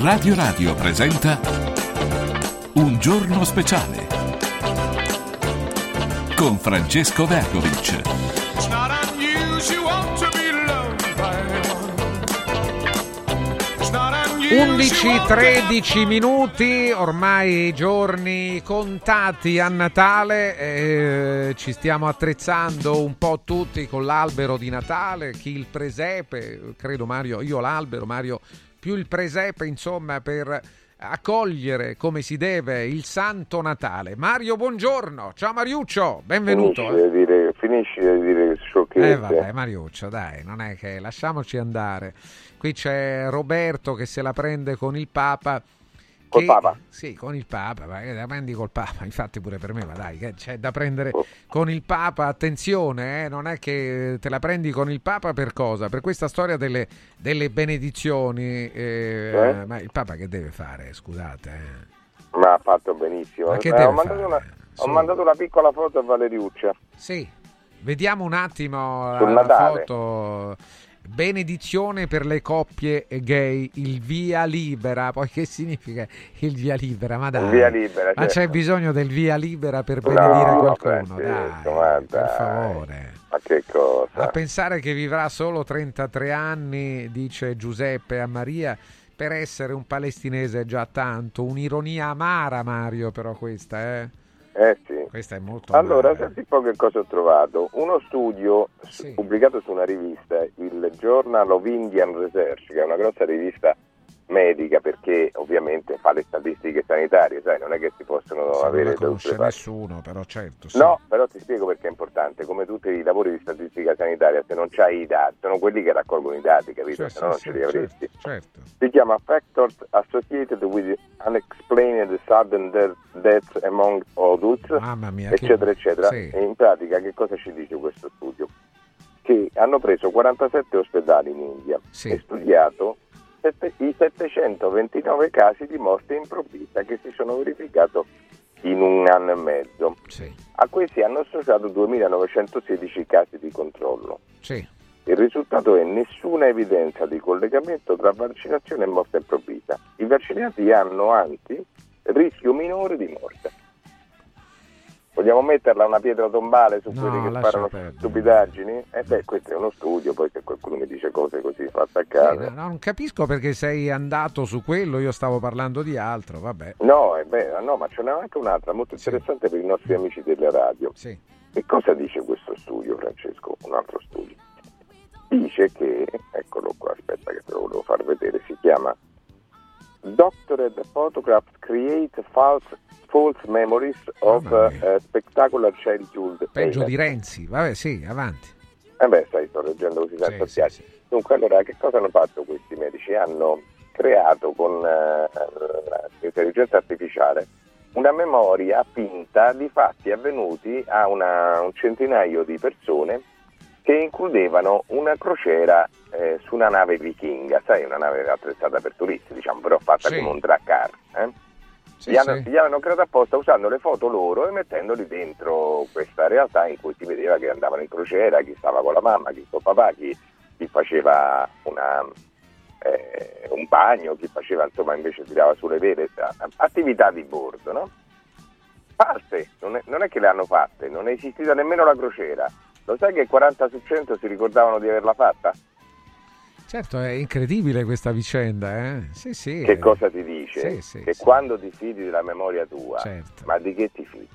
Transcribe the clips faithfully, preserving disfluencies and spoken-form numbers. Radio Radio presenta Un giorno speciale con Francesco Vergovic. undici tredici minuti, ormai giorni contati a Natale, eh, ci stiamo attrezzando un po' tutti con l'albero di Natale, chi il presepe, credo Mario, io l'albero, Mario più il presepe, insomma, per accogliere come si deve il Santo Natale. Mario, buongiorno. Ciao Mariuccio, benvenuto. Finisci di dire, finisci di dire sciocchezze. Eh vabbè Mariuccio, dai, non è che lasciamoci andare. Qui c'è Roberto che se la prende con il Papa. Col che, Papa? Sì, con il Papa, ma la prendi col Papa, infatti pure per me, ma dai, che c'è da prendere con il Papa, attenzione, eh, non è che te la prendi con il Papa per cosa? Per questa storia delle, delle benedizioni, eh, eh? Ma il Papa che deve fare, scusate? Eh. Ma ha fatto benissimo, ma che eh, deve ho, mandato una, sì. ho mandato una piccola foto a Valeriuccia. Sì, vediamo un attimo la, la foto. Benedizione per le coppie gay, il via libera. Poi che significa il via libera? Ma dai, via libera, ma certo. C'è bisogno del via libera per benedire no, qualcuno? Francesco, dai, ma dai, per favore. Ma che cosa? A pensare che vivrà solo trentatré anni, dice Giuseppe a Maria, per essere un palestinese già tanto. Un'ironia amara, Mario, però questa, eh? Eh sì. Questa è molto allora, male. Senti un po' che cosa ho trovato. Uno studio sì. pubblicato su una rivista, il Journal of Indian Research, che è una grossa rivista medica, perché ovviamente fa le statistiche sanitarie, sai, non è che si possono Se avere... Non conosce nessuno, però certo. Sì. No, però ti spiego perché è importante. Come tutti i lavori di statistica sanitaria, se non c'hai i dati, sono quelli che raccolgono i dati, capito? Certo, se no non sì, ce li avresti. Certo, certo. Si chiama Factors Associated with Unexplained Sudden Deaths Among Adults, Mamma mia, eccetera, che... eccetera. Sì. E in pratica che cosa ci dice questo studio? Che hanno preso quarantasette ospedali in India sì. e studiato i settecentoventinove casi di morte improvvisa che si sono verificati in un anno e mezzo. Sì. A questi hanno associato duemilanovecentosedici casi di controllo. Sì. Il risultato è nessuna evidenza di collegamento tra vaccinazione e morte improvvisa. I vaccinati hanno anzi rischio minore di morte. Vogliamo metterla una pietra tombale su quelli no, che sparano stupidaggini? Eh beh, questo è uno studio, poi se qualcuno mi dice cose così fatte a caso. Sì, no, non capisco perché sei andato su quello, io stavo parlando di altro, vabbè. No, è vero, no, ma ce n'è anche un'altra molto interessante sì. per i nostri amici della radio. Sì. E cosa dice questo studio, Francesco? Un altro studio. Dice che, eccolo qua, aspetta che te lo volevo far vedere, si chiama Doctored Photographs Create False False Memories of uh, Spectacular Childhood. Peggio eh, di Renzi, vabbè sì, avanti. Eh beh, stai, sto leggendo così tanto sì, sì, sì. Dunque, allora, che cosa hanno fatto questi medici? Hanno creato con l'intelligenza uh, artificiale una memoria finta di fatti avvenuti a una, un centinaio di persone che includevano una crociera eh, su una nave vichinga, sai, una nave attrezzata per turisti, diciamo, però fatta sì. come un dracar, eh? Sì, gli, hanno, sì. gli hanno creato apposta usando le foto loro e mettendoli dentro questa realtà in cui si vedeva che andavano in crociera, chi stava con la mamma, chi con papà, chi, chi faceva una, eh, un bagno, chi faceva insomma invece tirava sulle vele, attività di bordo, no? False, non è, non è che le hanno fatte, non è esistita nemmeno la crociera. Lo sai che quaranta su cento si ricordavano di averla fatta? Certo, è incredibile questa vicenda, eh? Sì, sì. Che cosa ti dice? Sì, sì, che sì. quando ti fidi della memoria tua, certo. ma di che ti fidi?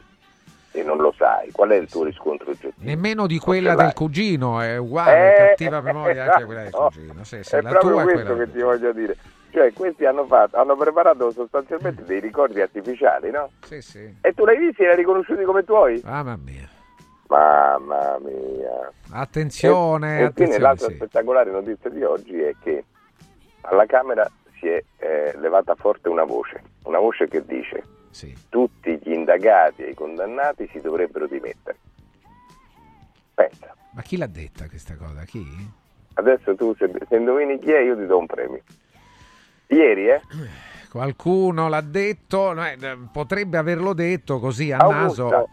E non lo sai, qual è il tuo riscontro oggettivo? Nemmeno di quella del cugino, è uguale, eh, cattiva memoria eh, anche quella del no, cugino. Sì, sì, è la proprio tua questo è quella che ti voglio dire. Cioè, questi hanno fatto, hanno preparato sostanzialmente dei ricordi artificiali, no? Sì, sì. E tu l'hai visti e li hai riconosciuti come tuoi? Mamma mia. Mamma mia. Attenzione. E, attenzione, l'altra sì. spettacolare notizia di oggi è che alla Camera si è eh, levata forte una voce, una voce che dice sì. tutti gli indagati e i condannati si dovrebbero dimettere. Pensa. Ma chi l'ha detta questa cosa? Chi? Adesso tu se, se indovini chi è io ti do un premio. Ieri, eh? Qualcuno l'ha detto, potrebbe averlo detto così a Augusta. naso.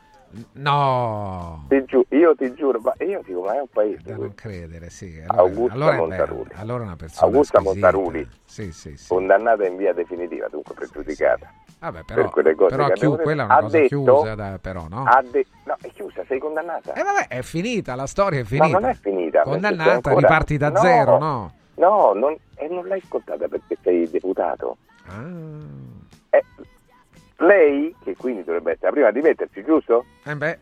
No, ti giuro, io ti giuro, ma io dico, ma è un paese da non credere, sì. Allora, Augusta allora Montaruli, bella, allora una persona Augusta squisita. Montaruli, sì, sì, sì, condannata in via definitiva, dunque pregiudicata. Sì, sì. Vabbè, però, per quelle cose però che chiù, quella è una ha cosa detto, chiusa, da, però no? Ha de- no, è chiusa, sei condannata. E eh, vabbè, è finita, la storia è finita. Ma non è finita. Condannata, ancora... riparti da no, zero, no? No, non, e non l'hai scontata perché sei deputato. Ah. Eh, Lei, che quindi dovrebbe essere la prima a dimettersi, giusto? Eh beh.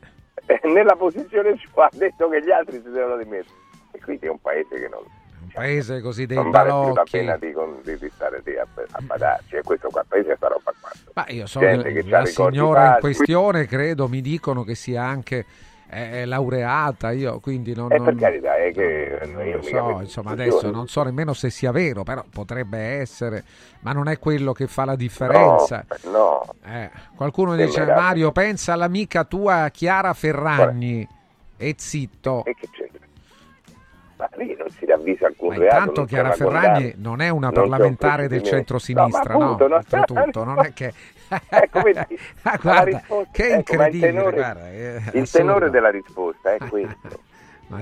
Nella posizione sua ha detto che gli altri si devono dimettere. E quindi è un paese che non... Un paese così dei non balocchi. Non vale più la pena di, di, di stare lì a, a badarci. E questo qua, paese è sta roba qua. Ma io so gente che la signora in questione, credo, mi dicono che sia anche... è laureata, io quindi non, non per carità è che no, io non so, insomma adesso non so nemmeno se sia vero, però potrebbe essere, ma non è quello che fa la differenza. No, no. Eh, qualcuno sì, dice veramente. Mario, pensa all'amica tua Chiara Ferragni e zitto. E che c'entra? Ma lì non si ravvisa alcun reato. Ma intanto Chiara Ferragni non è una parlamentare del centro-sinistra, no? Appunto, no, oltretutto, non è che... Ecco, vedi, ah, guarda, che incredibile, ecco, il tenore, guarda, il tenore della risposta è questo.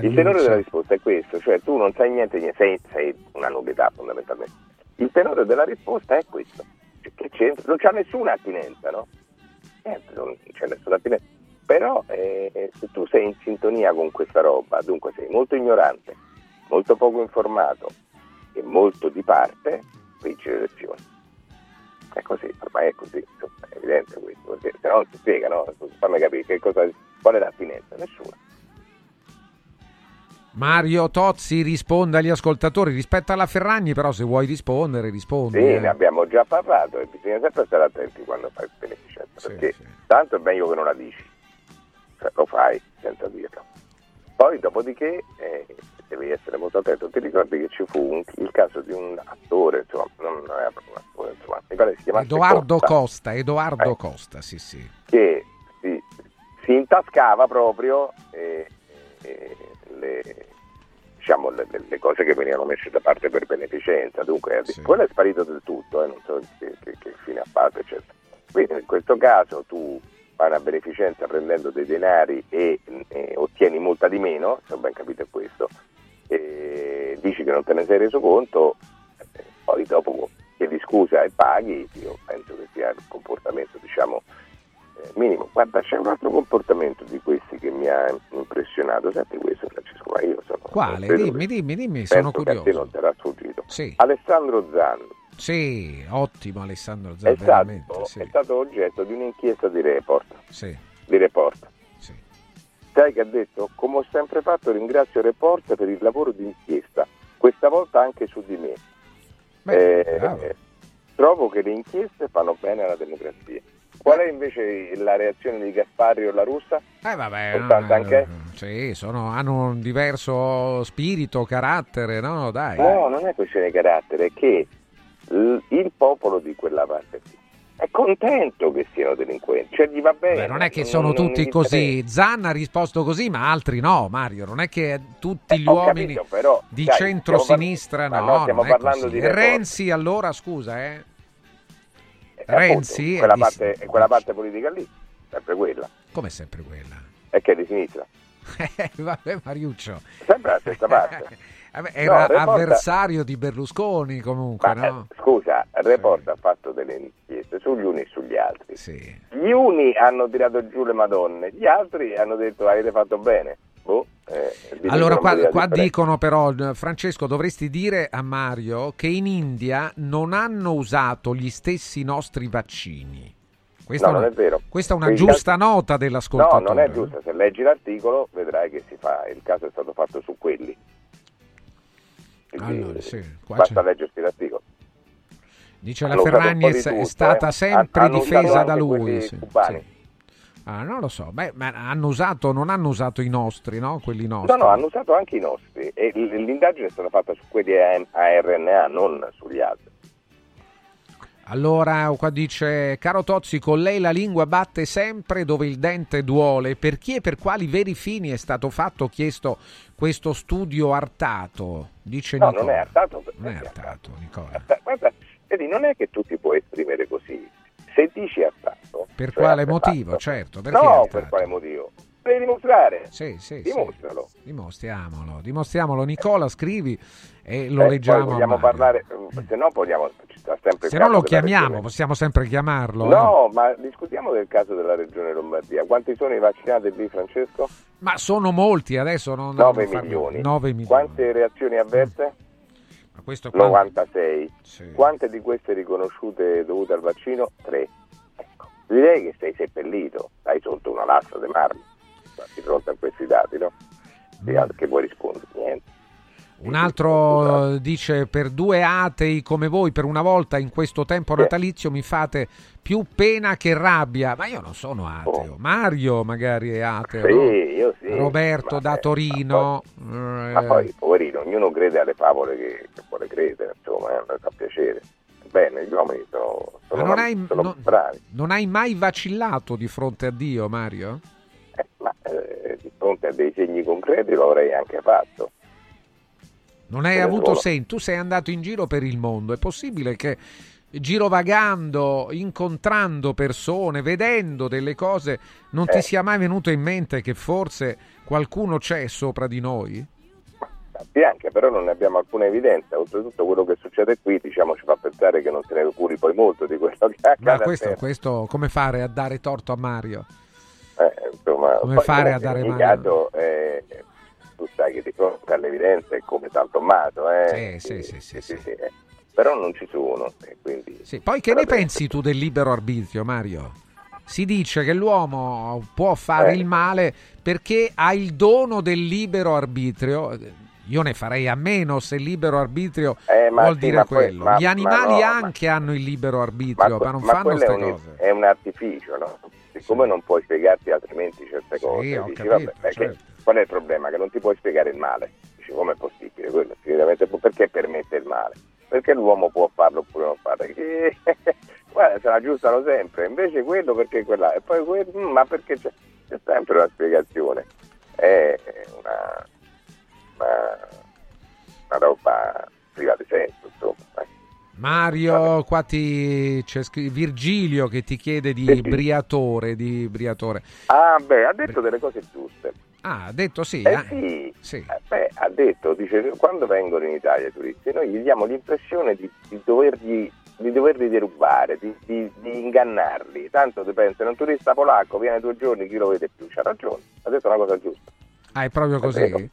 Il tenore della risposta è questo, cioè tu non sai niente, niente sei, sei una novità fondamentalmente. Il tenore della risposta è questo. Cioè, che c'entra? Non c'è nessuna attinenza, no? Niente, non c'è nessuna attinenza. Però eh, se tu sei in sintonia con questa roba, dunque sei molto ignorante, molto poco informato e molto di parte, vinci le elezioni. È così, ormai è così, insomma, è evidente questo, perché se no si spiega, no? Fammi capire che cosa, qual è l'attinenza? Nessuna. Mario Tozzi risponde agli ascoltatori, rispetto alla Ferragni però se vuoi rispondere, rispondi. Sì, eh. ne abbiamo già parlato e bisogna sempre stare attenti quando fai beneficenza, sì, perché sì. Tanto è meglio che non la dici. Cioè, lo fai senza dirlo, poi dopodiché eh, devi essere molto attento. Ti ricordi che ci fu un, il caso di un attore, insomma, non era proprio un attore, insomma, mi pare si chiamasse Edoardo Costa, Costa Edoardo eh, Costa, sì, sì, che si, si intascava proprio eh, eh, le, diciamo, le, le cose che venivano messe da parte per beneficenza. Dunque, sì. Quello è sparito del tutto, eh, non so che, che, che fine ha fatto, eccetera. Quindi, in questo caso, tu fai una beneficenza prendendo dei denari e, e ottieni molta di meno, se ho ben capito è questo, e dici che non te ne sei reso conto, poi dopo chiedi scusa e paghi, io penso che sia il comportamento, diciamo, eh, minimo. Guarda, c'è un altro comportamento di questi che mi ha impressionato, senti questo Francesco, ma io sono... Quale? Dimmi, dimmi, dimmi, sono curioso. Penso che a te non te l'ha sfuggito. Sì. Alessandro Zan. Sì, ottimo Alessandro Zan, è stato, sì. È stato oggetto di un'inchiesta di Report. Sì. Di Report. Sì. Sai che ha detto, come ho sempre fatto ringrazio Report per il lavoro di inchiesta, questa volta anche su di me. Beh, eh, eh, trovo che le inchieste fanno bene alla democrazia. Qual è invece la reazione di Gasparri o la Russa? Eh vabbè, no, anche? Sì, sono, hanno un diverso spirito, carattere, no? Dai. No, eh. non è questione di carattere, è che il popolo di quella parte è contento che siano delinquenti, cioè gli va bene. Beh, non è che sono non, tutti non così. Zan ha risposto così, ma altri no, Mario. Non è che tutti gli eh, uomini capito, però, di dai, centrosinistra par- no, no, stiamo non parlando di Renzi, allora scusa, eh. eh Renzi appunto, quella, è parte, di... quella parte politica lì, sempre quella. Come sempre quella? È che è di sinistra. Vabbè, Mariuccio. Sempre la stessa parte. Era no, Report... avversario di Berlusconi comunque. Ma, no? Scusa, Report sì. ha fatto delle inchieste sugli uni e sugli altri. Sì. Gli uni hanno tirato giù le madonne, gli altri hanno detto avete fatto bene. Boh, eh, allora qua, qua dicono però, Francesco, dovresti dire a Mario che in India non hanno usato gli stessi nostri vaccini. Questa, no, è una, non è vero. Questa è una Quindi, giusta nota dell'ascoltatore. No, non è giusta. Se leggi l'articolo vedrai che si fa. Il caso è stato fatto su quelli. Allora, sì, qua basta leggersi l'articolo. Dice hanno la Ferragni è, tutto, è stata eh. sempre hanno difesa da lui. Sì, sì. Ah, non lo so. Beh, ma hanno usato, non hanno usato i nostri, no? Quelli nostri. No, no, hanno usato anche i nostri. E l'indagine è stata fatta su quelli a R N A, non sugli altri. Allora, qua dice, caro Tozzi, con lei la lingua batte sempre dove il dente duole. Per chi e per quali veri fini è stato fatto, chiesto questo studio artato? Dice no, Nicola. Non è artato. Non è artato, Nicola. Guarda, vedi, non è che tu ti puoi esprimere così. Se dici artato, Per quale motivo? Fatto. Certo. Perché no, per quale motivo? Devi dimostrare. Sì, sì, dimostralo. Sì. Dimostriamolo. Dimostriamolo. Nicola, scrivi e lo eh, leggiamo. Vogliamo parlare, se no vogliamo, sempre se no lo chiamiamo, regione. Possiamo sempre chiamarlo. No, no, ma discutiamo del caso della regione Lombardia. Quanti sono i vaccinati lì, Francesco? Ma sono molti, adesso non nove milioni. nove milioni. Quante reazioni avverse? Ma questo quando... novantasei. Sì. Quante di queste riconosciute dovute al vaccino? tre. Ecco. Direi che sei seppellito, hai sotto una lastra di marmo. Di fronte a questi dati, no? Che vuoi rispondere? Niente. Un altro dice: per due atei come voi, per una volta in questo tempo natalizio, mi fate più pena che rabbia. Ma io non sono ateo. Mario magari è ateo. Sì, no? Io sì. Roberto ma da eh, Torino. Ma poi, eh. ma poi, poverino, ognuno crede alle favole che, che vuole credere, insomma, eh, fa piacere. Bene, gli uomini sono, sono, non hai, sono non, bravi. Non hai mai vacillato di fronte a Dio, Mario? Eh, ma eh, di fronte a dei segni concreti lo avrei anche fatto. Non hai avuto segni, tu sei andato in giro per il mondo, è possibile che girovagando, incontrando persone, vedendo delle cose, non eh. ti sia mai venuto in mente che forse qualcuno c'è sopra di noi? Sì, anche, però non ne abbiamo alcuna evidenza. Oltretutto quello che succede qui, diciamo, ci fa pensare che non se ne curi poi molto di questo che accade. Ma questo, questo come fare a dare torto a Mario? Eh, insomma, come fare a dare mano? Eh, tu sai che di fronte all'evidenza è come San Tommaso, eh? Sì, sì, sì, sì, sì, sì, sì. Sì, eh. Però non ci sono. Eh, quindi... sì. Poi che ne adesso... pensi tu del libero arbitrio, Mario? Si dice che l'uomo può fare eh. il male perché ha il dono del libero arbitrio. Io ne farei a meno se libero arbitrio eh, vuol sì, dire quello. Poi, ma, Gli animali no, anche ma... hanno il libero arbitrio, ma, ma non ma fanno queste un, cose. È un artificio, no? Siccome sì. non puoi spiegarti altrimenti certe sì, cose, dici, capito, vabbè, perché, certo. Qual è il problema? Che non ti puoi spiegare il male. Dici, come è possibile? Quello sicuramente perché permette il male? Perché l'uomo può farlo oppure non farlo? Perché... guarda, se la giustano sempre, invece quello perché quella, e poi quello, ma perché c'è, c'è sempre una spiegazione. È una... Una, una roba priva di senso, insomma. Mario, qua ti c'è scritto Virgilio che ti chiede di sì. Briatore, di Briatore. Ah, beh, ha detto Bri... delle cose giuste. Ah, ha detto sì. Eh, ah, sì. sì. Eh, beh, ha detto, dice, quando vengono in Italia i turisti, noi gli diamo l'impressione di, di dovergli di doverli derubare, di, di, di ingannarli. Tanto ti pensano, un turista polacco viene due giorni, chi lo vede più? C'ha ragione, ha detto una cosa giusta. Ah, è proprio così. È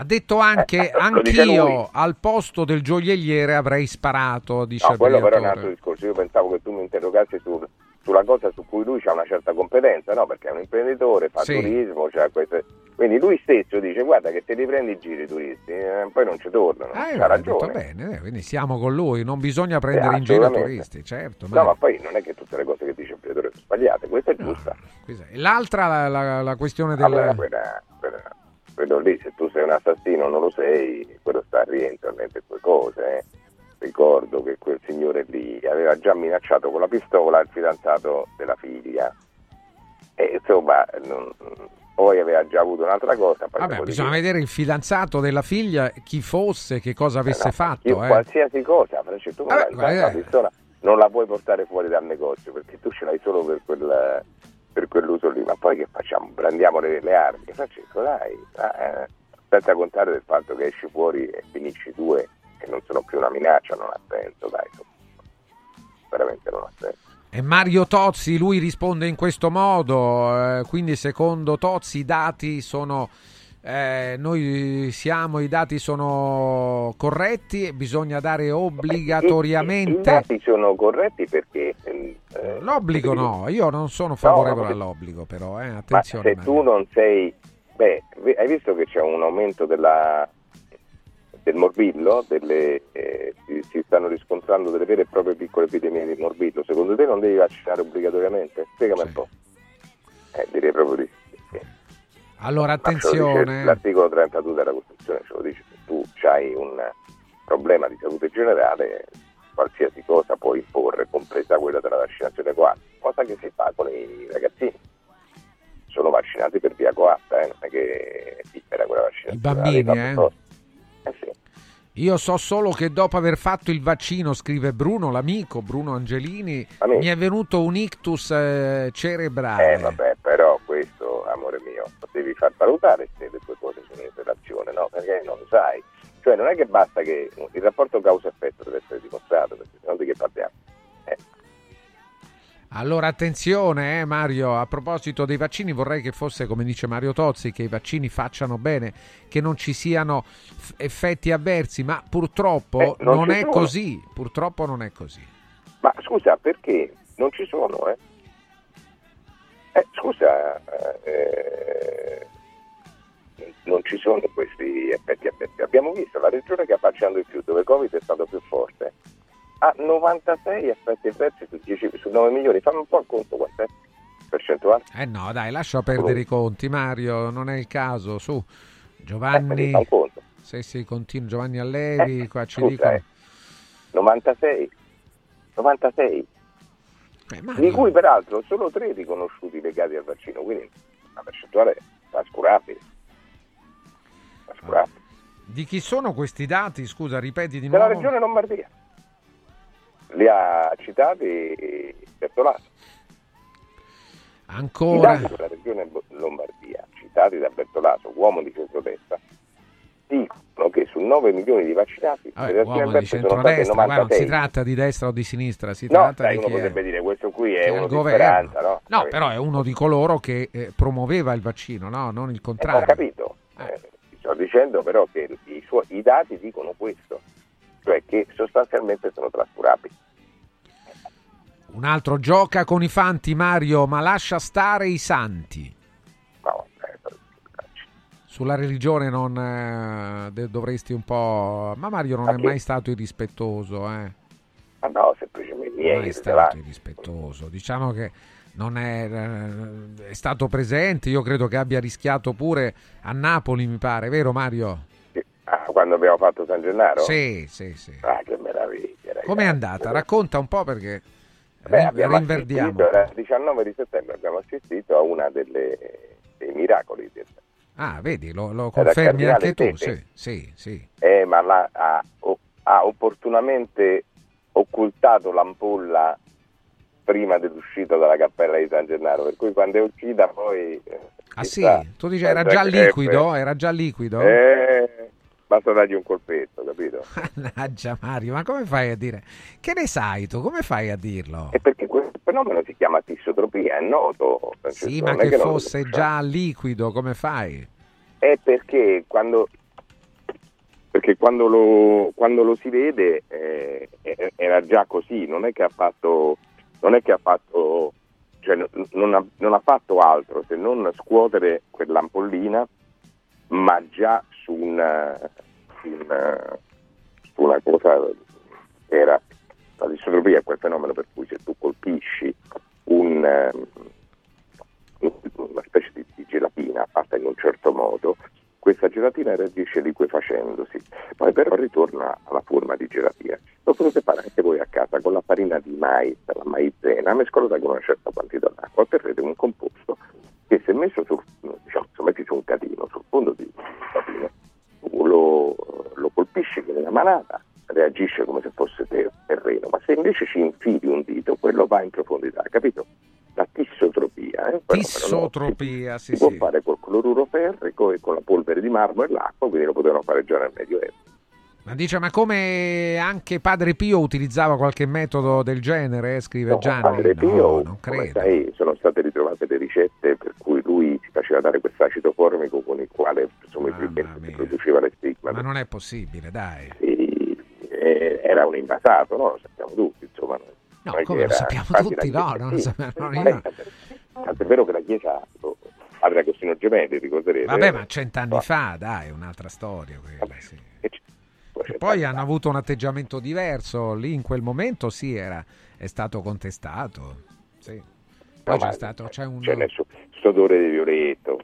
ha detto anche eh, anch'io al posto del gioielliere avrei sparato, dice. No, quello però è un altro discorso. Io pensavo che tu mi interrogassi sul, sulla cosa su cui lui c'ha una certa competenza, no? Perché è un imprenditore, fa sì. turismo, cioè queste... quindi lui stesso dice guarda che te li prendi in giro i turisti eh, poi non ci tornano. Ah, c'ha ragione. Detto bene, eh, quindi siamo con lui, non bisogna prendere eh, in giro i turisti, certo. Ma... no, ma poi non è che tutte le cose che dice il imprenditore sono sbagliate, questa è giusta. No, l'altra la, la, la questione del allora, quella, quella... quello lì, se tu sei un assassino non lo sei, quello sta rientrando dentro quelle cose. Eh. Ricordo che quel signore lì aveva già minacciato con la pistola il fidanzato della figlia. E insomma, non, poi aveva già avuto un'altra cosa. Vabbè, bisogna dire. Vedere il fidanzato della figlia, chi fosse, che cosa avesse eh no, fatto. Io, eh. Qualsiasi cosa, Francesco, tu vabbè, vabbè. La pistola non la puoi portare fuori dal negozio, perché tu ce l'hai solo per quel... per quell'uso lì, ma poi che facciamo? Brandiamo le, le armi, Francesco, dai, dai, senza contare del fatto che esci fuori e finisci due che non sono più una minaccia, non ha senso, dai, veramente non ha senso. E Mario Tozzi, lui risponde in questo modo, eh, quindi secondo Tozzi i dati sono, eh, noi siamo, i dati sono corretti e bisogna dare obbligatoriamente... I, i, i dati sono corretti perché... l'obbligo no, io non sono favorevole no, all'obbligo però, eh. Attenzione. Ma se tu non sei, beh, hai visto che c'è un aumento della del morbillo, delle, eh, si, si stanno riscontrando delle vere e proprie piccole epidemie di morbillo, secondo te non devi vaccinare obbligatoriamente? Spiegami sì. un po'. Eh, direi proprio di sì. Allora attenzione. L'articolo trentadue della Costituzione ce lo dice, se tu hai un problema di salute generale qualsiasi cosa può imporre, compresa quella della vaccinazione coatta, cosa che si fa con i ragazzini. Sono vaccinati per via coatta, eh? Non è che libera quella vaccinazione. I bambini, eh? eh sì. Io so solo che dopo aver fatto il vaccino, scrive Bruno, l'amico Bruno Angelini, amico, mi è venuto un ictus eh, cerebrale. Eh vabbè, però questo, amore mio, devi far valutare se le tue cose sono in relazione, no? Perché non lo sai. Cioè non è che basta che il rapporto causa-effetto deve essere dimostrato, perché sennò di che parliamo? Eh. Allora attenzione eh, Mario, a proposito dei vaccini vorrei che fosse come dice Mario Tozzi, che i vaccini facciano bene, che non ci siano f- effetti avversi, ma purtroppo eh, non, non è sono. così, purtroppo non è così. Ma scusa, perché non ci sono? Eh, eh scusa, eh, non ci sono questi effetti avversi. Abbiamo visto la regione che ha facciato di più, dove il Covid è stato più forte, a novantasei effetti avversi su, su nove milioni. Fanno un po' il conto quant'è percentuale. Eh no dai, lascia perdere i conti Mario, non è il caso, su Giovanni eh, conto. Se si continua Giovanni Allevi eh, qua ci scusa, dicono eh. novantasei eh, di cui peraltro solo tre riconosciuti legati al vaccino, quindi la percentuale trascurabile. trascurabile Di chi sono questi dati? Scusa, ripeti di nuovo. Della regione Lombardia. Li ha citati Bertolaso. Ancora. I dati della regione Lombardia, citati da Bertolaso, uomo di centrodestra, dicono che su nove milioni di vaccinati, vabbè, uomo di centrodestra, guarda, non si tratta di destra o di sinistra, si no, tratta dai, di uno potrebbe è, dire questo qui è, è uno di Speranza, no? No, capito? Però è uno di coloro che eh, promuoveva il vaccino, no? Non il contrario. Eh, ho capito. Eh. Eh, sto dicendo però che i, suoi, i dati dicono questo, cioè che sostanzialmente sono trascurabili. Un altro gioca con i fanti Mario, ma lascia stare i santi. No, eh, sulla religione non eh, dovresti un po'. Ma Mario non ma è chi? mai stato irrispettoso, eh? Ma no, semplicemente niente. Mai stato davanti. irrispettoso. Diciamo che non è, eh, è stato presente. Io credo che abbia rischiato pure a Napoli, mi pare, vero Mario? Ah, quando abbiamo fatto San Gennaro? Sì, sì, sì. Ah, che meraviglia, ragazzi. Com'è andata? Racconta un po' perché Beh, rinverdiamo. Il diciannove di settembre abbiamo assistito a una delle dei miracoli. Del... Ah, vedi, lo, lo confermi anche tu. Sì, sì, sì. Eh, ma la, ha, ha opportunamente occultato l'ampolla prima dell'uscita dalla cappella di San Gennaro, per cui quando è uscita poi... Ah sì? Tu dici era già liquido? Era già liquido? Eh... Basta dargli un colpetto, capito? Mannaggia Mario, ma come fai a dire? Che ne sai tu? Come fai a dirlo? È perché questo fenomeno si chiama tissotropia, è noto. Francesco. Sì, ma che, che fosse non... già liquido, come fai? È perché quando, perché quando, lo, quando lo si vede eh, era già così, non è che ha fatto, non è che ha fatto, cioè non ha, non ha fatto altro se non scuotere quell'ampollina, ma già su una, una, una cosa era la dissotropia, quel fenomeno per cui se tu colpisci un, una specie di, di gelatina fatta in un certo modo, questa gelatina reagisce liquefacendosi, poi però ritorna alla forma di gelatina. Lo potete fare anche voi a casa con la farina di mais, la maizena mescolata con una certa quantità d'acqua, otterrete un composto che se messo sul, diciamo, se metti su un catino, sul fondo di un catino, lo, lo colpisci con una manata, reagisce come se fosse terreno, ma se invece ci infili un dito, quello va in profondità, capito? La tissotropia. Eh? Tissotropia, no, si, sì, si può sì. fare col cloruro ferrico e con la polvere di marmo e l'acqua, quindi lo potevano fare già nel Medioevo. Ma dice, ma come anche Padre Pio utilizzava qualche metodo del genere, eh? Scrive no, Gianni. Padre Pio, no, non credo. Sai, sono state ritrovate le ricette per cui lui si faceva dare quest'acido formico con il quale presumibilmente si produceva le stigmate. Ma non è possibile, dai. Sì, era un invasato, no? Lo sappiamo tutti, insomma. No, come lo sappiamo tutti, no, non lo sappiamo noi. Tanto è vero che la Chiesa... Aveva Costino Gemelli, ricorderete. Vabbè, ma cent'anni no. fa, dai, è un'altra storia quella, vabbè, sì. E poi hanno avuto un atteggiamento diverso lì in quel momento, sì, era è stato contestato, sì. Poi no, c'è stato c'è un c'è nessun, odore di violetto.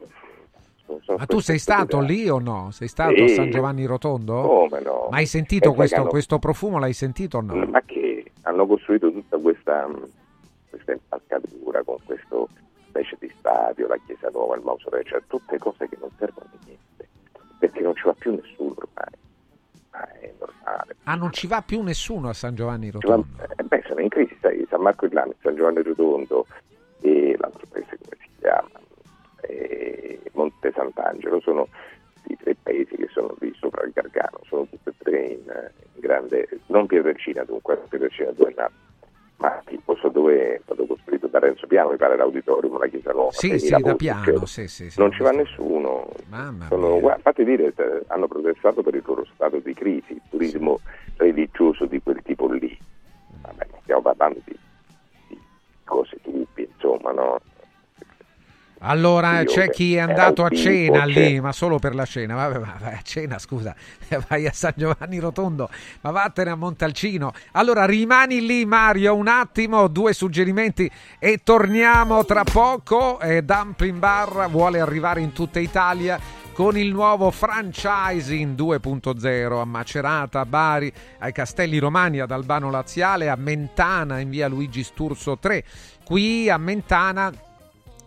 So, so ma tu sei stato violetto. Lì o no? Sei stato sì. a San Giovanni Rotondo? Come no? Ma hai sentito questo, hanno... questo profumo? L'hai sentito o no? Ma che hanno costruito tutta questa questa impalcatura con questo specie di stadio, la chiesa nuova, il mausoleo, cioè tutte cose che non servono a niente perché non ci va più nessuno ormai. ma è normale. Ah, non ci va più nessuno a San Giovanni Rotondo? Va, eh, beh, sono in crisi, sai, San Marco Irlanda e San Giovanni Rotondo e l'altro paese come si chiama, e Monte Sant'Angelo, sono i tre paesi che sono lì sopra il Gargano, sono tutti e tre in, in grande, non Pietrelcina dunque, Pietrelcina due ma il posto dove è stato costruito da Renzo Piano, mi pare l'auditorium, la chiesa nuova. Sì, sì, da Piano, sì, sì, sì, non ci va nessuno. Mamma sono, guarda, fate dire, hanno protestato per il loro stato di crisi, il turismo sì. religioso di quel tipo lì. Vabbè, stiamo parlando di, di cose tipiche, insomma, no? Allora io, c'è chi è andato a cena lì, c'è. ma solo per la cena, vabbè, ma vai a cena, scusa, vai a San Giovanni Rotondo, ma vattene a Montalcino. Allora rimani lì Mario un attimo, due suggerimenti e torniamo tra poco. eh, Dumpling Bar vuole arrivare in tutta Italia con il nuovo franchising due punto zero a Macerata, a Bari, ai Castelli Romani, ad Albano Laziale, a Mentana in via Luigi Sturzo tre. Qui a Mentana,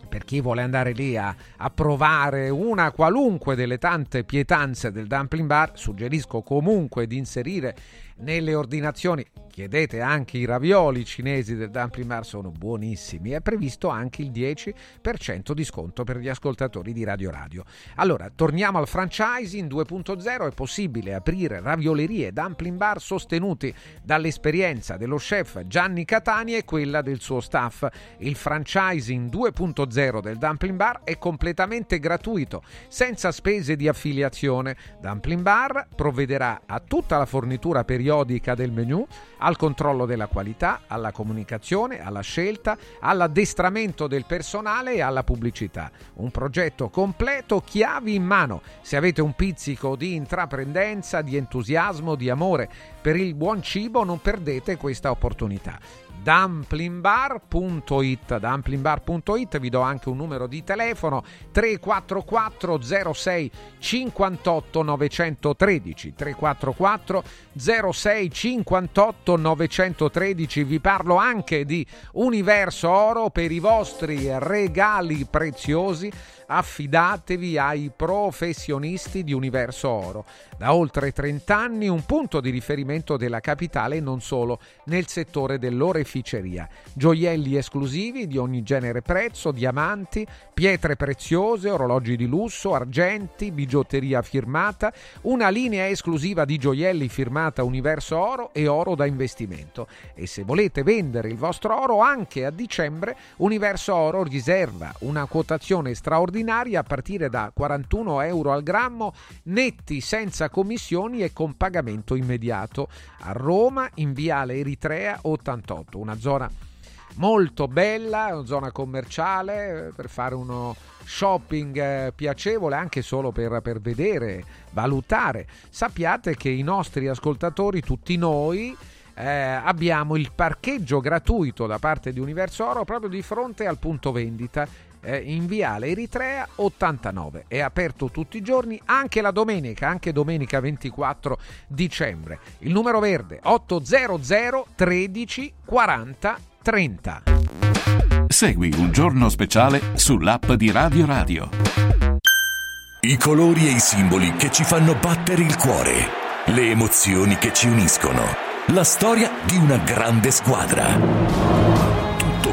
per chi vuole andare lì a, a provare una qualunque delle tante pietanze del Dumpling Bar, suggerisco comunque di inserire nelle ordinazioni, chiedete anche i ravioli cinesi del Dumpling Bar, sono buonissimi. È previsto anche il dieci per cento di sconto per gli ascoltatori di Radio Radio. Allora, torniamo al franchising due punto zero, è possibile aprire raviolerie e Dumpling Bar sostenuti dall'esperienza dello chef Gianni Catani e quella del suo staff. Il franchising due punto zero del Dumpling Bar è completamente gratuito, senza spese di affiliazione. Dumpling Bar provvederà a tutta la fornitura periodica del menu, al controllo della qualità, alla comunicazione, alla scelta, all'addestramento del personale e alla pubblicità. Un progetto completo, chiavi in mano. Se avete un pizzico di intraprendenza, di entusiasmo, di amore per il buon cibo, non perdete questa opportunità. dumpling bar punto it, dumpling bar punto it, vi do anche un numero di telefono tre quattro quattro zero sei cinquantotto novecentotredici, tre quattro quattro zero sei cinquantotto novecentotredici. Vi parlo anche di Universo Oro per i vostri regali preziosi. Affidatevi ai professionisti di Universo Oro, da oltre trent'anni un punto di riferimento della capitale e non solo nel settore dell'oreficeria. Gioielli esclusivi di ogni genere e prezzo, diamanti, pietre preziose, orologi di lusso, argenti, bigiotteria firmata, una linea esclusiva di gioielli firmata Universo Oro e oro da investimento. E se volete vendere il vostro oro anche a dicembre, Universo Oro riserva una quotazione straordinaria a partire da quarantuno euro al grammo, netti, senza commissioni e con pagamento immediato, a Roma in Viale Eritrea ottantotto, una zona molto bella, una zona commerciale per fare uno shopping piacevole anche solo per, per vedere, valutare. Sappiate che i nostri ascoltatori, tutti noi, Eh, abbiamo il parcheggio gratuito da parte di Universo Oro proprio di fronte al punto vendita eh, in Viale Eritrea ottantanove. È aperto tutti i giorni, anche la domenica, anche domenica ventiquattro dicembre. Il numero verde ottocento tredici quaranta trenta. Segui Un Giorno Speciale sull'app di Radio Radio. I colori e i simboli che ci fanno battere il cuore, le emozioni che ci uniscono, la storia di una grande squadra. Tutto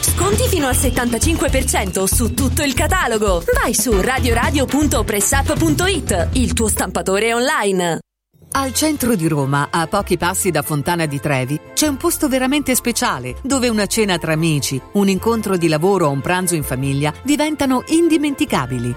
Sconti fino al settantacinque per cento su tutto il catalogo. Vai su radio radio punto press up punto it, il tuo stampatore online. Al centro di Roma, a pochi passi da Fontana di Trevi, c'è un posto veramente speciale, dove una cena tra amici, un incontro di lavoro o un pranzo in famiglia diventano indimenticabili.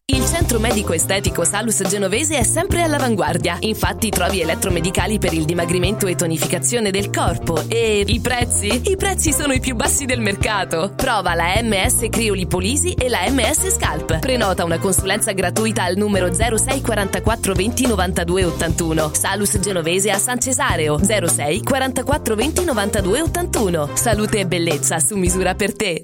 Il centro medico estetico Salus Genovese è sempre all'avanguardia. Infatti trovi elettromedicali per il dimagrimento e tonificazione del corpo. E i prezzi? I prezzi sono i più bassi del mercato. Prova la emme esse Criolipolisi e la emme esse Scalp. Prenota una consulenza gratuita al numero zero sei quarantaquattro venti novantadue ottantuno. Salus Genovese a San Cesareo, zero sei quarantaquattro venti novantadue ottantuno. Salute e bellezza su misura per te.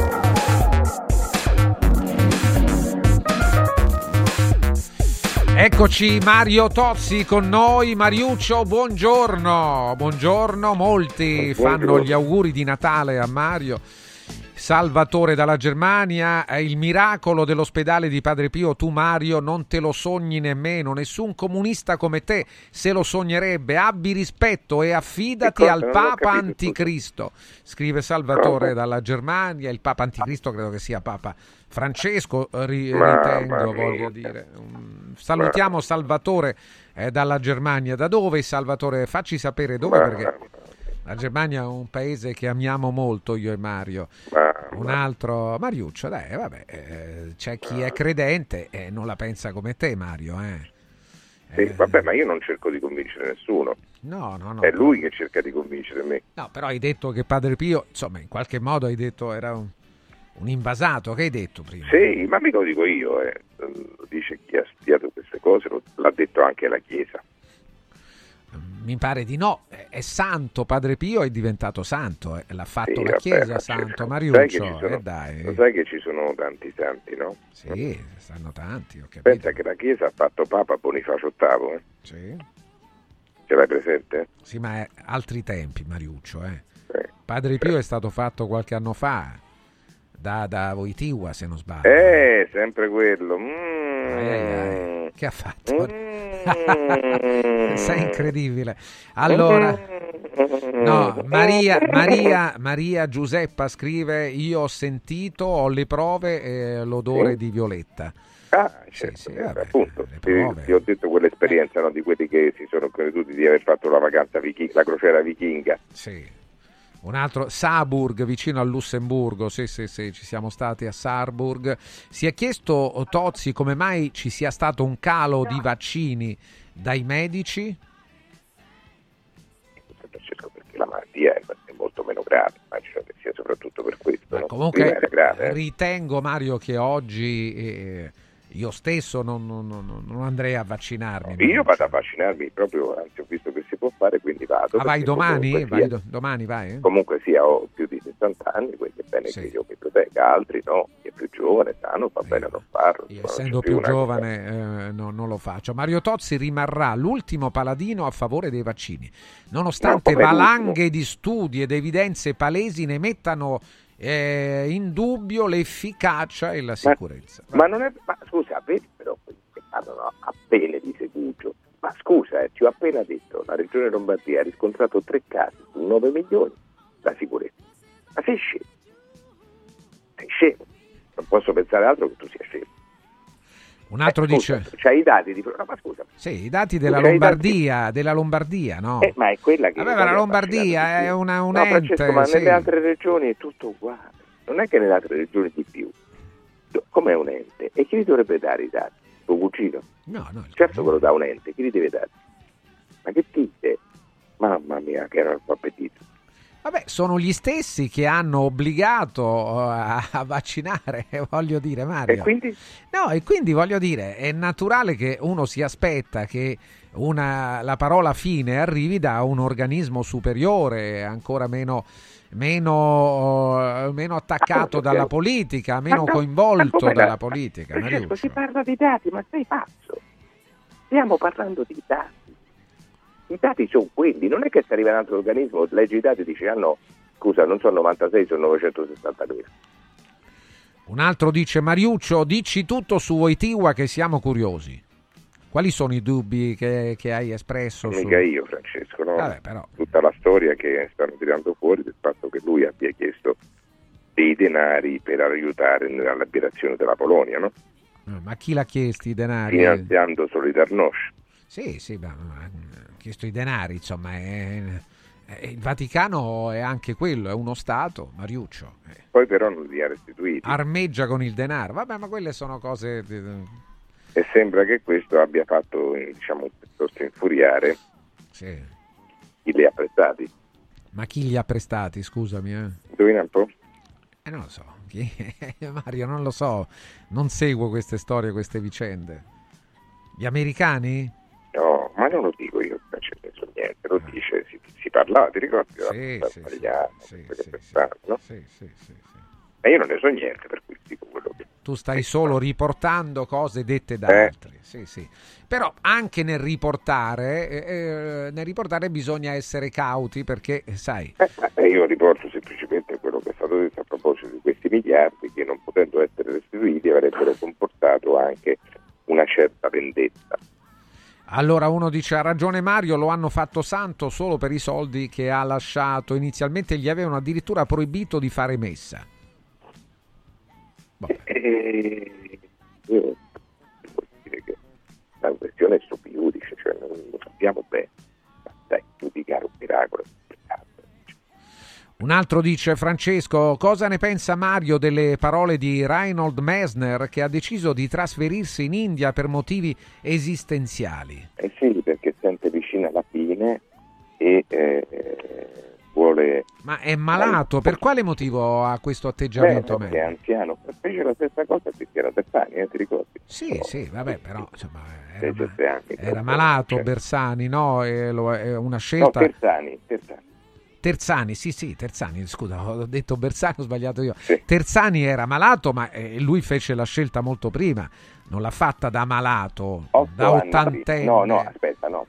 Eccoci, Mario Tozzi con noi. Mariuccio, buongiorno! Buongiorno, molti buongiorno. Fanno gli auguri di Natale a Mario. Salvatore dalla Germania, il miracolo dell'ospedale di Padre Pio, tu Mario non te lo sogni nemmeno, nessun comunista come te se lo sognerebbe, abbi rispetto e affidati al Papa Anticristo, scrive Salvatore dalla Germania. Il Papa Anticristo credo che sia Papa Francesco, ri- ritengo, voglio dire. Salutiamo Salvatore eh, dalla Germania. Da dove, Salvatore? Facci sapere dove, perché la Germania è un paese che amiamo molto io e Mario. Un altro Mariuccio, dai, vabbè, eh, c'è chi è credente e non la pensa come te, Mario, eh. Eh, eh, vabbè, ma io non cerco di convincere nessuno. No, no, no. È lui no. Che cerca di convincere me. No, però hai detto che Padre Pio, insomma, in qualche modo hai detto era un un invasato, che hai detto prima? Sì, ma mica lo dico io, eh. Dice chi ha studiato queste cose, l'ha detto anche la Chiesa. Mi pare di no, è santo, Padre Pio è diventato santo, l'ha fatto sì, la Chiesa, vabbè, santo Mariuccio, e eh, dai. Lo sai che ci sono tanti santi, no? Sì, stanno tanti, ho capito. Pensa che la Chiesa ha fatto Papa Bonifacio ottavo, eh? Sì. Ce l'hai presente? Sì, ma è altri tempi, Mariuccio, eh? Sì. Padre Pio sì. È stato fatto qualche anno fa, da, da Voitiva, se non sbaglio. Eh, sempre quello. Mm. Ai, ai, ai. Che ha fatto? Mm. Sei incredibile. Allora, no, Maria, Maria, Maria Giuseppa scrive: io ho sentito, ho le prove, eh, l'odore sì. di Violetta. Ah, certo, sì, sì, eh, vabbè, appunto, ti, ti ho detto quell'esperienza, no, di quelli che si sono creduti di aver fatto la vacanza vichi- la crociera vichinga. Sì. Un altro, Saarburg, vicino al Lussemburgo, sì sì sì, ci siamo stati a Saarburg. Si è chiesto Tozzi come mai ci sia stato un calo di vaccini dai medici? Francesco, perché la malattia è molto meno grave, immagino che sia soprattutto per questo. Ma comunque grave, ritengo, Mario, che oggi eh, io stesso non, non, non, non andrei a vaccinarmi. No, io vado a vaccinarmi proprio, anzi ho visto che si può fare, quindi vado. Ah, vai domani? Vai, sia, domani vai? Eh? Comunque sia, ho più di sessanta anni, quindi è bene sì. che io mi protegga, altri no, chi è più giovane, sano, va eh, bene non farlo. Io, essendo più, più giovane eh, no, non lo faccio. Mario Tozzi rimarrà l'ultimo paladino a favore dei vaccini, nonostante no, valanghe l'ultimo. di studi ed evidenze palesi ne mettano Eh, in dubbio l'efficacia e la sicurezza. Ma, ma non è, ma scusa, vedi però che parlano appena di Segugio. Ma scusa, eh, ci ho appena detto, la regione Lombardia ha riscontrato tre casi su nove milioni. La sicurezza. Ma sei scemo? Sei scemo? Non posso pensare altro che tu sia scemo. Un altro eh, dice scusa, c'hai i dati di no, ma scusa. Sì, i dati della c'hai Lombardia, dati... della Lombardia, no? Eh, ma è quella che Vabbè, la Lombardia è una un no, ente, ma sì. nelle altre regioni è tutto uguale. Non è che nelle altre regioni di più. Com'è un ente? E chi li dovrebbe dare i dati? Tuo cugino? No, no. Certo che lo dà un ente, chi li deve dare? Ma che dite? Mamma mia, che era un po' appetito. Vabbè, sono gli stessi che hanno obbligato a vaccinare, voglio dire, Mario. E quindi? No, e quindi voglio dire, è naturale che uno si aspetta che una, la parola fine arrivi da un organismo superiore, ancora meno, meno, meno attaccato ah, dalla politica, meno ma, coinvolto ma dalla politica. Francesco, si parla di dati, ma sei pazzo? Stiamo parlando di dati. I dati sono quelli, non è che se arriva un altro organismo, leggi i dati e dici ah no, scusa, non sono novantasei, sono novecentosessantamila. Un altro dice: Mariuccio, dici tutto su Voitiva che siamo curiosi. Quali sono i dubbi che, che hai espresso? Mica su... io, Francesco, no? Vabbè, però... tutta la storia che stanno tirando fuori del fatto che lui abbia chiesto dei denari per aiutare nella liberazione della Polonia, no? Ma chi l'ha chiesto i denari? Finanziando Solidarnosc. Sì, sì, ma... chiesto i denari, insomma, è, è, il Vaticano è anche quello, è uno Stato, Mariuccio. Poi però non li ha restituiti. Armeggia con il denaro, vabbè, ma quelle sono cose... E sembra che questo abbia fatto, diciamo, piuttosto infuriare sì. chi li ha prestati. Ma chi li ha prestati, scusami? Eh? Indovina un po'? Eh, non lo so, Mario, non lo so, non seguo queste storie, queste vicende. Gli americani? No, ma non lo dico io, non c'è niente, lo dice, si, si parlava, ti ricordi? Sì, la, sì, sì, sì, pensavo, sì, no? sì, sì, sì, sì. Ma io non ne so niente, per cui dico quello che... Tu stai solo riportando cose dette da eh. altri, sì, sì. Però anche nel riportare, eh, nel riportare bisogna essere cauti, perché, sai... Eh, io riporto semplicemente quello che è stato detto a proposito di questi miliardi che, non potendo essere restituiti, avrebbero comportato anche una certa vendetta. Allora uno dice: ha ragione Mario, lo hanno fatto santo solo per i soldi che ha lasciato. Inizialmente gli avevano addirittura proibito di fare messa. Vabbè. Eh, io devo dire che la questione è sottogiudice, cioè non lo sappiamo bene, ma dai, giudicare un miracolo. Un altro dice: Francesco, cosa ne pensa Mario delle parole di Reinhold Messner, che ha deciso di trasferirsi in India per motivi esistenziali? Eh sì, perché sente vicina alla fine e eh, vuole... Ma è malato? Per quale motivo ha questo atteggiamento? Beh, perché è anziano. Fece la stessa cosa perché era Bersani, eh, ti ricordi? Sì, no. sì, vabbè, però insomma, era, ma... era malato Bersani, no? È una scelta... No, Bersani, Bersani. Terzani, sì sì, Terzani, scusa, ho detto Bersani, ho sbagliato io. Sì. Terzani era malato, ma eh, lui fece la scelta molto prima, non l'ha fatta da malato, Otto da ottantenne. No, no, aspetta, no,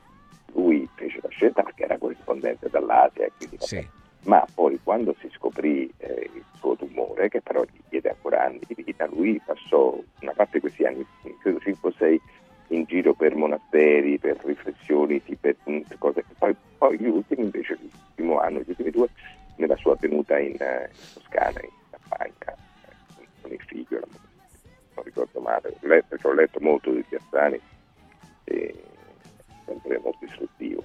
lui fece la scelta perché era corrispondente dall'Asia, quindi, sì. Ma poi quando si scoprì eh, il suo tumore, che però gli diede ancora anni di vita, lui passò una parte di questi anni, credo cinque o sei, in giro per monasteri, per riflessioni, per cose che poi, poi gli ultimi invece, l'ultimo anno, gli ultimi due, nella sua tenuta in, in Toscana, in Campania, con il figlio, non ricordo male, ho letto, ho letto molto di Piazzani, è sempre molto istruttivo.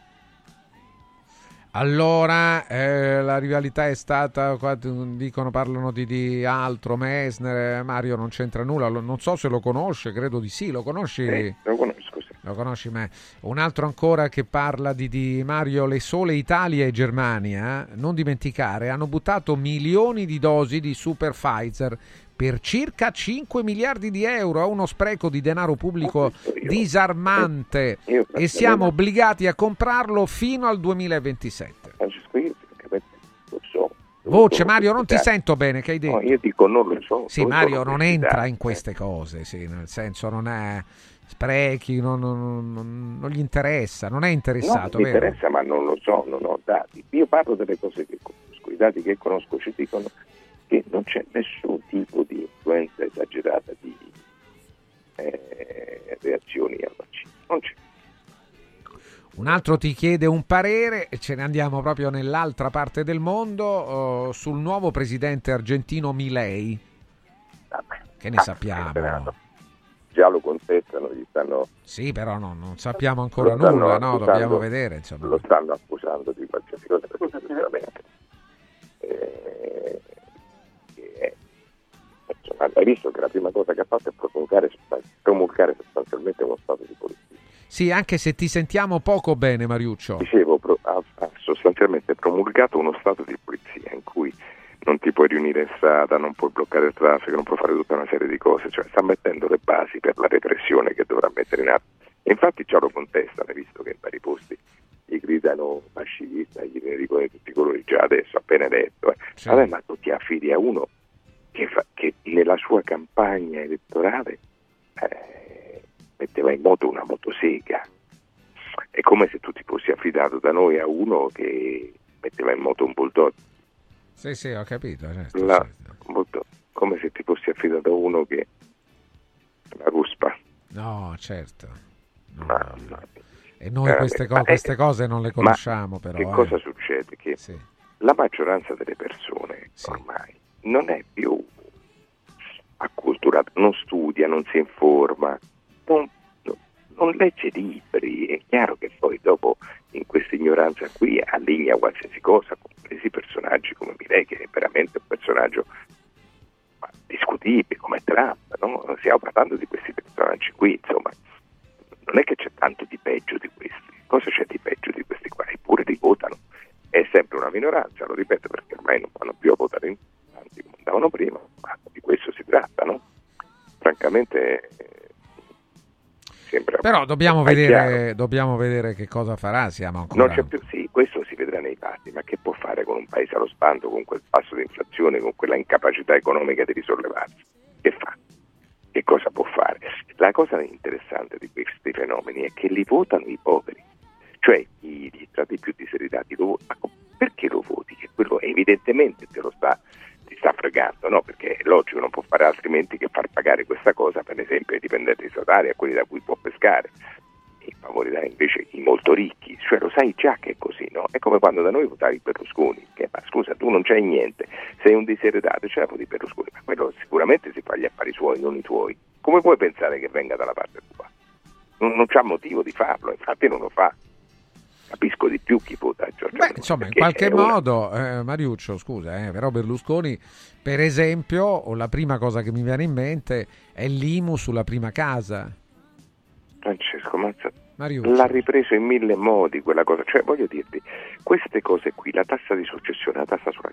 Allora, eh, la rivalità è stata, qua dicono, parlano di, di altro, Messner, Mario non c'entra nulla, lo, non so se lo conosce, credo di sì, lo conosci? Eh, lo conosco, sì. Lo conosci, ma un altro ancora che parla di, di Mario, le sole Italia e Germania, non dimenticare, hanno buttato milioni di dosi di super Pfizer per circa cinque miliardi di euro, a uno spreco di denaro pubblico disarmante, io, io, e siamo obbligati a comprarlo fino al duemilaventisette. Francesco, io non so. Voce, Mario, non ti sento bene, che hai detto? No, io dico non lo so. Sì, Mario non entra in queste cose, sì, nel senso non è sprechi, non, non, non, non gli interessa, non è interessato. No, mi interessa, ma non lo so, non ho dati. Io parlo delle cose che conosco, i dati che conosco ci dicono che non c'è nessun tipo di influenza esagerata di eh, reazioni al vaccino, non c'è. Un altro ti chiede un parere, ce ne andiamo proprio nell'altra parte del mondo, oh, sul nuovo presidente argentino Milei. Ah, che ne ah, sappiamo? Già lo contestano, gli stanno... Sì, però no, non sappiamo ancora nulla, accusando, no? Dobbiamo vedere, insomma. Lo stanno accusando di qualsiasi cosa, perché veramente... Eh... Hai visto che la prima cosa che ha fatto è promulgare, promulgare sostanzialmente uno stato di polizia. Sì, anche se ti sentiamo poco bene, Mariuccio. Dicevo, ha sostanzialmente promulgato uno stato di polizia in cui non ti puoi riunire in strada, non puoi bloccare il traffico, non puoi fare tutta una serie di cose, cioè sta mettendo le basi per la repressione che dovrà mettere in atto. E infatti già lo contestano, visto che in vari posti gli gridano fascista, gli dicono di tutti i colori, già adesso, appena eletto. Eh. Sì. Vabbè, ma tu ti affidi a uno Che, fa, che nella sua campagna elettorale eh, metteva in moto una motosega. È come se tu ti fossi affidato da noi a uno che metteva in moto un bulldog. Sì, sì, ho capito. Certo, la, certo. Come se ti fossi affidato a uno che... la ruspa. No, certo. No, ma, no. Ma, e noi queste, co- queste eh, cose non le conosciamo, però. Che eh. cosa succede? Che sì. La maggioranza delle persone sì. ormai non è più acculturato, non studia, non si informa, non, non legge libri. È chiaro che poi dopo in questa ignoranza qui allinea qualsiasi cosa, compresi personaggi come Milei, che è veramente un personaggio discutibile, come Trump, no? Stiamo parlando di questi personaggi qui, insomma, non è che c'è tanto di peggio di questi. Cosa c'è di peggio di questi qua? Eppure li votano, è sempre una minoranza, lo ripeto, perché ormai non vanno più a votare in come andavano prima, ma di questo si tratta, no? Francamente eh, sembra. Però dobbiamo vedere, dobbiamo vedere che cosa farà, siamo ancora. Non c'è più, sì, questo si vedrà nei fatti, ma che può fare con un paese allo spanto, con quel passo di inflazione, con quella incapacità economica di risollevarsi? Che fa? Che cosa può fare? La cosa interessante di questi fenomeni è che li votano i poveri, cioè i, gli strati più diseredati. Lo, perché lo voti? Che quello evidentemente te lo sta ti sta fregando, no? Perché è logico, non può fare altrimenti che far pagare questa cosa, per esempio, ai dipendenti statali, a quelli da cui può pescare, e favorirà invece i molto ricchi. Cioè lo sai già che è così, no? È come quando da noi votavi Berlusconi, che ma scusa, tu non c'hai niente, sei un diseredato, ce la voti Berlusconi, ma quello sicuramente si fa gli affari suoi, non i tuoi. Come puoi pensare che venga dalla parte tua? Non, non c'ha motivo di farlo, infatti non lo fa. Capisco di più chi vota Giorgia Meloni. Insomma, in qualche modo, una... eh, Mariuccio, scusa, eh, però Berlusconi, per esempio, o la prima cosa che mi viene in mente è l'I M U sulla prima casa. Francesco, mazza, Mariuccio l'ha ripreso in mille modi quella cosa. Cioè, voglio dirti, queste cose qui, la tassa di successione, la tassa sulla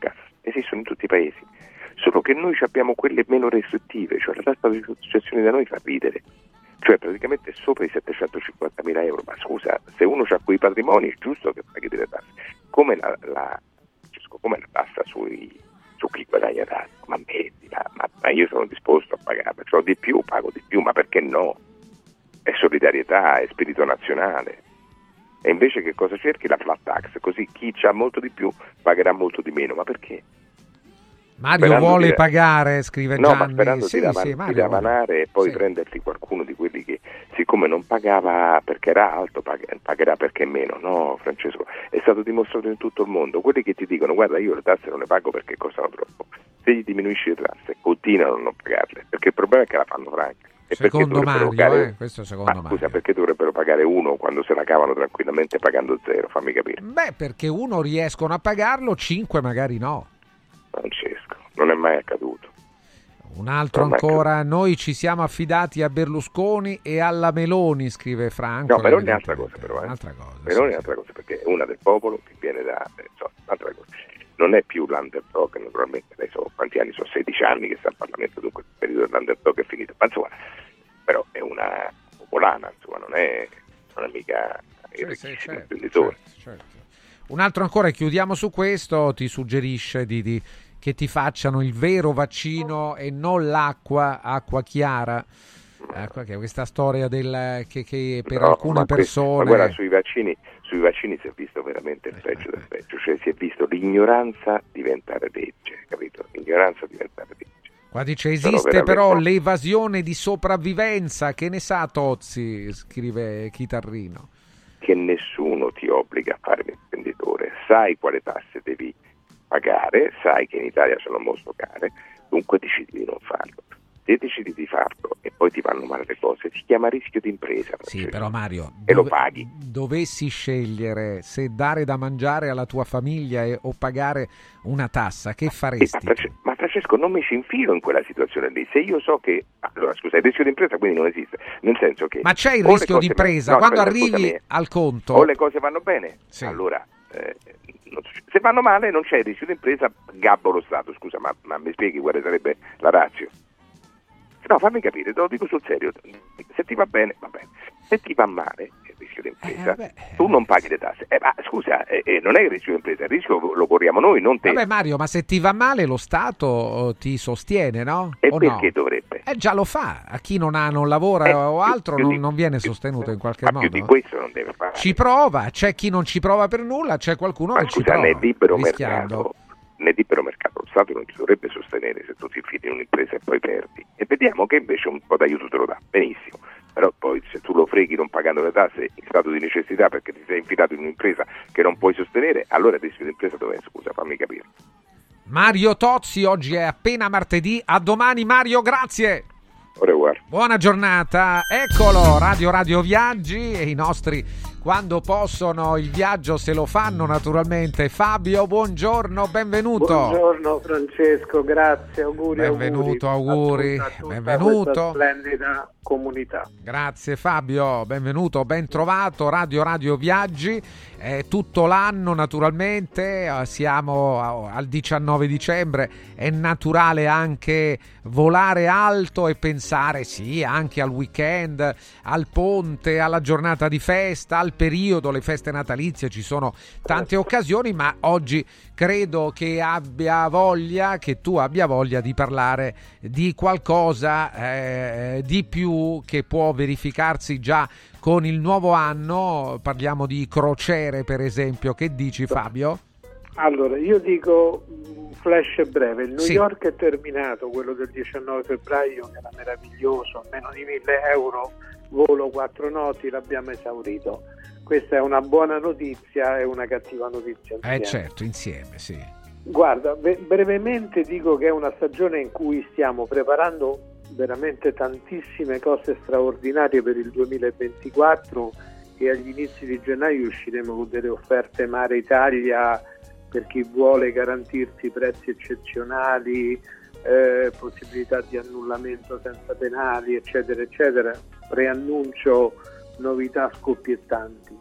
quelle meno restrittive, cioè la tassa delle associazioni da noi fa ridere, cioè praticamente sopra i settecentocinquantamila euro, ma scusa, se uno ha quei patrimoni è giusto che paghi delle tasse, come la, la, come la tassa sui, su chi guadagna tanto, ma mettila, ma, ma io sono disposto a pagare, cioè di più, pago di più, ma perché no? È solidarietà, è spirito nazionale. E invece che cosa cerchi? La flat tax, così chi ha molto di più pagherà molto di meno, ma perché? Mario sperando vuole di... pagare, scrive Gianni. No, ma sperando sì, di, sì, davan- sì, di davanare e poi sì. prendersi qualcuno di quelli che, siccome non pagava perché era alto, pag- pagherà perché meno. No, Francesco, è stato dimostrato in tutto il mondo. Quelli che ti dicono, guarda, io le tasse non le pago perché costano troppo, se gli diminuisci le tasse, continuano a non pagarle, perché il problema è che la fanno franca. E secondo Mario, pagare... eh, questo secondo Ma, Mario. Scusa, perché dovrebbero pagare uno quando se la cavano tranquillamente pagando zero? Fammi capire. Beh, perché uno riescono a pagarlo, cinque magari no. Francesco, non è mai accaduto. Un altro ancora, noi ci siamo affidati a Berlusconi e alla Meloni, scrive Franco. No, Meloni è un'altra cosa però. Eh. Un'altra cosa. Meloni sì, è un'altra cosa, perché è una del popolo che viene da... Insomma, un'altra cosa. Non è più l'underdog, naturalmente, lei so quanti anni, sono sedici anni che sta al Parlamento, dunque il periodo dell'underdog è finito, ma insomma, però è una popolana, insomma, non è, non è mica il sì, sì, certo, certo, certo. Un altro ancora, chiudiamo su questo, ti suggerisce di, di, che ti facciano il vero vaccino e non l'acqua, acqua chiara. Ecco, che questa storia del che, che per no, alcune ma persone. Ma guarda, sui vaccini, sui vaccini si è visto veramente il peggio del peggio, cioè si è visto l'ignoranza diventare legge, capito? L'ignoranza diventare legge. Qua dice esiste veramente... però l'evasione di sopravvivenza, che ne sa Tozzi, scrive Chitarrino. Che nessuno ti obbliga a fare l'imprenditore, sai quale tasse devi pagare, sai che in Italia sono molto care, dunque decidi di non farlo. Se decidi di farlo e poi ti vanno male le cose, si chiama rischio di impresa. Sì, cioè, però Mario, e dove, lo paghi. Dovessi scegliere se dare da mangiare alla tua famiglia e, o pagare una tassa, che faresti? Ma, ma, ma Francesco, non mi ci infilo in quella situazione lì. Se io so che allora scusa, il rischio di impresa quindi non esiste, nel senso che. Ma c'è il rischio di impresa no, quando arrivi scusami, al conto. O le cose vanno bene, sì. allora. Eh, non se vanno male, non c'è il rischio di impresa, gabbo lo Stato. Scusa, ma, ma mi spieghi quale sarebbe la ratio? No, fammi capire, te lo dico sul serio, se ti va bene, va bene, se ti va male è il rischio di impresa, eh, tu non paghi le tasse, eh, ma scusa, eh, non è il rischio di impresa, il rischio lo corriamo noi, non te. Vabbè Mario, ma se ti va male lo Stato ti sostiene, no? E o perché no? Dovrebbe? Eh, già lo fa, a chi non ha, non lavora eh, o altro più, non, più, non viene sostenuto più, in qualche ma modo. Ma più di questo non deve fare. Ci prova, c'è chi non ci prova per nulla, c'è qualcuno ma che scusa, ci prova. Ma scusa, nel libero mercato. Nel libero mercato lo Stato non ti dovrebbe sostenere se tu ti infili in un'impresa e poi perdi, e vediamo che invece un po' d'aiuto te lo dà, benissimo, però poi se tu lo freghi non pagando le tasse in stato di necessità perché ti sei infilato in un'impresa che non puoi sostenere, allora il rischio di impresa dov'è? Scusa, fammi capire. Mario Tozzi, oggi è appena martedì, a domani Mario, grazie. Buona giornata, eccolo Radio Radio Viaggi e i nostri quando possono il viaggio se lo fanno naturalmente. Fabio, buongiorno, benvenuto. Buongiorno Francesco, grazie, auguri. Benvenuto, auguri, auguri. A tutta, a tutta benvenuto. Splendida comunità. Grazie Fabio, benvenuto, ben trovato. Radio Radio Viaggi eh, tutto l'anno naturalmente, eh, siamo al diciannove dicembre, è naturale anche volare alto e pensare sì anche al weekend, al ponte, alla giornata di festa, al periodo, le feste natalizie, ci sono tante occasioni, ma oggi credo che abbia voglia, che tu abbia voglia di parlare di qualcosa eh, di più che può verificarsi già con il nuovo anno. Parliamo di crociere per esempio, che dici Fabio? Allora, io dico un flash breve. Il New sì. York è terminato, quello del diciannove febbraio, che era meraviglioso, meno di mille euro, volo quattro noti, l'abbiamo esaurito. Questa è una buona notizia e una cattiva notizia insieme. Eh certo, insieme, sì. Guarda, be- brevemente dico che è una stagione in cui stiamo preparando veramente tantissime cose straordinarie per il duemilaventiquattro e agli inizi di gennaio usciremo con delle offerte Mare Italia per chi vuole garantirsi prezzi eccezionali, eh, possibilità di annullamento senza penali, eccetera, eccetera. Preannuncio novità scoppiettanti.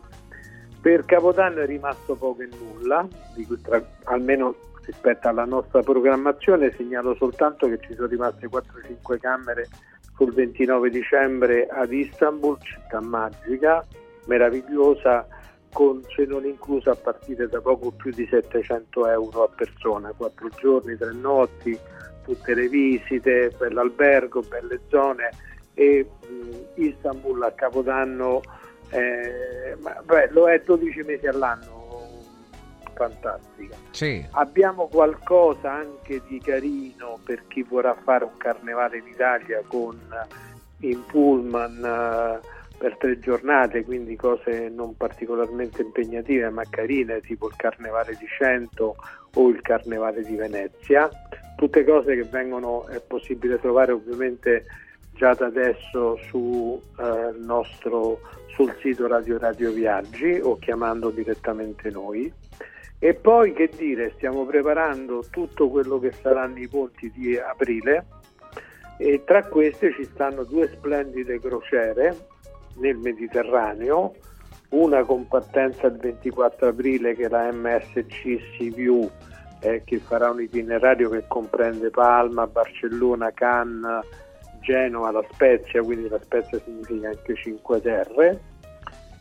Per Capodanno è rimasto poco e nulla, di cui tra, almeno rispetto alla nostra programmazione. Segnalo soltanto che ci sono rimaste quattro cinque camere sul ventinove dicembre ad Istanbul, città magica, meravigliosa, con se non inclusa a partire da poco più di settecento euro a persona, quattro giorni, tre notti, tutte le visite, bell'albergo, belle zone, e mh, Istanbul a Capodanno eh, beh, lo è dodici mesi all'anno, fantastica. Sì. Abbiamo qualcosa anche di carino per chi vorrà fare un carnevale in Italia con in pullman eh, per tre giornate, quindi cose non particolarmente impegnative ma carine, tipo il Carnevale di Cento o il Carnevale di Venezia, tutte cose che vengono è possibile trovare ovviamente già da adesso su eh, nostro sul sito Radio Radio Viaggi o chiamando direttamente noi. E poi, che dire, stiamo preparando tutto quello che saranno i ponti di aprile, e tra queste ci stanno due splendide crociere nel Mediterraneo, una con partenza il ventiquattro aprile che è la M S C Sea View, eh, che farà un itinerario che comprende Palma, Barcellona, Cannes, Genova, La Spezia, quindi La Spezia significa anche Cinque Terre,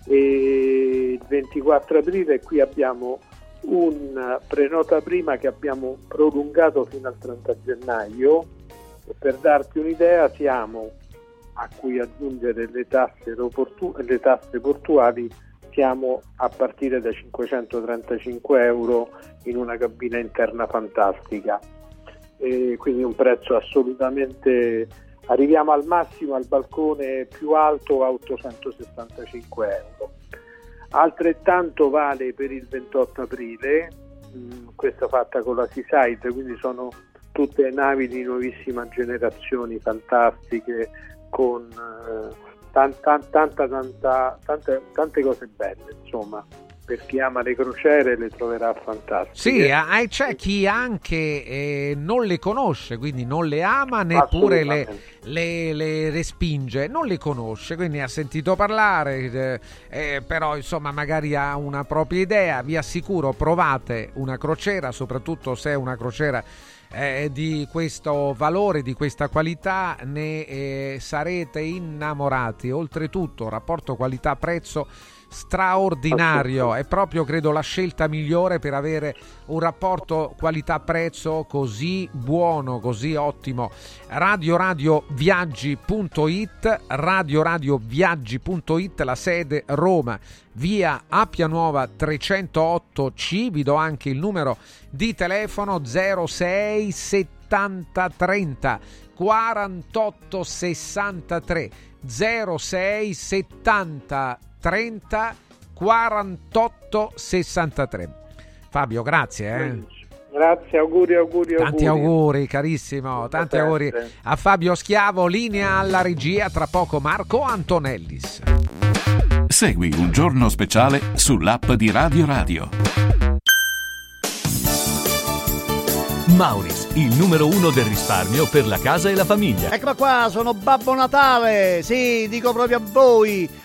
e il ventiquattro aprile qui abbiamo un prenota prima che abbiamo prolungato fino al trenta gennaio, e per darti un'idea siamo, a cui aggiungere le tasse, portu- le tasse portuali, siamo a partire da cinquecentotrentacinque euro in una cabina interna fantastica, e quindi un prezzo assolutamente, arriviamo al massimo al balcone più alto a ottocentosessantacinque euro. Altrettanto vale per il ventotto aprile, mh, questa fatta con la Seaside, quindi sono tutte navi di nuovissima generazione, fantastiche, con eh, tan, tan, tanta, tanta, tante, tante cose belle, insomma. Per chi ama le crociere le troverà fantastiche. Sì, e c'è chi anche eh, non le conosce, quindi non le ama neppure le, le, le respinge, non le conosce, quindi ha sentito parlare, eh, però insomma magari ha una propria idea. Vi assicuro, provate una crociera, soprattutto se è una crociera Eh, di questo valore, di questa qualità, ne eh, sarete innamorati. Oltretutto rapporto qualità-prezzo straordinario, è proprio credo la scelta migliore per avere un rapporto qualità-prezzo così buono, così ottimo. radio radio viaggi punto it, radio radio viaggi punto it, la sede Roma, via Appia Nuova trecentootto C. Vi do anche il numero di telefono zero sei settanta trenta quarantotto sessantatré, zero sei settanta trenta quarantotto sessantatré. Fabio, grazie eh. Grazie, auguri, auguri, auguri. Tanti auguri, carissimo, tanti auguri a Fabio Schiavo. Linea alla regia, tra poco Marco Antonellis. Segui Un Giorno Speciale sull'app di Radio Radio. Mauris, il numero uno del risparmio per la casa e la famiglia. Eccola qua, sono Babbo Natale, sì, dico proprio a voi.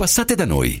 Passate da noi.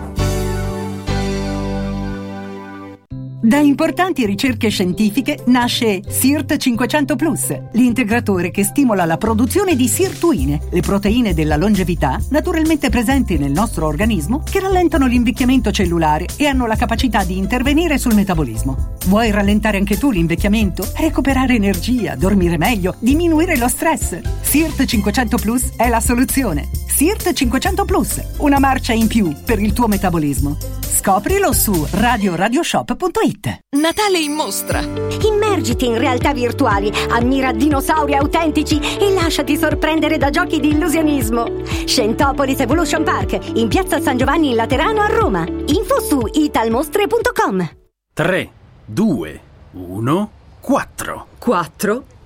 Da importanti ricerche scientifiche nasce SIRT cinquecento plus, l'integratore che stimola la produzione di sirtuine, le proteine della longevità naturalmente presenti nel nostro organismo che rallentano l'invecchiamento cellulare e hanno la capacità di intervenire sul metabolismo. Vuoi rallentare anche tu l'invecchiamento? Recuperare energia, dormire meglio, diminuire lo stress? SIRT cinquecento plus è la soluzione. SIRT cinquecento plus, una marcia in più per il tuo metabolismo. Scoprilo su radio radio shop punto it. Natale in mostra. Immergiti in realtà virtuali, ammira dinosauri autentici e lasciati sorprendere da giochi di illusionismo. Scientopolis Evolution Park, in piazza San Giovanni in Laterano a Roma. Info su italmostre punto com. tre, due, uno, quattro. quattro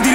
Di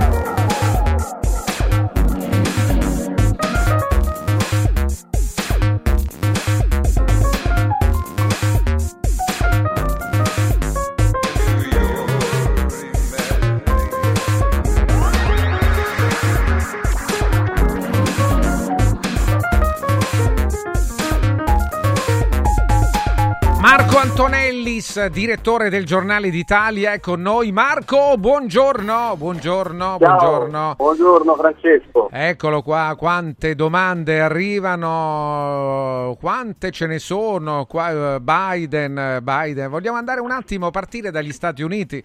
Marco Antonellis, direttore del Giornale d'Italia, è con noi. Marco, buongiorno, buongiorno, Ciao, buongiorno. Buongiorno Francesco. Eccolo qua, quante domande arrivano, quante ce ne sono, qua, Biden, Biden. Vogliamo andare un attimo, partire dagli Stati Uniti.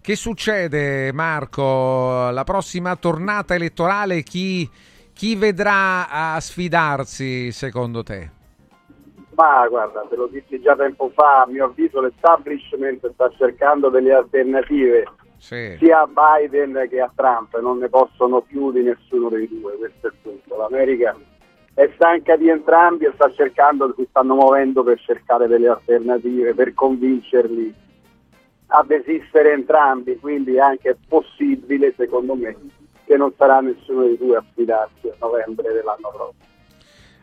Che succede, Marco? La prossima tornata elettorale, chi, chi vedrà a sfidarsi secondo te? Ma guarda, te lo dissi già tempo fa, a mio avviso l'establishment sta cercando delle alternative sì. sia a Biden che a Trump, non ne possono più di nessuno dei due, questo è il punto. L'America è stanca di entrambi e sta cercando, si stanno muovendo per cercare delle alternative, per convincerli a desistere entrambi, quindi è anche possibile, secondo me, che non sarà nessuno dei due a sfidarsi a novembre dell'anno prossimo.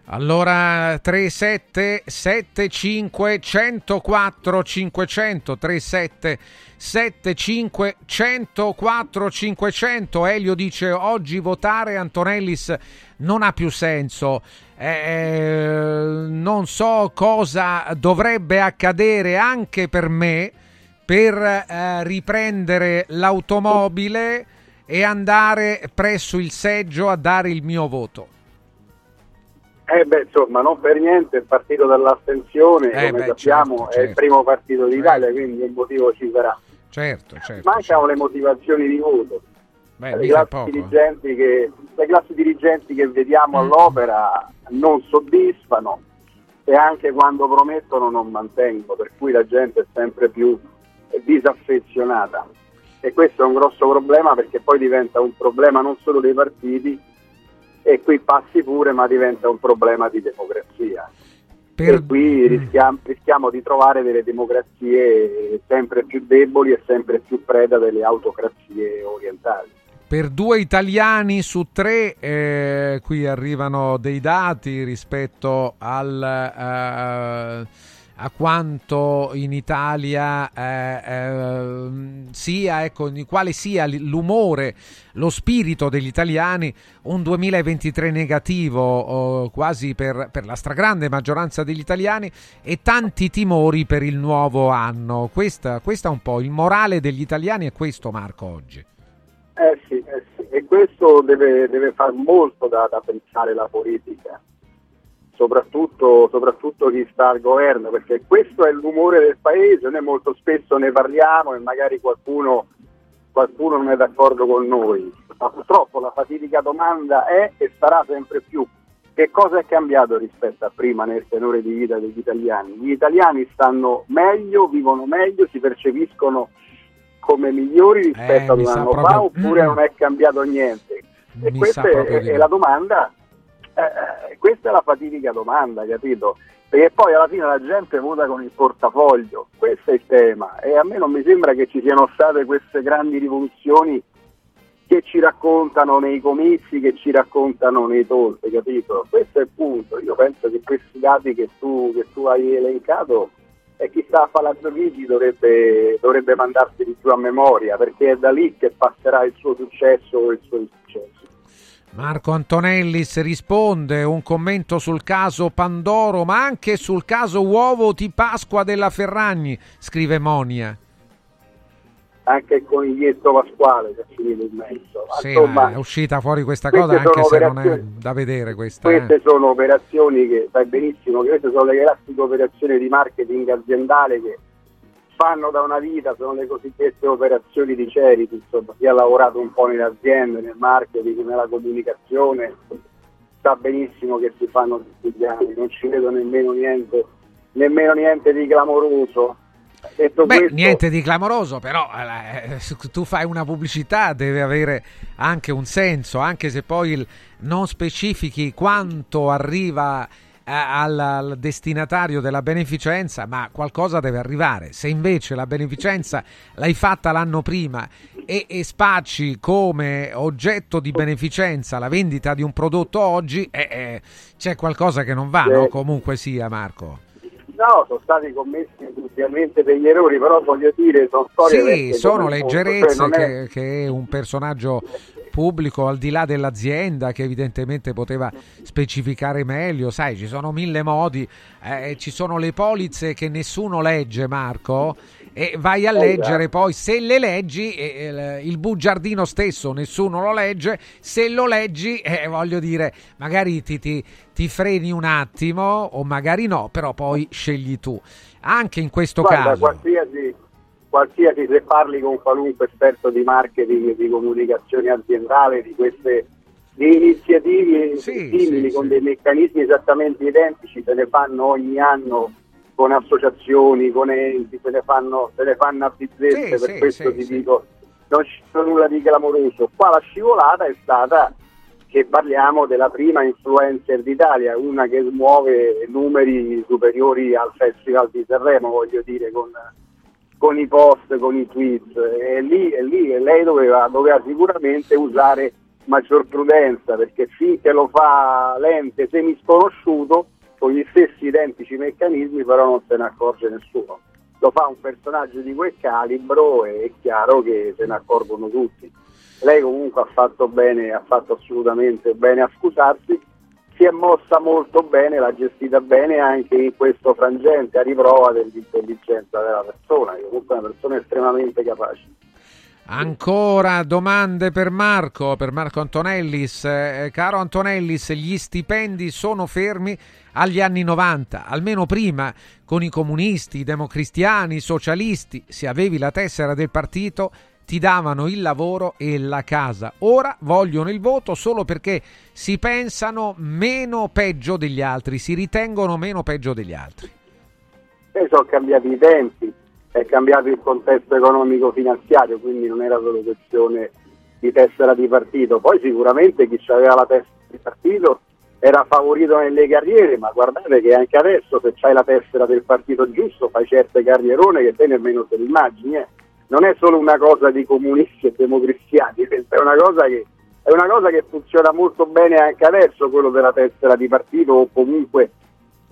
Allora tre sette sette cinque uno zero quattro cinque zero zero tre sette sette cinque uno zero quattro cinque zero zero. Elio dice: oggi votare Antonellis non ha più senso, eh, non so cosa dovrebbe accadere anche per me per eh, riprendere l'automobile e andare presso il seggio a dare il mio voto. Eh beh, insomma, non per niente il partito dell'astensione, eh come beh, sappiamo, certo, è certo. il primo partito d'Italia, certo. quindi il motivo ci sarà. Certo, certo. Mancano certo. le motivazioni di voto. Beh, le, classi poco, dirigenti eh. che, le classi dirigenti che vediamo mm. all'opera non soddisfano, e anche quando promettono non mantengono, per cui la gente è sempre più disaffezionata. E questo è un grosso problema, perché poi diventa un problema non solo dei partiti, e qui passi pure, ma diventa un problema di democrazia. Per... E qui rischiamo, rischiamo di trovare delle democrazie sempre più deboli e sempre più preda delle autocrazie orientali. Per due italiani su tre, eh, qui arrivano dei dati rispetto al... Eh, a quanto in Italia eh, eh, sia, ecco, in quale sia l'umore, lo spirito degli italiani, un duemilaventitré negativo oh, quasi per, per la stragrande maggioranza degli italiani, e tanti timori per il nuovo anno. Questa, questa è un po' il morale degli italiani, è questo, Marco, oggi. Eh sì, eh sì. E questo deve, deve far molto da, da pensare la politica. Soprattutto, soprattutto chi sta al governo, perché questo è l'umore del paese. Noi molto spesso ne parliamo e magari qualcuno, qualcuno non è d'accordo con noi, ma purtroppo la fatidica domanda è, e sarà sempre più, che cosa è cambiato rispetto a prima nel tenore di vita degli italiani? Gli italiani stanno meglio, vivono meglio, si percepiscono come migliori rispetto eh, ad un anno proprio... fa, oppure mm. non è cambiato niente? E mi questa è, è, è la domanda. Eh, questa è la fatidica domanda, capito? Perché poi alla fine la gente vota con il portafoglio, questo è il tema, e a me non mi sembra che ci siano state queste grandi rivoluzioni che ci raccontano nei comizi, che ci raccontano nei talk, capito? Questo è il punto. Io penso che questi dati che tu, che tu hai elencato, e chissà, Palazzo Chigi dovrebbe, dovrebbe mandarsi di più a memoria, perché è da lì che passerà il suo successo o il suo insuccesso. Marco Antonellis risponde, un commento sul caso Pandoro, ma anche sul caso uovo di Pasqua della Ferragni, scrive Monia. Anche il coniglietto pasquale che ci viene in mezzo. Sì, insomma, è uscita fuori questa cosa, anche se non è da vedere questa. Queste eh. sono operazioni che, sai benissimo, che queste sono le classiche operazioni di marketing aziendale che fanno da una vita, sono le cosiddette operazioni di charity. Insomma, chi ha lavorato un po' nelle aziende, nel marketing, nella comunicazione, sa benissimo che si fanno tutti gli anni, non ci vedo nemmeno niente, nemmeno niente di clamoroso. Detto Beh, questo, niente di clamoroso, però eh, tu fai una pubblicità, deve avere anche un senso, anche se poi il, non specifichi quanto arriva Al, al destinatario della beneficenza, ma qualcosa deve arrivare. Se invece la beneficenza l'hai fatta l'anno prima e, e spacci come oggetto di beneficenza la vendita di un prodotto oggi, eh, eh, c'è qualcosa che non va, no? Comunque sia, Marco. No, sono stati commessi indubbiamente degli errori, però voglio dire, sono storie. Sì, sono leggerezze, cioè è... che, che un personaggio pubblico, al di là dell'azienda, che evidentemente poteva specificare meglio, sai, ci sono mille modi, eh, ci sono le polizze che nessuno legge, Marco, e vai a leggere poi, se le leggi, eh, il bugiardino stesso nessuno lo legge, se lo leggi, eh, voglio dire, magari ti, ti, ti freni un attimo, o magari no, però poi scegli tu. Anche in questo Guarda, caso... Qualsiasi, qualsiasi, se parli con qualunque esperto di marketing, di comunicazione aziendale, di queste di iniziative sì, simili, sì, con sì. dei meccanismi esattamente identici, se ne fanno ogni anno con associazioni, con enti, se ne fanno, se ne fanno a bizzeffe, sì, per sì, questo sì, ti sì. dico... non c'è nulla di clamoroso. Qua la scivolata è stata che parliamo della prima influencer d'Italia, una che muove numeri superiori al Festival di Sanremo, voglio dire, con, con i post, con i tweet, e lì, e lì lei doveva, doveva sicuramente usare maggior prudenza, perché finché lo fa l'ente semisconosciuto con gli stessi identici meccanismi, però non se ne accorge nessuno. Lo fa un personaggio di quel calibro e è chiaro che se ne accorgono tutti. Lei comunque ha fatto bene, ha fatto assolutamente bene a scusarsi, si è mossa molto bene, l'ha gestita bene anche in questo frangente, a riprova dell'intelligenza della persona, che comunque è una persona estremamente capace. Ancora domande per Marco, per Marco Antonellis. Eh, caro Antonellis, gli stipendi sono fermi agli anni novanta, almeno prima con i comunisti, i democristiani, i socialisti. Se avevi la tessera del partito ti davano il lavoro e la casa. Ora vogliono il voto solo perché si pensano meno peggio degli altri, si ritengono meno peggio degli altri. E sono cambiati i tempi. È cambiato il contesto economico-finanziario, quindi non era solo questione di tessera di partito. Poi sicuramente chi aveva la tessera di partito era favorito nelle carriere, ma guardate che anche adesso, se c'hai la tessera del partito giusto, fai certe carrierone che te nemmeno te l'immagini. Eh. Non è solo una cosa di comunisti e democristiani, è una cosa che è una cosa che funziona molto bene anche adesso, quello della tessera di partito o comunque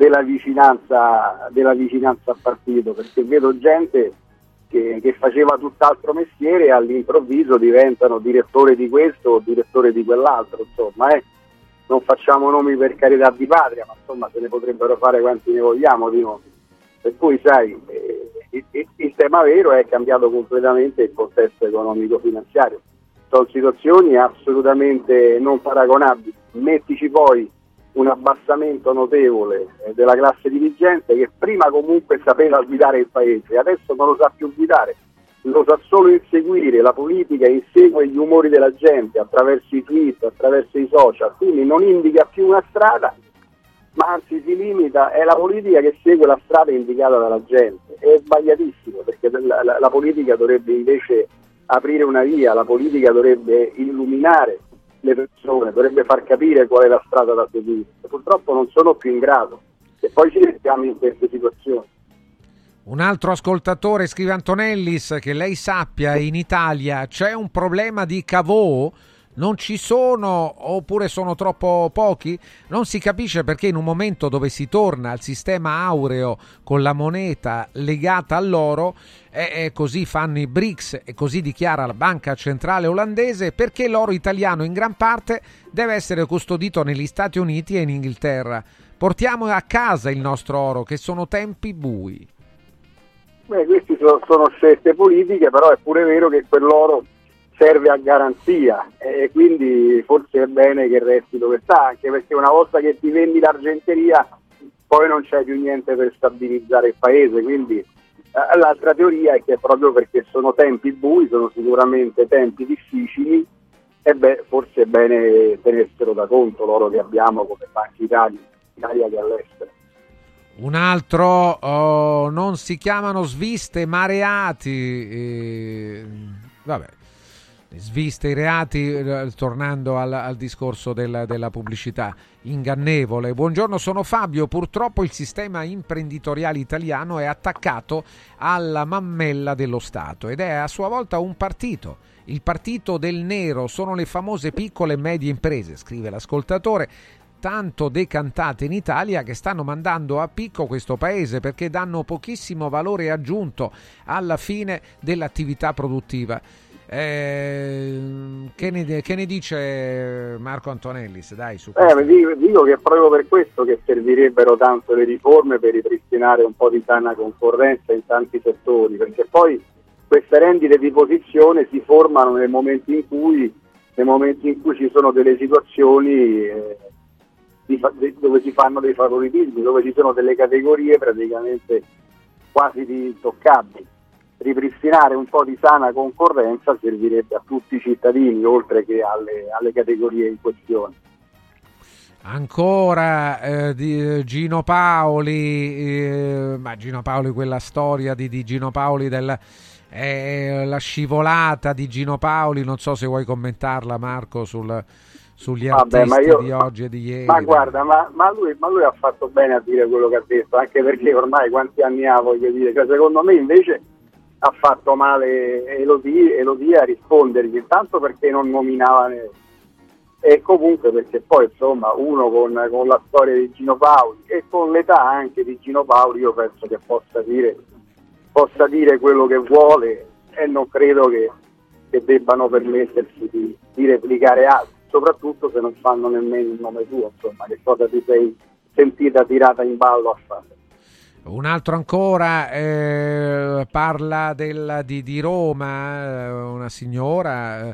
della vicinanza della vicinanza al partito, perché vedo gente che, che faceva tutt'altro mestiere e all'improvviso diventano direttore di questo o direttore di quell'altro, insomma, eh. Non facciamo nomi, per carità, di patria, ma insomma se ne potrebbero fare quanti ne vogliamo di nomi. Per cui, sai, eh, il, il tema vero è cambiato completamente il contesto economico-finanziario. Sono situazioni assolutamente non paragonabili. Mettici poi un abbassamento notevole della classe dirigente, che prima comunque sapeva guidare il paese, adesso non lo sa più guidare, lo sa solo inseguire. La politica insegue gli umori della gente attraverso i tweet, attraverso i social, quindi non indica più una strada, ma anzi si limita, è la politica che segue la strada indicata dalla gente. È sbagliatissimo, perché la, la, la politica dovrebbe invece aprire una via, la politica dovrebbe illuminare le persone, dovrebbe far capire qual è la strada da seguire. Purtroppo non sono più in grado e poi ci mettiamo in queste situazioni. Un altro ascoltatore scrive: Antonellis, che lei sappia in Italia c'è un problema di cavò, non ci sono oppure sono troppo pochi? Non si capisce perché in un momento dove si torna al sistema aureo con la moneta legata all'oro, e eh, così fanno i BRICS e così dichiara la banca centrale olandese, perché l'oro italiano in gran parte deve essere custodito negli Stati Uniti e in Inghilterra. Portiamo a casa il nostro oro, che sono tempi bui. Beh, queste sono, sono scelte politiche, però è pure vero che quell'oro serve a garanzia e quindi forse è bene che resti dove sta, anche perché una volta che ti vendi l'argenteria poi non c'è più niente per stabilizzare il paese. Quindi eh, l'altra teoria è che proprio perché sono tempi bui, sono sicuramente tempi difficili, e beh, forse è bene tenerselo da conto l'oro che abbiamo come Banca Italia, Italia che all'estero. Un altro, oh, non si chiamano sviste ma reati, eh, vabbè. Sviste i reati, tornando al, al discorso della, della pubblicità ingannevole. Buongiorno, sono Fabio. Purtroppo il sistema imprenditoriale italiano è attaccato alla mammella dello Stato ed è a sua volta un partito. Il partito del nero sono le famose piccole e medie imprese, scrive l'ascoltatore, tanto decantate in Italia, che stanno mandando a picco questo paese perché danno pochissimo valore aggiunto alla fine dell'attività produttiva. Eh, che, ne, che ne dice Marco Antonellis? Dai, su eh, dico, dico che è proprio per questo che servirebbero tanto le riforme, per ripristinare un po' di sana concorrenza in tanti settori, perché poi queste rendite di posizione si formano nel momento in cui, nei momenti in cui ci sono delle situazioni eh, di, dove si fanno dei favoritismi, dove ci sono delle categorie praticamente quasi intoccabili. Ripristinare un po' di sana concorrenza servirebbe a tutti i cittadini, oltre che alle, alle categorie in questione. Ancora eh, di Gino Paoli, eh, ma Gino Paoli, quella storia di, di Gino Paoli, del, eh, la scivolata di Gino Paoli, non so se vuoi commentarla, Marco, sul, sugli Vabbè, artisti ma io, di oggi e di ieri. Ma guarda, ma, ma, lui, ma lui ha fatto bene a dire quello che ha detto, anche perché ormai quanti anni ha, voglio dire, cioè, secondo me invece ha fatto male Elodie, Elodie a rispondergli, intanto perché non nominava ne... e comunque perché poi insomma uno con, con la storia di Gino Paoli e con l'età anche di Gino Paoli io penso che possa dire possa dire quello che vuole e non credo che, che debbano permettersi di, di replicare altro, soprattutto se non fanno nemmeno il nome tuo, insomma che cosa ti sei sentita tirata in ballo a fare. Un altro ancora eh, parla del, di, di Roma, una signora,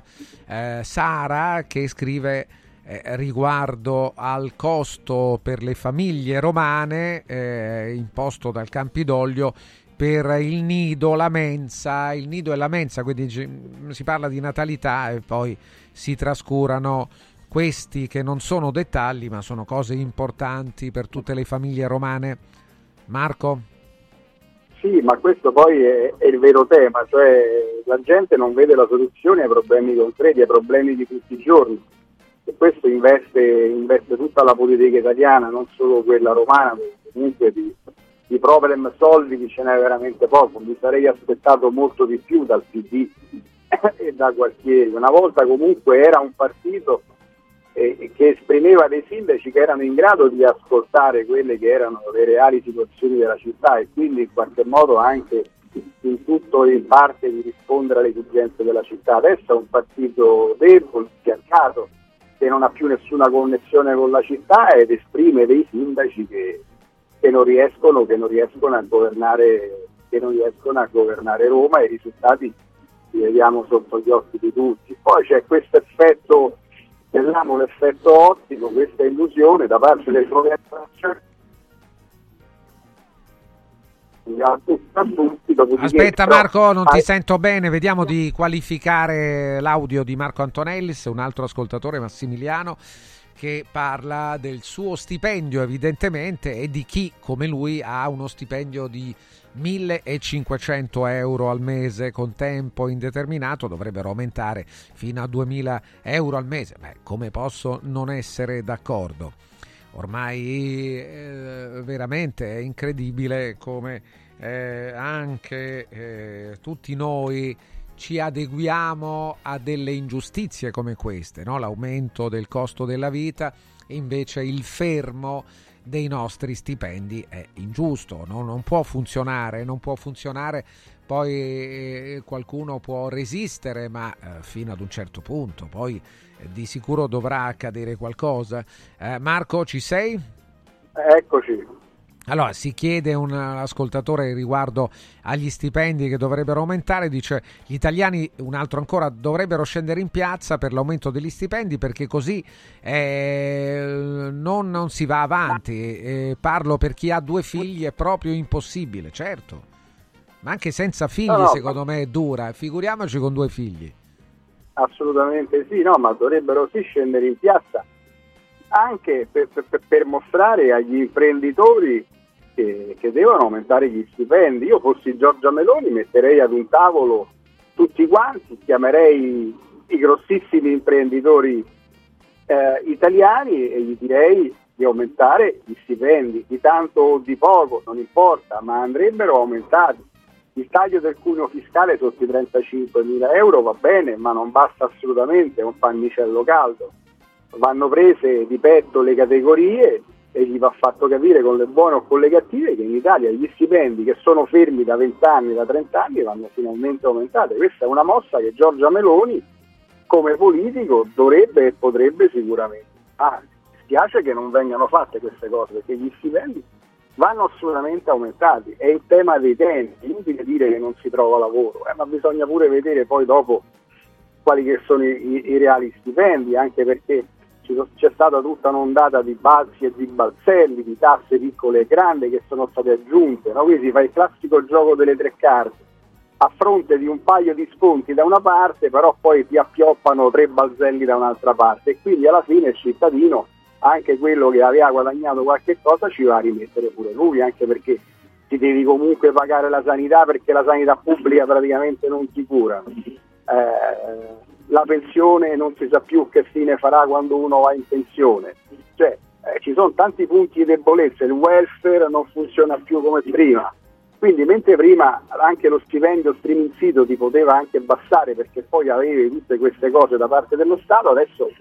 eh, Sara, che scrive eh, riguardo al costo per le famiglie romane eh, imposto dal Campidoglio per il nido, la mensa, il nido e la mensa, quindi si parla di natalità e poi si trascurano questi che non sono dettagli ma sono cose importanti per tutte le famiglie romane. Marco? Sì, ma questo poi è, è il vero tema, cioè la gente non vede la soluzione ai problemi concreti, ai problemi di tutti i giorni, e questo investe, investe tutta la politica italiana, non solo quella romana, perché comunque di, di problem solidi ce n'è veramente poco, mi sarei aspettato molto di più dal P D e da Gualtieri. Una volta comunque era un partito che esprimeva dei sindaci che erano in grado di ascoltare quelle che erano le reali situazioni della città e quindi in qualche modo anche in tutto e in parte di rispondere alle esigenze della città. Adesso è un partito debole, schiacciato, che non ha più nessuna connessione con la città ed esprime dei sindaci che, che non riescono, che non riescono a governare, che non riescono a governare Roma, e i risultati li vediamo sotto gli occhi di tutti. Poi c'è questo effetto, Vediamo l'effetto ottico, questa illusione da parte del governo. Aspetta Marco, non ti sento bene, vediamo di qualificare l'audio di Marco Antonellis, un altro ascoltatore, Massimiliano, che parla del suo stipendio evidentemente e di chi come lui ha uno stipendio di millecinquecento euro al mese con tempo indeterminato, dovrebbero aumentare fino a duemila euro al mese. Beh, come posso non essere d'accordo? Ormai eh, veramente è incredibile come eh, anche eh, tutti noi ci adeguiamo a delle ingiustizie come queste, no? L'aumento del costo della vita, invece il fermo dei nostri stipendi è ingiusto, no? Non può funzionare, non può funzionare. Poi qualcuno può resistere, ma fino ad un certo punto, poi di sicuro dovrà accadere qualcosa. Eh, Marco, ci sei? Eccoci. Allora, si chiede un ascoltatore riguardo agli stipendi che dovrebbero aumentare, dice gli italiani, un altro ancora, dovrebbero scendere in piazza per l'aumento degli stipendi perché così eh, non, non si va avanti. Eh, parlo per chi ha due figli, è proprio impossibile, certo, ma anche senza figli no, no, secondo ma... me è dura, figuriamoci con due figli. Assolutamente sì, no, ma dovrebbero sì scendere in piazza anche per, per, per mostrare agli imprenditori che, che devono aumentare gli stipendi. Io fossi Giorgia Meloni metterei ad un tavolo tutti quanti, chiamerei i grossissimi imprenditori eh, italiani e gli direi di aumentare gli stipendi, di tanto o di poco, non importa, ma andrebbero aumentati. Il taglio del cuneo fiscale sotto i trentacinquemila euro va bene, ma non basta assolutamente, è un pannicello caldo. Vanno prese di petto le categorie e gli va fatto capire con le buone o con le cattive che in Italia gli stipendi che sono fermi da vent'anni, da trent'anni vanno finalmente aumentati. Questa è una mossa che Giorgia Meloni come politico dovrebbe e potrebbe sicuramente fare. Ah, spiace che non vengano fatte queste cose perché gli stipendi vanno assolutamente aumentati. È il tema dei tempi, inutile dire che non si trova lavoro, eh, ma bisogna pure vedere poi dopo quali che sono i, i reali stipendi, anche perché c'è stata tutta un'ondata di balzi e di balzelli, di tasse piccole e grandi che sono state aggiunte, no? Quindi si fa il classico gioco delle tre carte, a fronte di un paio di sconti da una parte, però poi ti appioppano tre balzelli da un'altra parte e quindi alla fine il cittadino anche quello che aveva guadagnato qualche cosa ci va a rimettere pure lui, anche perché ti devi comunque pagare la sanità, perché la sanità pubblica praticamente non ti cura, eh, la pensione non si sa più che fine farà quando uno va in pensione, cioè eh, ci sono tanti punti di debolezza, il welfare non funziona più come prima, quindi mentre prima anche lo stipendio striminzito ti poteva anche abbassare perché poi avevi tutte queste cose da parte dello Stato, adesso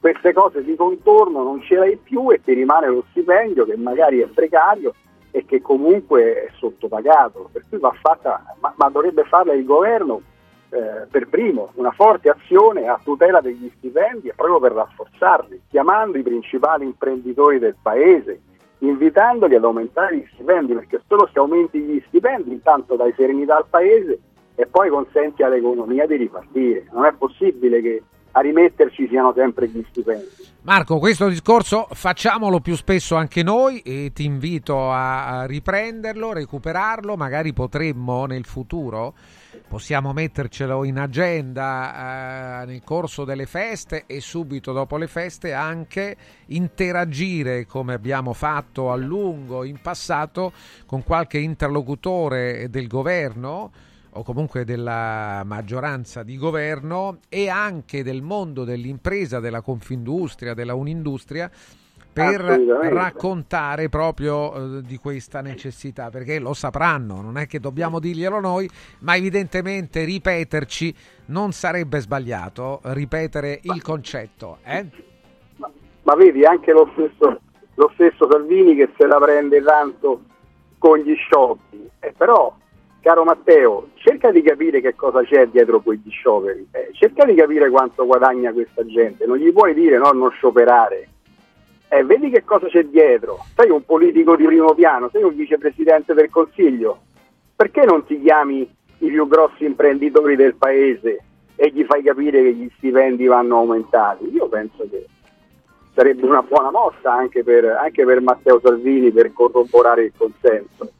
queste cose di contorno non ce l'hai più e ti rimane lo stipendio che magari è precario e che comunque è sottopagato, per cui va fatta, ma, ma dovrebbe farla il governo eh, per primo, una forte azione a tutela degli stipendi e proprio per rafforzarli, chiamando i principali imprenditori del paese, invitandoli ad aumentare gli stipendi, perché solo se aumenti gli stipendi intanto dai serenità al paese e poi consenti all'economia di ripartire. Non è possibile che a rimetterci siano sempre gli stipendi. Marco, questo discorso facciamolo più spesso anche noi e ti invito a riprenderlo, recuperarlo, magari potremmo nel futuro, possiamo mettercelo in agenda eh, nel corso delle feste e subito dopo le feste anche interagire, come abbiamo fatto a lungo in passato, con qualche interlocutore del governo o comunque della maggioranza di governo e anche del mondo dell'impresa, della Confindustria, della Unindustria, per raccontare proprio eh, di questa necessità, perché lo sapranno, non è che dobbiamo dirglielo noi, ma evidentemente ripeterci non sarebbe sbagliato, ripetere ma, il concetto. Eh? Ma, ma vedi, anche lo stesso, lo stesso Salvini che se la prende tanto con gli scioperi, eh, però... Caro Matteo, cerca di capire che cosa c'è dietro quegli scioperi, eh, cerca di capire quanto guadagna questa gente, non gli puoi dire no, non scioperare, eh, vedi che cosa c'è dietro, sei un politico di primo piano, sei un vicepresidente del Consiglio, perché non ti chiami i più grossi imprenditori del paese e gli fai capire che gli stipendi vanno aumentati? Io penso che sarebbe una buona mossa anche per, anche per Matteo Salvini, per corroborare il consenso.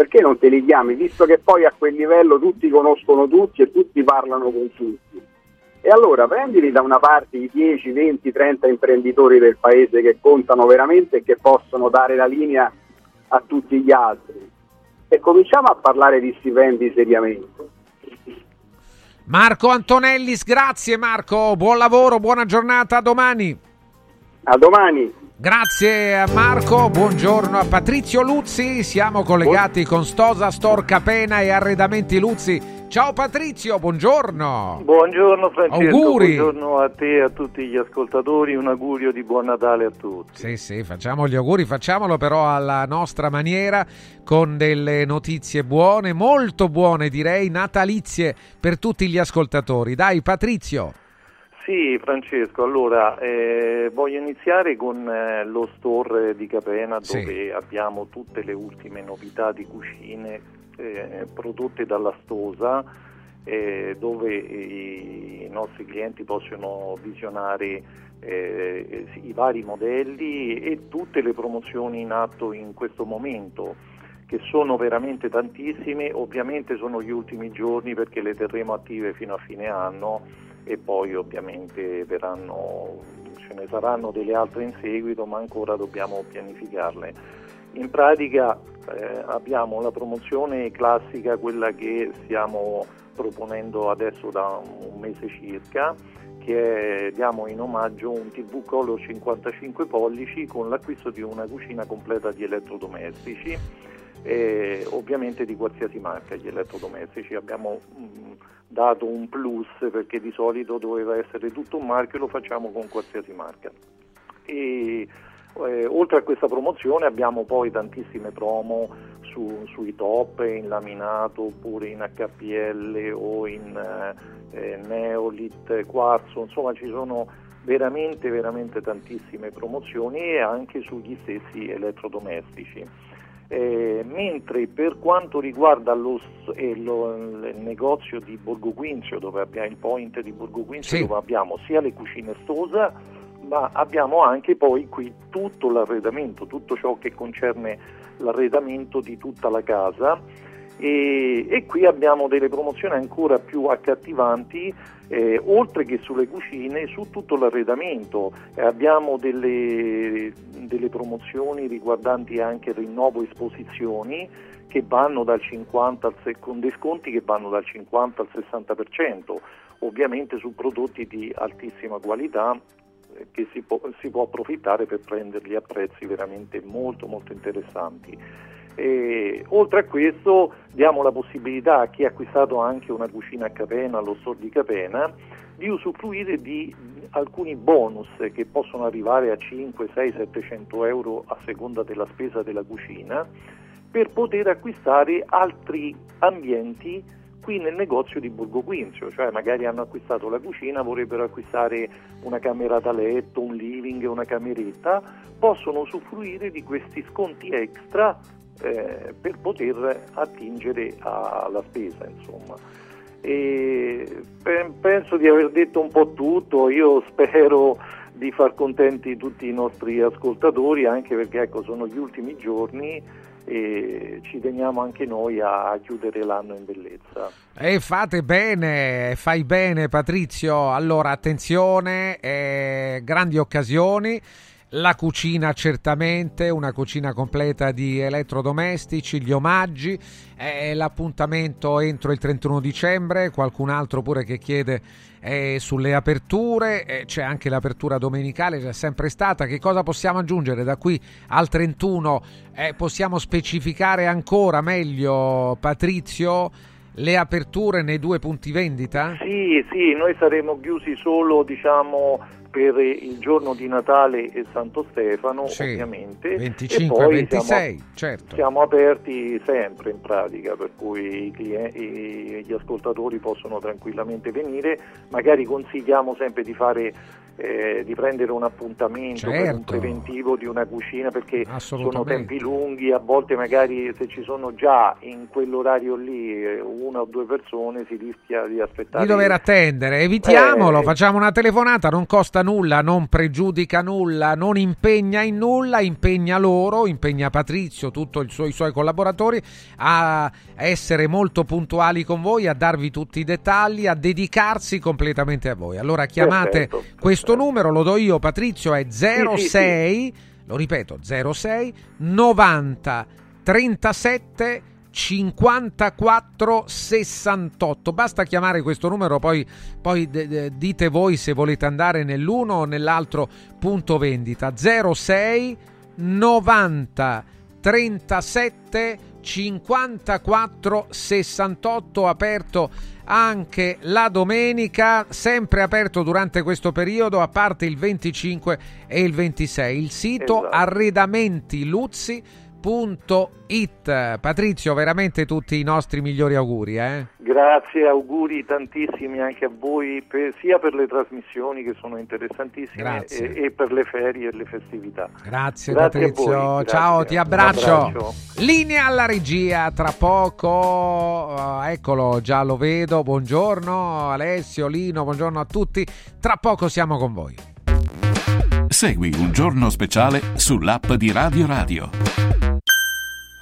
Perché non te li chiami, visto che poi a quel livello tutti conoscono tutti e tutti parlano con tutti? E allora prendili da una parte i dieci, venti, trenta imprenditori del paese che contano veramente e che possono dare la linea a tutti gli altri e cominciamo a parlare di stipendi seriamente. Marco Antonellis, grazie Marco, buon lavoro, buona giornata, a domani. A domani. Grazie a Marco, buongiorno a Patrizio Luzzi, siamo collegati con Stosa, Stor Capena e Arredamenti Luzzi. Ciao Patrizio, buongiorno. Buongiorno Francesco, auguri. Buongiorno a te e a tutti gli ascoltatori, un augurio di buon Natale a tutti. Sì, sì, facciamo gli auguri, facciamolo però alla nostra maniera, con delle notizie buone, molto buone direi, natalizie per tutti gli ascoltatori. Dai Patrizio. Sì Francesco, allora eh, voglio iniziare con eh, lo store di Capena dove sì. abbiamo tutte le ultime novità di cucine eh, prodotte dalla Stosa eh, dove i nostri clienti possono visionare eh, i vari modelli e tutte le promozioni in atto in questo momento, che sono veramente tantissime, ovviamente sono gli ultimi giorni perché le terremo attive fino a fine anno e poi ovviamente verranno, ce ne saranno delle altre in seguito, ma ancora dobbiamo pianificarle. In pratica eh, abbiamo la promozione classica, quella che stiamo proponendo adesso da un mese circa, che è, diamo in omaggio un tivù Colo cinquantacinque pollici con l'acquisto di una cucina completa di elettrodomestici, e ovviamente di qualsiasi marca gli elettrodomestici. Abbiamo mh, dato un plus perché di solito doveva essere tutto un marchio, lo facciamo con qualsiasi marca. E eh, oltre a questa promozione abbiamo poi tantissime promo su, sui top in laminato oppure in H P L o in eh, Neolith, quarzo, insomma ci sono veramente veramente tantissime promozioni e anche sugli stessi elettrodomestici. Eh, mentre per quanto riguarda lo, eh, lo, il negozio di Borgo Quinzio, dove abbiamo il point di Borgo Quinzio, sì. dove abbiamo sia le cucine Stosa, ma abbiamo anche poi qui tutto l'arredamento, tutto ciò che concerne l'arredamento di tutta la casa, e, e qui abbiamo delle promozioni ancora più accattivanti, eh, oltre che sulle cucine, su tutto l'arredamento. Eh, abbiamo delle, delle promozioni riguardanti anche il rinnovo esposizioni, che vanno dal cinquanta al, con dei sconti che vanno dal cinquanta al sessanta per cento, ovviamente su prodotti di altissima qualità che si può, si può approfittare per prenderli a prezzi veramente molto molto interessanti. E, oltre a questo, diamo la possibilità a chi ha acquistato anche una cucina a Capena, allo store di Capena, di usufruire di alcuni bonus che possono arrivare a cinque, sei, settecento euro a seconda della spesa della cucina, per poter acquistare altri ambienti qui nel negozio di Borgo Quinzio. Cioè magari hanno acquistato la cucina, vorrebbero acquistare una camera da letto, un living, una cameretta, possono usufruire di questi sconti extra eh, per poter attingere alla spesa, insomma. E penso di aver detto un po' tutto. Io spero di far contenti tutti i nostri ascoltatori, anche perché ecco, sono gli ultimi giorni e ci teniamo anche noi a chiudere l'anno in bellezza. E fate bene, fai bene Patrizio. Allora attenzione, eh, grandi occasioni, la cucina certamente, una cucina completa di elettrodomestici, gli omaggi, eh, l'appuntamento entro il trentuno dicembre, qualcun altro pure che chiede eh, sulle aperture, eh, c'è anche l'apertura domenicale, c'è sempre stata. Che cosa possiamo aggiungere da qui al trentuno? Eh, possiamo specificare ancora meglio Patrizio le aperture nei due punti vendita? Sì, sì, noi saremo chiusi solo, diciamo, per il giorno di Natale e Santo Stefano, sì, ovviamente venticinque e ventisei, siamo, certo. Siamo aperti sempre in pratica, per cui i clienti, gli ascoltatori possono tranquillamente venire. Magari consigliamo sempre di fare eh, di prendere un appuntamento, certo, per un preventivo di una cucina, perché sono tempi lunghi. A volte magari se ci sono già in quell'orario lì una o due persone, si rischia di aspettare, di dover attendere. Evitiamolo, eh, facciamo una telefonata, non costa nulla, non pregiudica nulla, non impegna in nulla, impegna loro, impegna Patrizio, tutti i, i suoi collaboratori a essere molto puntuali con voi, a darvi tutti i dettagli, a dedicarsi completamente a voi. Allora chiamate, perfetto, perfetto, questo numero, lo do io Patrizio, è zero sei, lo ripeto, zero sei novanta trentasette cinquantaquattro sessantotto. Basta chiamare questo numero, poi, poi de, de, dite voi se volete andare nell'uno o nell'altro punto vendita. Zero sei novanta trentasette cinquantaquattro sessantotto, aperto anche la domenica, sempre aperto durante questo periodo, a parte il venticinque e il ventisei. Il sito arredamenti luzzi punto it. Patrizio, veramente tutti i nostri migliori auguri, eh? Grazie, auguri tantissimi anche a voi, per, sia per le trasmissioni che sono interessantissime e, e per le ferie e le festività. Grazie, grazie Patrizio, ciao, grazie. Ti abbraccio. abbraccio Linea alla regia, tra poco, eccolo, già lo vedo, buongiorno Alessio, Lino, buongiorno a tutti, tra poco siamo con voi. Segui Un Giorno Speciale sull'app di Radio Radio.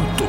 Tutto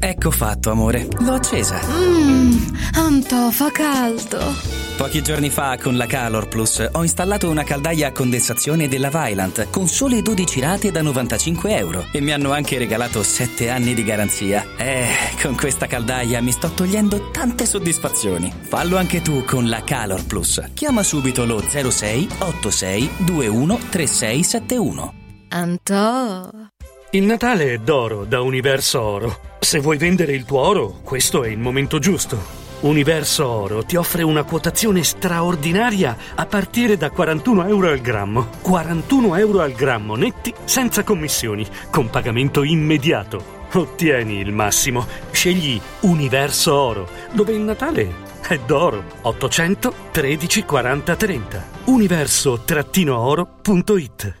Ecco fatto amore, l'ho accesa. Mmm, Antò fa caldo. Pochi giorni fa con la Calor Plus ho installato una caldaia a condensazione della Vaillant con sole dodici rate da novantacinque euro e mi hanno anche regalato sette anni di garanzia. Eh, con questa caldaia mi sto togliendo tante soddisfazioni. Fallo anche tu con la Calor Plus. Chiama subito lo zero sei ottantasei ventuno trentasei settantuno. Antò! Il Natale è d'oro da Universo Oro. Se vuoi vendere il tuo oro, questo è il momento giusto. Universo Oro ti offre una quotazione straordinaria a partire da quarantuno euro al grammo. quarantuno euro al grammo netti, senza commissioni, con pagamento immediato. Ottieni il massimo. Scegli Universo Oro, dove il Natale è d'oro. ottocento tredici quaranta trenta. universo oro punto it.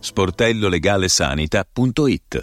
sportello legale sanità punto it.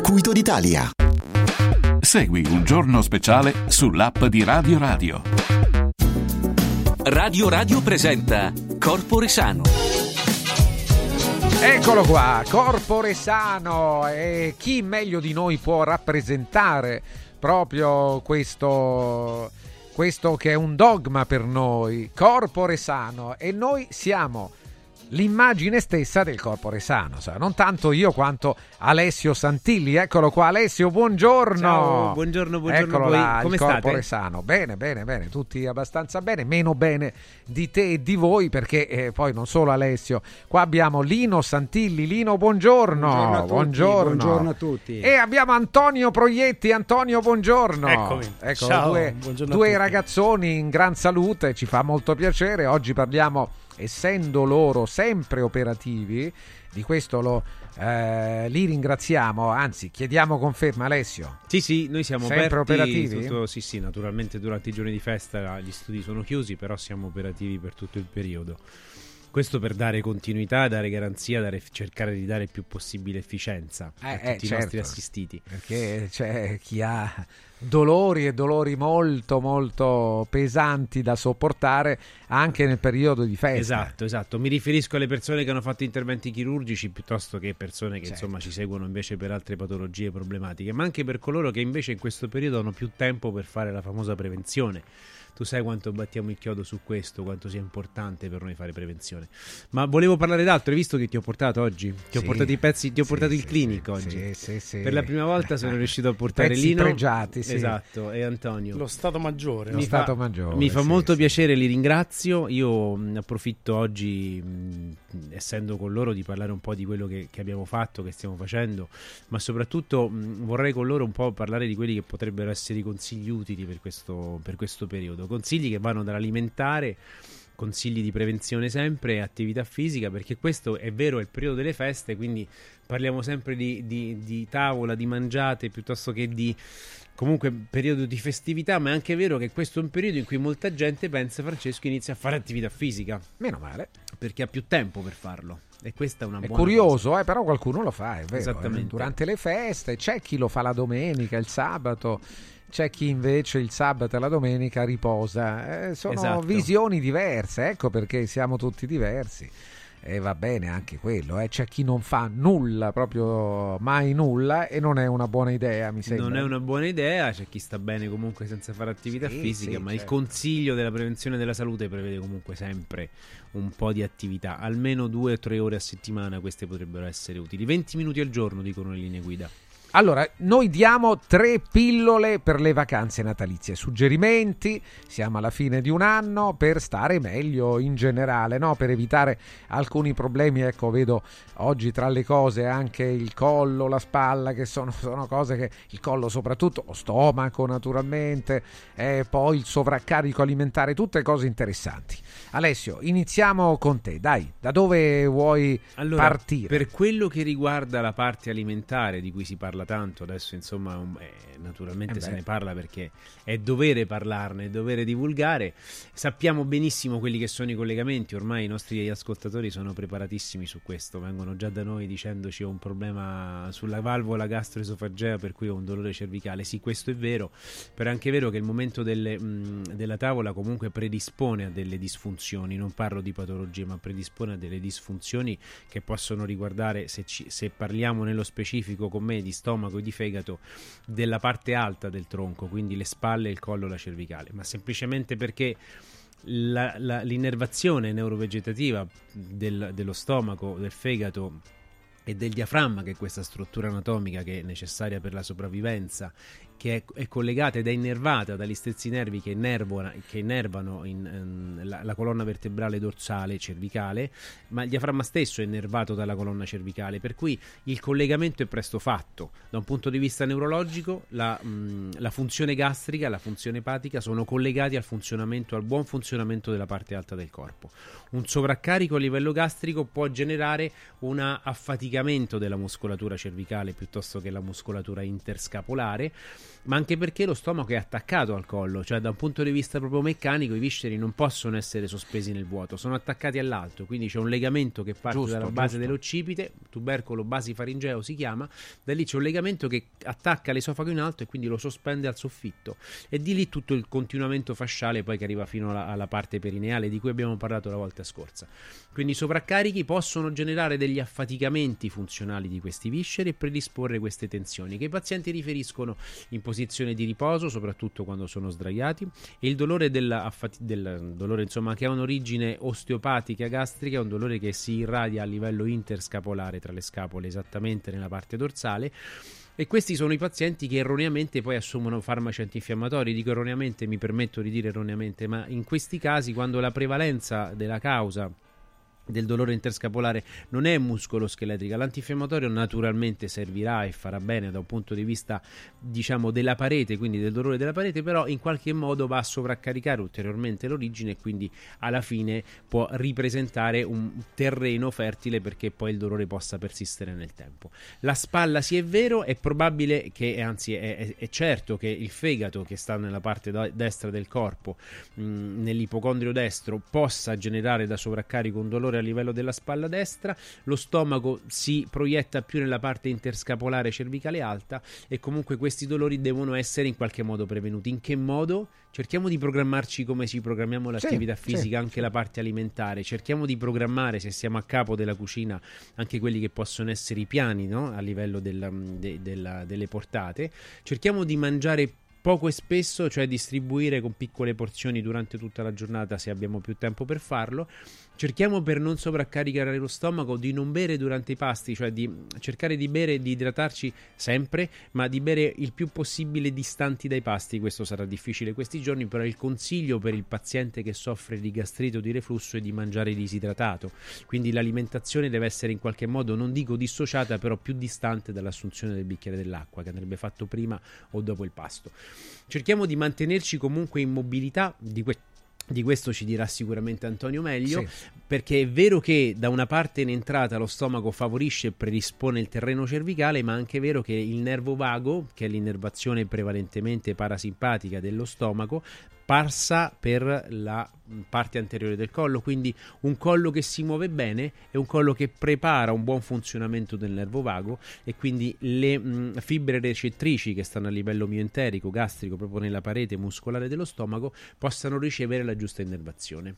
Circuito d'Italia. Segui Un Giorno Speciale sull'app di Radio Radio. Radio Radio presenta Corpore Sano. Eccolo qua, Corpore Sano. E chi meglio di noi può rappresentare proprio questo, questo che è un dogma per noi, Corpore Sano. E noi siamo l'immagine stessa del Corpore Sano, non tanto io quanto Alessio Santilli. Eccolo qua, Alessio, buongiorno. Ciao, buongiorno, buongiorno. Eccolo voi. Là, come il state? Corpore Sano, bene, bene, bene, tutti abbastanza bene, meno bene di te e di voi, perché eh, poi non solo Alessio, qua abbiamo Lino Santilli. Lino, buongiorno. Buongiorno a tutti, buongiorno. Buongiorno a tutti. E abbiamo Antonio Proietti. Antonio, buongiorno. Eccomi. Ecco, ciao, due, buongiorno due ragazzoni in gran salute, ci fa molto piacere. Oggi parliamo, essendo loro sempre operativi, di questo lo, eh, li ringraziamo, anzi chiediamo conferma, Alessio. Sì, sì, noi siamo sempre operativi. Tutto, sì, sì, naturalmente durante i giorni di festa gli studi sono chiusi, però siamo operativi per tutto il periodo. Questo per dare continuità, dare garanzia, dare, cercare di dare il più possibile efficienza eh, a tutti eh, certo. i nostri assistiti. Perché c'è chi ha dolori e dolori molto molto pesanti da sopportare anche nel periodo di festa. Esatto, esatto. Mi riferisco alle persone che hanno fatto interventi chirurgici piuttosto che persone che certo. insomma ci seguono invece per altre patologie problematiche, ma anche per coloro che invece in questo periodo hanno più tempo per fare la famosa prevenzione. Tu sai quanto battiamo il chiodo su questo, quanto sia importante per noi fare prevenzione. Ma volevo parlare d'altro, hai visto che ti ho portato oggi? Ti sì, ho portato i pezzi, ti ho sì, portato sì, il clinico sì, oggi. Sì, sì, per la prima volta sono riuscito a portare pezzi Lino. Pregiati, sì. Esatto, e Antonio. Lo Stato Maggiore. Lo mi Stato fa, Maggiore. Mi fa sì, molto sì. piacere, li ringrazio. Io mh, approfitto oggi, mh, essendo con loro, di parlare un po' di quello che, che abbiamo fatto, che stiamo facendo, ma soprattutto mh, vorrei con loro un po' parlare di quelli che potrebbero essere i consigli utili per questo, per questo periodo. Consigli che vanno dall'alimentare, consigli di prevenzione sempre e attività fisica, perché questo è vero, è il periodo delle feste, quindi parliamo sempre di, di, di tavola, di mangiate piuttosto che di comunque periodo di festività, ma è anche vero che questo è un periodo in cui molta gente pensa, Francesco, inizia a fare attività fisica. Meno male. Perché ha più tempo per farlo. E questa è una buona. È curioso, eh, però qualcuno lo fa, è vero. Esattamente. Durante le feste c'è chi lo fa la domenica, il sabato. C'è chi invece il sabato e la domenica riposa, eh, sono esatto. visioni diverse, ecco perché siamo tutti diversi e va bene anche quello, eh. C'è chi non fa nulla, proprio mai nulla, e non è una buona idea, mi sembra. Non è una buona idea, c'è chi sta bene comunque senza fare attività sì, fisica, sì, ma certo. il consiglio della prevenzione della salute prevede comunque sempre un po' di attività, almeno due o tre ore a settimana, queste potrebbero essere utili, venti minuti al giorno dicono le linee guida. Allora, noi diamo tre pillole per le vacanze natalizie, suggerimenti, siamo alla fine di un anno, per stare meglio in generale, no? Per evitare alcuni problemi, ecco, vedo oggi tra le cose anche il collo, la spalla, che sono, sono cose che, il collo soprattutto, lo stomaco naturalmente, e poi il sovraccarico alimentare, tutte cose interessanti. Alessio, iniziamo con te, dai, da dove vuoi allora, partire? Per quello che riguarda la parte alimentare di cui si parla tanto, adesso insomma eh, naturalmente eh se ne parla perché è dovere parlarne, è dovere divulgare, sappiamo benissimo quelli che sono i collegamenti, ormai i nostri ascoltatori sono preparatissimi su questo, vengono già da noi dicendoci ho un problema sulla valvola gastroesofagea per cui ho un dolore cervicale, sì questo è vero, però è anche vero che il momento delle, mh, della tavola comunque predispone a delle disfunzioni. Non parlo di patologie, ma predispone a delle disfunzioni che possono riguardare, se, ci, se parliamo nello specifico con me di stomaco e di fegato, della parte alta del tronco, quindi le spalle, il collo, la cervicale, ma semplicemente perché la, la, l'innervazione neurovegetativa del, dello stomaco, del fegato e del diaframma, che è questa struttura anatomica che è necessaria per la sopravvivenza, che è, è collegata ed è innervata dagli stessi nervi che, innervona, che innervano in, in, la, la colonna vertebrale dorsale cervicale, ma il diaframma stesso è innervato dalla colonna cervicale, per cui il collegamento è presto fatto. Da un punto di vista neurologico, la, mh, la funzione gastrica, la funzione epatica sono collegati al funzionamento, al buon funzionamento della parte alta del corpo. Un sovraccarico a livello gastrico può generare un affaticamento della muscolatura cervicale piuttosto che la muscolatura interscapolare, ma anche perché lo stomaco è attaccato al collo, cioè da un punto di vista proprio meccanico i visceri non possono essere sospesi nel vuoto, sono attaccati all'alto, quindi c'è un legamento che parte giusto, dalla base giusto. dell'occipite, tubercolo basifaringeo si chiama, da lì c'è un legamento che attacca l'esofago in alto e quindi lo sospende al soffitto, e di lì tutto il continuamento fasciale poi che arriva fino alla, alla parte perineale di cui abbiamo parlato la volta scorsa. Quindi i sovraccarichi possono generare degli affaticamenti funzionali di questi visceri e predisporre queste tensioni che i pazienti riferiscono in posizione di riposo, soprattutto quando sono sdraiati, e il dolore della, del dolore insomma che ha un'origine osteopatica gastrica, è un dolore che si irradia a livello interscapolare tra le scapole, esattamente nella parte dorsale. E questi sono i pazienti che erroneamente poi assumono farmaci antinfiammatori, dico erroneamente, mi permetto di dire erroneamente, ma in questi casi quando la prevalenza della causa del dolore interscapolare non è muscoloscheletrica, l'antinfiammatorio naturalmente servirà e farà bene da un punto di vista diciamo della parete, quindi del dolore della parete, però in qualche modo va a sovraccaricare ulteriormente l'origine e quindi alla fine può ripresentare un terreno fertile perché poi il dolore possa persistere nel tempo. La spalla sì è vero, è probabile che, anzi è, è, è certo che il fegato che sta nella parte da- destra del corpo, mh, nell'ipocondrio destro, possa generare da sovraccarico un dolore a livello della spalla destra, lo stomaco si proietta più nella parte interscapolare cervicale alta, e comunque questi dolori devono essere in qualche modo prevenuti. In che modo? Cerchiamo di programmarci come ci programmiamo l'attività sì, fisica, sì, anche sì. la parte alimentare. Cerchiamo di programmare, se siamo a capo della cucina, anche quelli che possono essere i piani, no? A livello della, de, della, delle portate. Cerchiamo di mangiare poco e spesso, cioè distribuire con piccole porzioni durante tutta la giornata se abbiamo più tempo per farlo. Cerchiamo, per non sovraccaricare lo stomaco, di non bere durante i pasti, cioè di cercare di bere e di idratarci sempre, ma di bere il più possibile distanti dai pasti. Questo sarà difficile questi giorni, però il consiglio per il paziente che soffre di gastrite o di reflusso è di mangiare disidratato, quindi l'alimentazione deve essere in qualche modo, non dico dissociata, però più distante dall'assunzione del bicchiere dell'acqua, che andrebbe fatto prima o dopo il pasto. Cerchiamo di mantenerci comunque in mobilità, di questo Di questo ci dirà sicuramente Antonio meglio, sì. perché è vero che da una parte in entrata lo stomaco favorisce e predispone il terreno cervicale, ma è anche vero che il nervo vago, che è l'innervazione prevalentemente parasimpatica dello stomaco, passa per la parte anteriore del collo, quindi un collo che si muove bene è un collo che prepara un buon funzionamento del nervo vago, e quindi le mh, fibre recettrici che stanno a livello mioenterico, gastrico, proprio nella parete muscolare dello stomaco, possano ricevere la giusta innervazione.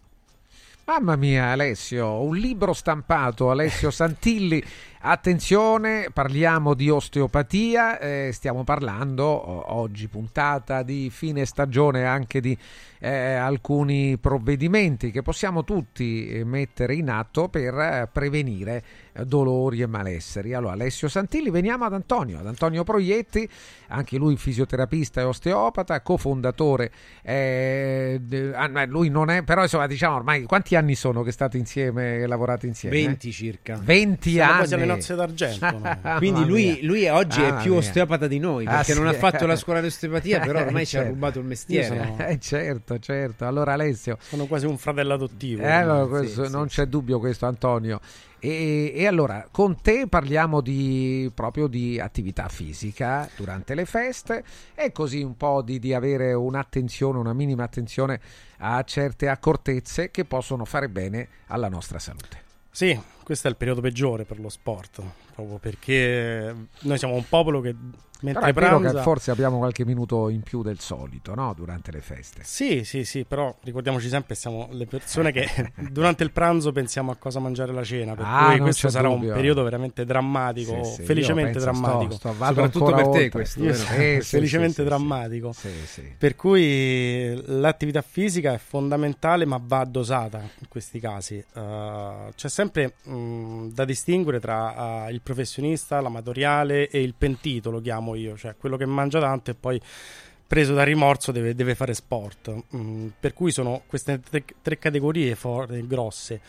Mamma mia Alessio, un libro stampato, Alessio Santilli. Attenzione, parliamo di osteopatia, eh, stiamo parlando oggi, puntata di fine stagione, anche di eh, alcuni provvedimenti che possiamo tutti mettere in atto per eh, prevenire eh, dolori e malesseri. Allora Alessio Santilli, veniamo ad Antonio, ad Antonio Proietti, anche lui fisioterapista e osteopata, cofondatore, eh, de, lui non è, però insomma diciamo ormai quanti anni sono che state insieme e lavorate insieme? venti circa. venti siamo anni. Quasi alle nozze d'argento. No? Quindi lui, lui oggi ah, è più mia. osteopata di noi, perché ah, non sì. ha fatto la scuola di osteopatia, però ormai certo. ci ha rubato il mestiere. Sono... Eh, certo, certo. Allora Alessio. Sono quasi un fratello adottivo. Eh, allora, questo, sì, non sì. c'è dubbio questo, Antonio. E, e allora con te parliamo di proprio di attività fisica durante le feste, e così un po' di, di avere un'attenzione, una minima attenzione a certe accortezze che possono fare bene alla nostra salute. Sì, questo è il periodo peggiore per lo sport, proprio perché noi siamo un popolo che mentre pranza... che forse abbiamo qualche minuto in più del solito, no? Durante le feste. Sì, sì, sì, però ricordiamoci sempre, siamo le persone che durante il pranzo pensiamo a cosa mangiare alla cena, per ah, cui questo sarà dubbio. Un periodo veramente drammatico, sì, sì, felicemente drammatico. Sto, sto, soprattutto per te oltre. Questo, eh, sì, felicemente sì, sì, drammatico. Sì, sì. Per cui l'attività fisica è fondamentale, ma va dosata in questi casi. Uh, c'è sempre mh, da distinguere tra uh, il professionista, l'amatoriale e il pentito, lo chiamo io, cioè quello che mangia tanto e poi preso da rimorso deve, deve fare sport, mm, per cui sono queste tre, tre categorie forti e grosse.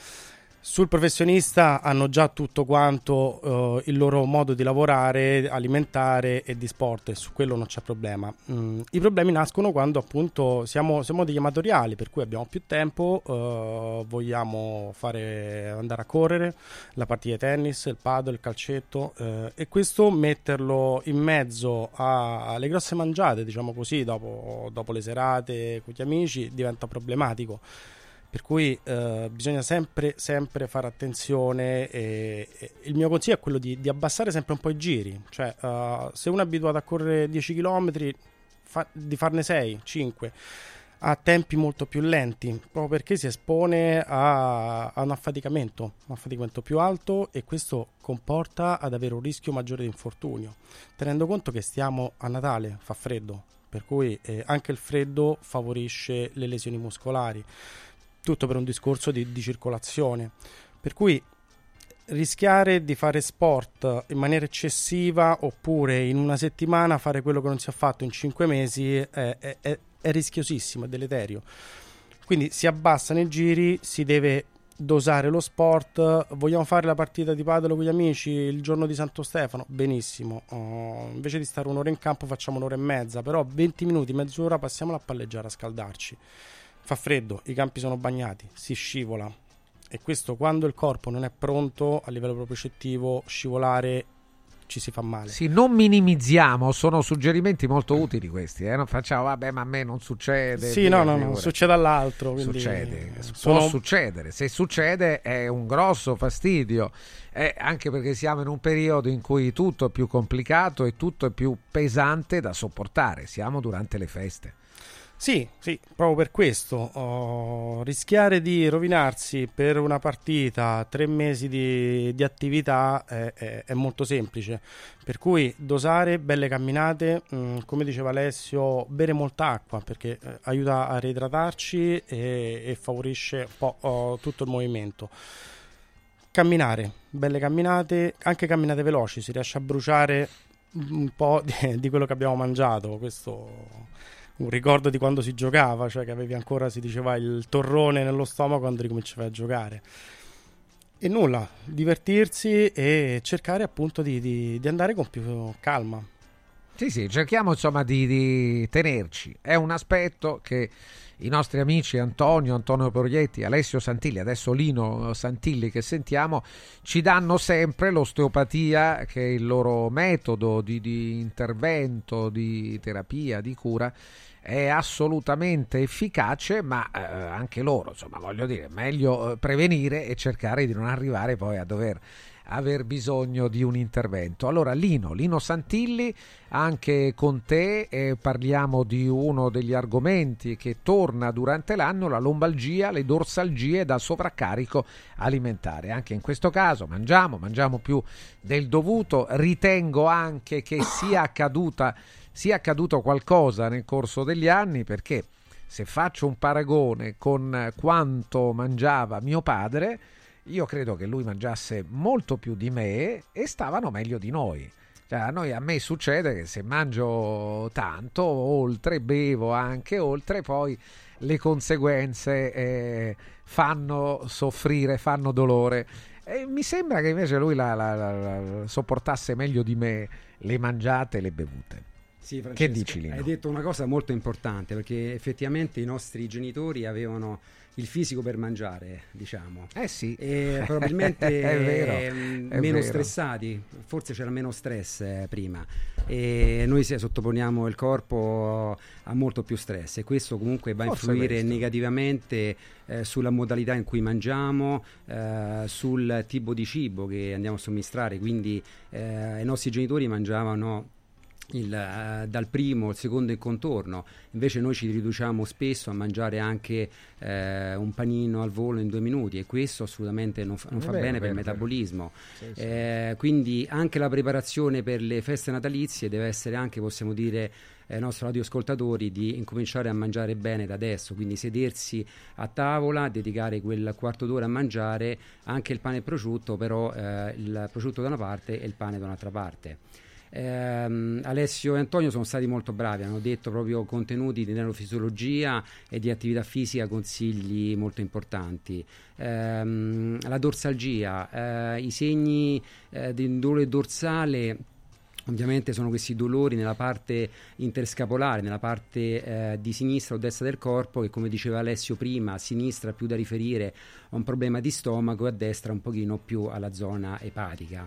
Sul professionista hanno già tutto quanto uh, il loro modo di lavorare, alimentare e di sport, e su quello non c'è problema. Mm, i problemi nascono quando appunto siamo, siamo degli amatoriali, per cui abbiamo più tempo, uh, vogliamo fare, andare a correre, la partita di tennis, il paddle, il calcetto, uh, e questo metterlo in mezzo a, alle grosse mangiate, diciamo così, dopo, dopo le serate con gli amici diventa problematico. Per cui eh, bisogna sempre, sempre fare attenzione, e, e il mio consiglio è quello di, di abbassare sempre un po' i giri, cioè uh, se uno è abituato a correre dieci chilometri, fa, di farne sei, cinque, a tempi molto più lenti, proprio perché si espone a, a un affaticamento, un affaticamento più alto, e questo comporta ad avere un rischio maggiore di infortunio, tenendo conto che stiamo a Natale, fa freddo, per cui eh, anche il freddo favorisce le lesioni muscolari. Tutto per un discorso di, di circolazione, per cui rischiare di fare sport in maniera eccessiva, oppure in una settimana fare quello che non si è fatto in cinque mesi è, è, è rischiosissimo, è deleterio. Quindi si abbassano i giri, si deve dosare lo sport. Vogliamo fare la partita di padel con gli amici il giorno di Santo Stefano? Benissimo, uh, invece di stare un'ora in campo facciamo un'ora e mezza, però venti minuti, mezz'ora passiamola a palleggiare, a scaldarci. Fa freddo, i campi sono bagnati, si scivola, e questo quando il corpo non è pronto a livello propriocettivo, scivolare ci si fa male. Sì, non minimizziamo, sono suggerimenti molto utili questi, eh? Non facciamo vabbè ma a me non succede. Sì, no, no, no, succede all'altro, quindi... succede, sono... può succedere, se succede è un grosso fastidio, eh, anche perché siamo in un periodo in cui tutto è più complicato e tutto è più pesante da sopportare, siamo durante le feste. Sì, sì, proprio per questo, oh, rischiare di rovinarsi per una partita, tre mesi di, di attività è, è, è molto semplice, per cui dosare, belle camminate, mh, come diceva Alessio, bere molta acqua perché eh, aiuta a reidratarci e, e favorisce un po' oh, tutto il movimento. Camminare, belle camminate, anche camminate veloci, si riesce a bruciare un po' di, di quello che abbiamo mangiato, questo... un ricordo di quando si giocava, cioè che avevi ancora, si diceva, il torrone nello stomaco quando ricominciavi a giocare. E nulla, divertirsi e cercare appunto di, di, di andare con più calma. Sì, sì, cerchiamo insomma di, di tenerci. È un aspetto che i nostri amici Antonio, Antonio Proietti, Alessio Santilli, adesso Lino Santilli che sentiamo, ci danno sempre: l'osteopatia, che è il loro metodo di, di intervento, di terapia, di cura, è assolutamente efficace, ma eh, anche loro, insomma, voglio dire, meglio prevenire e cercare di non arrivare poi a dover aver bisogno di un intervento. Allora Lino, Lino Santilli, anche con te eh, parliamo di uno degli argomenti che torna durante l'anno, la lombalgia, le dorsalgie da sovraccarico alimentare. Anche in questo caso mangiamo, mangiamo più del dovuto. Ritengo anche che sia accaduta, sia accaduto qualcosa nel corso degli anni, perché se faccio un paragone con quanto mangiava mio padre, io credo che lui mangiasse molto più di me e stavano meglio di noi. Cioè, a noi, a me succede che se mangio tanto, oltre, bevo anche oltre, poi le conseguenze eh, fanno soffrire, fanno dolore. E mi sembra che invece lui la, la, la, la sopportasse meglio di me le mangiate e le bevute. Sì, Francesco, che dici, Lino? Hai detto una cosa molto importante, perché effettivamente i nostri genitori avevano il fisico per mangiare, diciamo. Eh sì. E probabilmente è vero, è meno vero. Stressati, forse c'era meno stress eh, prima. E noi se sottoponiamo il corpo a molto più stress, e questo comunque va a influire negativamente eh, sulla modalità in cui mangiamo, eh, sul tipo di cibo che andiamo a somministrare. Quindi eh, i nostri genitori mangiavano Il, uh, dal primo, il secondo e il contorno, invece noi ci riduciamo spesso a mangiare anche uh, un panino al volo in due minuti, e questo assolutamente non fa, non fa bene, bene per il metabolismo. Sì, sì. Eh, quindi anche la preparazione per le feste natalizie deve essere anche, possiamo dire, ai nostri radioascoltatori, di incominciare a mangiare bene da adesso, quindi sedersi a tavola, dedicare quel quarto d'ora a mangiare anche il pane e il prosciutto, però eh, il prosciutto da una parte e il pane da un'altra parte. Eh, Alessio e Antonio sono stati molto bravi, hanno detto proprio contenuti di neurofisiologia e di attività fisica, consigli molto importanti. Eh, la dorsalgia, eh, i segni eh, di dolore dorsale, ovviamente sono questi dolori nella parte interscapolare, nella parte eh, di sinistra o destra del corpo, che come diceva Alessio prima, a sinistra più da riferire a un problema di stomaco e a destra un pochino più alla zona epatica.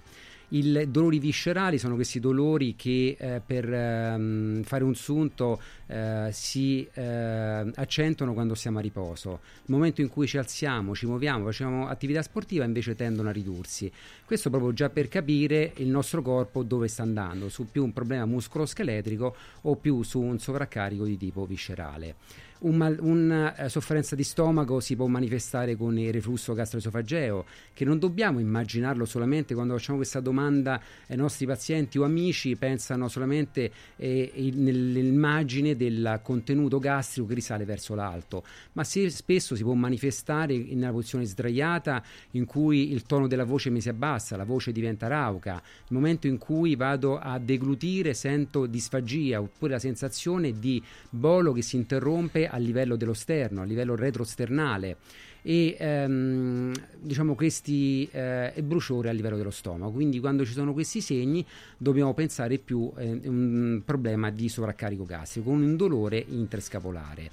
I dolori viscerali sono questi dolori che eh, per ehm, fare un sunto eh, si eh, accentuano quando siamo a riposo. Nel momento in cui ci alziamo, ci muoviamo, facciamo attività sportiva, invece tendono a ridursi. Questo proprio già per capire il nostro corpo dove sta andando, su più un problema muscoloscheletrico o più su un sovraccarico di tipo viscerale. Un mal, una eh, sofferenza di stomaco si può manifestare con il reflusso gastroesofageo, che non dobbiamo immaginarlo solamente quando facciamo questa domanda ai nostri pazienti o amici, pensano solamente eh, il, nell'immagine del contenuto gastrico che risale verso l'alto, ma se, spesso si può manifestare in una posizione sdraiata, in cui il tono della voce mi si abbassa, la voce diventa rauca. Nel momento in cui vado a deglutire sento disfagia, oppure la sensazione di bolo che si interrompe anche a livello dello sterno, a livello retrosternale, e ehm, diciamo questi eh, e bruciore a livello dello stomaco. Quindi quando ci sono questi segni dobbiamo pensare più a eh, un problema di sovraccarico gastrico con un dolore interscapolare.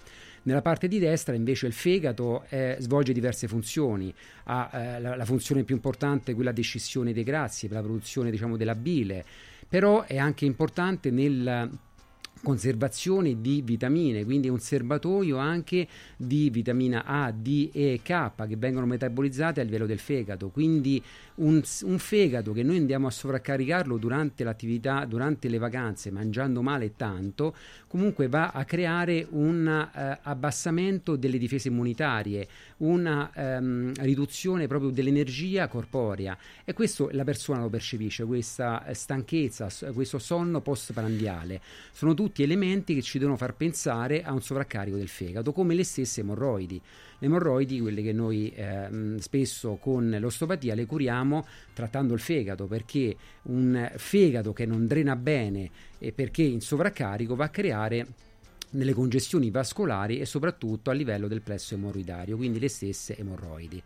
Nella parte di destra invece il fegato eh, svolge diverse funzioni, ha eh, la, la funzione più importante è quella di scissione dei grassi per la produzione, diciamo, della bile, però è anche importante nel conservazione di vitamine, quindi è un serbatoio anche di vitamina A, D e K che vengono metabolizzate a livello del fegato. Quindi un, un fegato che noi andiamo a sovraccaricarlo durante l'attività, durante le vacanze, mangiando male tanto, comunque va a creare un eh, abbassamento delle difese immunitarie, una ehm, riduzione proprio dell'energia corporea, e questo la persona lo percepisce, questa stanchezza, questo sonno postprandiale. Sono tutti elementi che ci devono far pensare a un sovraccarico del fegato, come le stesse emorroidi. Le emorroidi, quelle che noi eh, spesso con l'osteopatia le curiamo trattando il fegato, perché un fegato che non drena bene e perché in sovraccarico va a creare nelle congestioni vascolari e soprattutto a livello del plesso emorroidario, quindi le stesse emorroidi.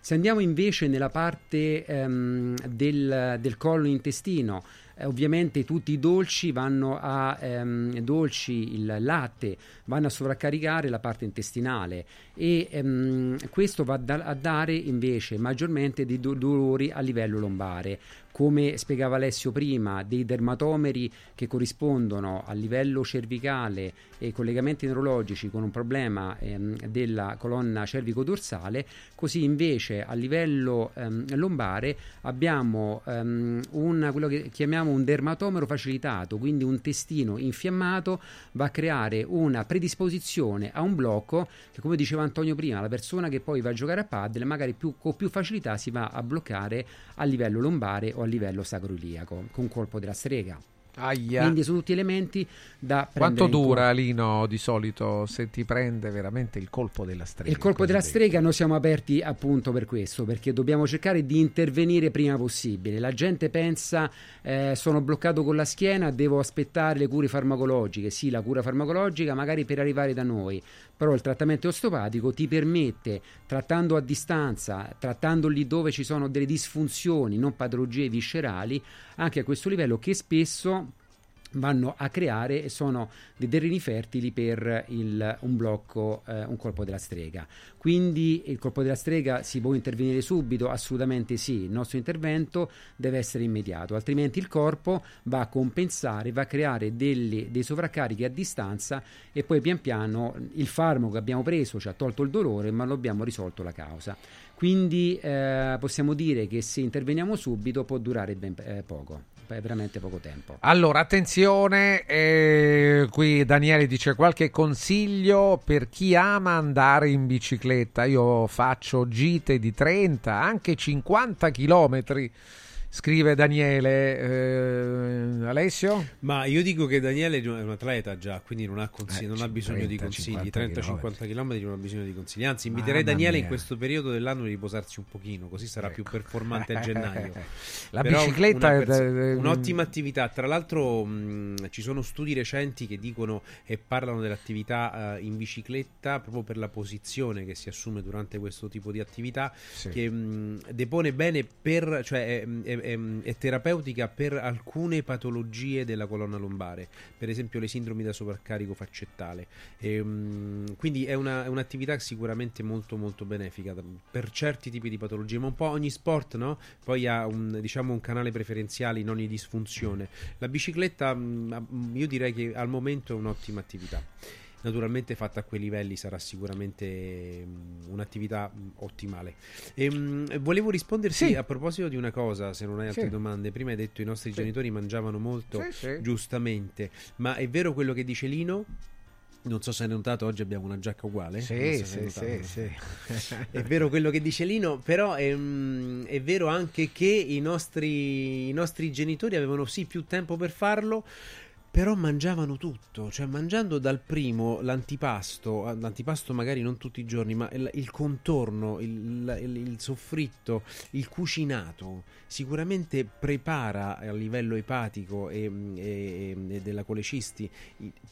Se andiamo invece nella parte ehm, del, del colon intestino, eh, ovviamente tutti i dolci vanno a ehm, dolci, il latte, vanno a sovraccaricare la parte intestinale, e ehm, questo va da, a dare invece maggiormente dei do- dolori a livello lombare. Come spiegava Alessio prima, dei dermatomeri che corrispondono a livello cervicale e collegamenti neurologici con un problema ehm, della colonna cervico-dorsale, così invece a livello ehm, lombare abbiamo ehm, una, quello che chiamiamo un dermatomero facilitato, quindi un intestino infiammato va a creare una predisposizione a un blocco che, come diceva Antonio prima, la persona che poi va a giocare a padel magari più, con più facilità si va a bloccare a livello lombare o a livello sacroiliaco con colpo della strega. Aia. Quindi sono tutti elementi da prendere. Quanto dura, Lino, di solito, se ti prende veramente il colpo della strega? Il colpo della strega noi siamo aperti appunto per questo, perché dobbiamo cercare di intervenire prima possibile. La gente pensa eh, sono bloccato con la schiena, devo aspettare le cure farmacologiche. Sì, la cura farmacologica magari per arrivare da noi, però il trattamento osteopatico ti permette, trattando a distanza, trattando lì dove ci sono delle disfunzioni, non patologie viscerali, anche a questo livello, che spesso vanno a creare e sono dei terreni fertili per il, un blocco, eh, un colpo della strega. Quindi il colpo della strega si può intervenire subito? Assolutamente sì, il nostro intervento deve essere immediato, altrimenti il corpo va a compensare, va a creare delle, dei sovraccarichi a distanza, e poi pian piano il farmaco che abbiamo preso ci ha tolto il dolore, ma non abbiamo risolto la causa. Quindi eh, possiamo dire che se interveniamo subito può durare ben eh, poco. È veramente poco tempo. Allora, attenzione, eh, qui Daniele dice: qualche consiglio per chi ama andare in bicicletta? Io faccio gite di trenta, anche cinquanta chilometri, scrive Daniele. eh, Alessio? Ma io dico che Daniele è un atleta già, quindi non ha, consigli- eh, non ha bisogno di consigli. trenta cinquanta chilometri non ha bisogno di consigli, anzi inviterei Daniele mia. in questo periodo dell'anno di riposarsi un pochino, così sarà ecco. più performante a gennaio. La Però bicicletta è pers- un'ottima attività. Tra l'altro mh, ci sono studi recenti che dicono e parlano dell'attività uh, in bicicletta, proprio per la posizione che si assume durante questo tipo di attività, sì. che mh, depone bene per, cioè, è, è, è terapeutica per alcune patologie della colonna lombare, per esempio le sindromi da sovraccarico faccettale, e, um, quindi è, una, è un'attività sicuramente molto molto benefica per certi tipi di patologie, ma un po' ogni sport, no? Poi ha un, diciamo, un canale preferenziale in ogni disfunzione. La bicicletta mh, io direi che al momento è un'ottima attività. Naturalmente fatta a quei livelli sarà sicuramente um, un'attività um, ottimale. E, um, volevo rispondersi sì. a proposito di una cosa, se non hai altre sì. domande. Prima hai detto i nostri sì. genitori mangiavano molto, sì, sì. giustamente, ma è vero quello che dice Lino? Non so se hai notato, oggi abbiamo una giacca uguale. Sì, sì, sì, sì. È vero quello che dice Lino, però è, è vero anche che i nostri, i nostri genitori avevano sì più tempo per farlo, però mangiavano tutto, cioè mangiando dal primo l'antipasto, l'antipasto magari non tutti i giorni, ma il, il contorno, il, il, il soffritto, il cucinato, sicuramente prepara a livello epatico e, e, e della colecisti,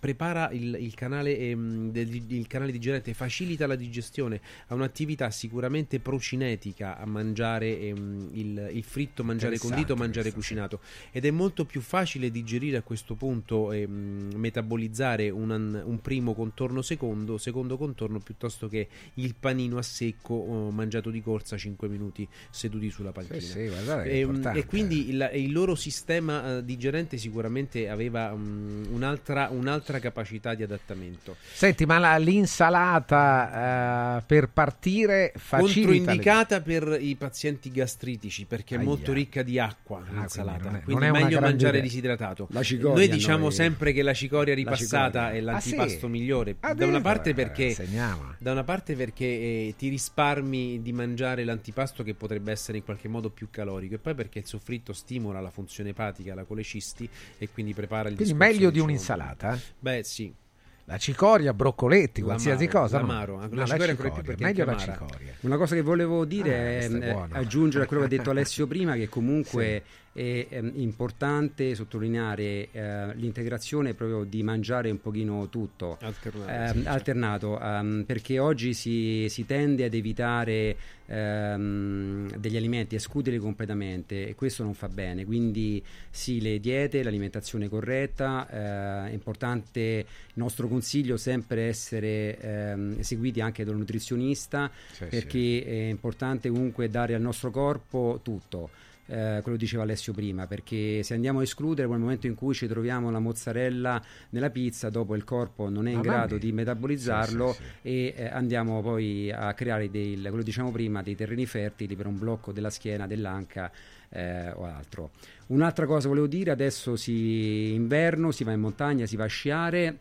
prepara il, il, canale, il canale digerente, facilita la digestione, ha un'attività sicuramente procinetica a mangiare il, il fritto, mangiare pensante, condito, mangiare pensante. cucinato, ed è molto più facile digerire a questo punto e metabolizzare un, un primo contorno, secondo secondo contorno, piuttosto che il panino a secco oh, mangiato di corsa cinque minuti seduti sulla panchina. Sì, sì, guardate, e, e quindi il, il loro sistema digerente sicuramente aveva um, un'altra, un'altra capacità di adattamento. Senti, ma la, l'insalata uh, per partire controindicata le... per i pazienti gastritici, perché Aia. è molto ricca di acqua, ah, l'insalata, quindi, non è, quindi non è meglio mangiare idea. disidratato. La cicoria, noi diciamo sempre che la cicoria ripassata la cicoria. è l'antipasto ah, sì. migliore, ah, da una parte perché segniamo. da una parte perché eh, ti risparmi di mangiare l'antipasto, che potrebbe essere in qualche modo più calorico, e poi perché il soffritto stimola la funzione epatica, la colecisti, e quindi prepara il quindi meglio di, di un'insalata? Beh, sì, la cicoria, broccoletti, qualsiasi cosa, l'amaro, no? la, la cicoria, cicoria perché meglio la cicoria. Una cosa che volevo dire, ah, è, è aggiungere a quello che ha detto Alessio prima, che comunque sì. è ehm, importante sottolineare eh, l'integrazione proprio di mangiare un pochino tutto alternato, ehm, sì, alternato ehm, perché oggi si, si tende ad evitare ehm, degli alimenti, escluderli completamente, e questo non fa bene. Quindi sì, le diete, l'alimentazione corretta, eh, è importante, il nostro consiglio sempre essere ehm, seguiti anche dal nutrizionista, sì, perché sì. è importante comunque dare al nostro corpo tutto. Eh, quello diceva Alessio prima, perché se andiamo a escludere, quel momento in cui ci troviamo la mozzarella nella pizza, dopo il corpo non è in ah, grado di metabolizzarlo, sì, sì, sì. e eh, andiamo poi a creare dei, quello diciamo prima, dei terreni fertili per un blocco della schiena, dell'anca eh, o altro. Un'altra cosa volevo dire, adesso si inverno, si va in montagna, si va a sciare.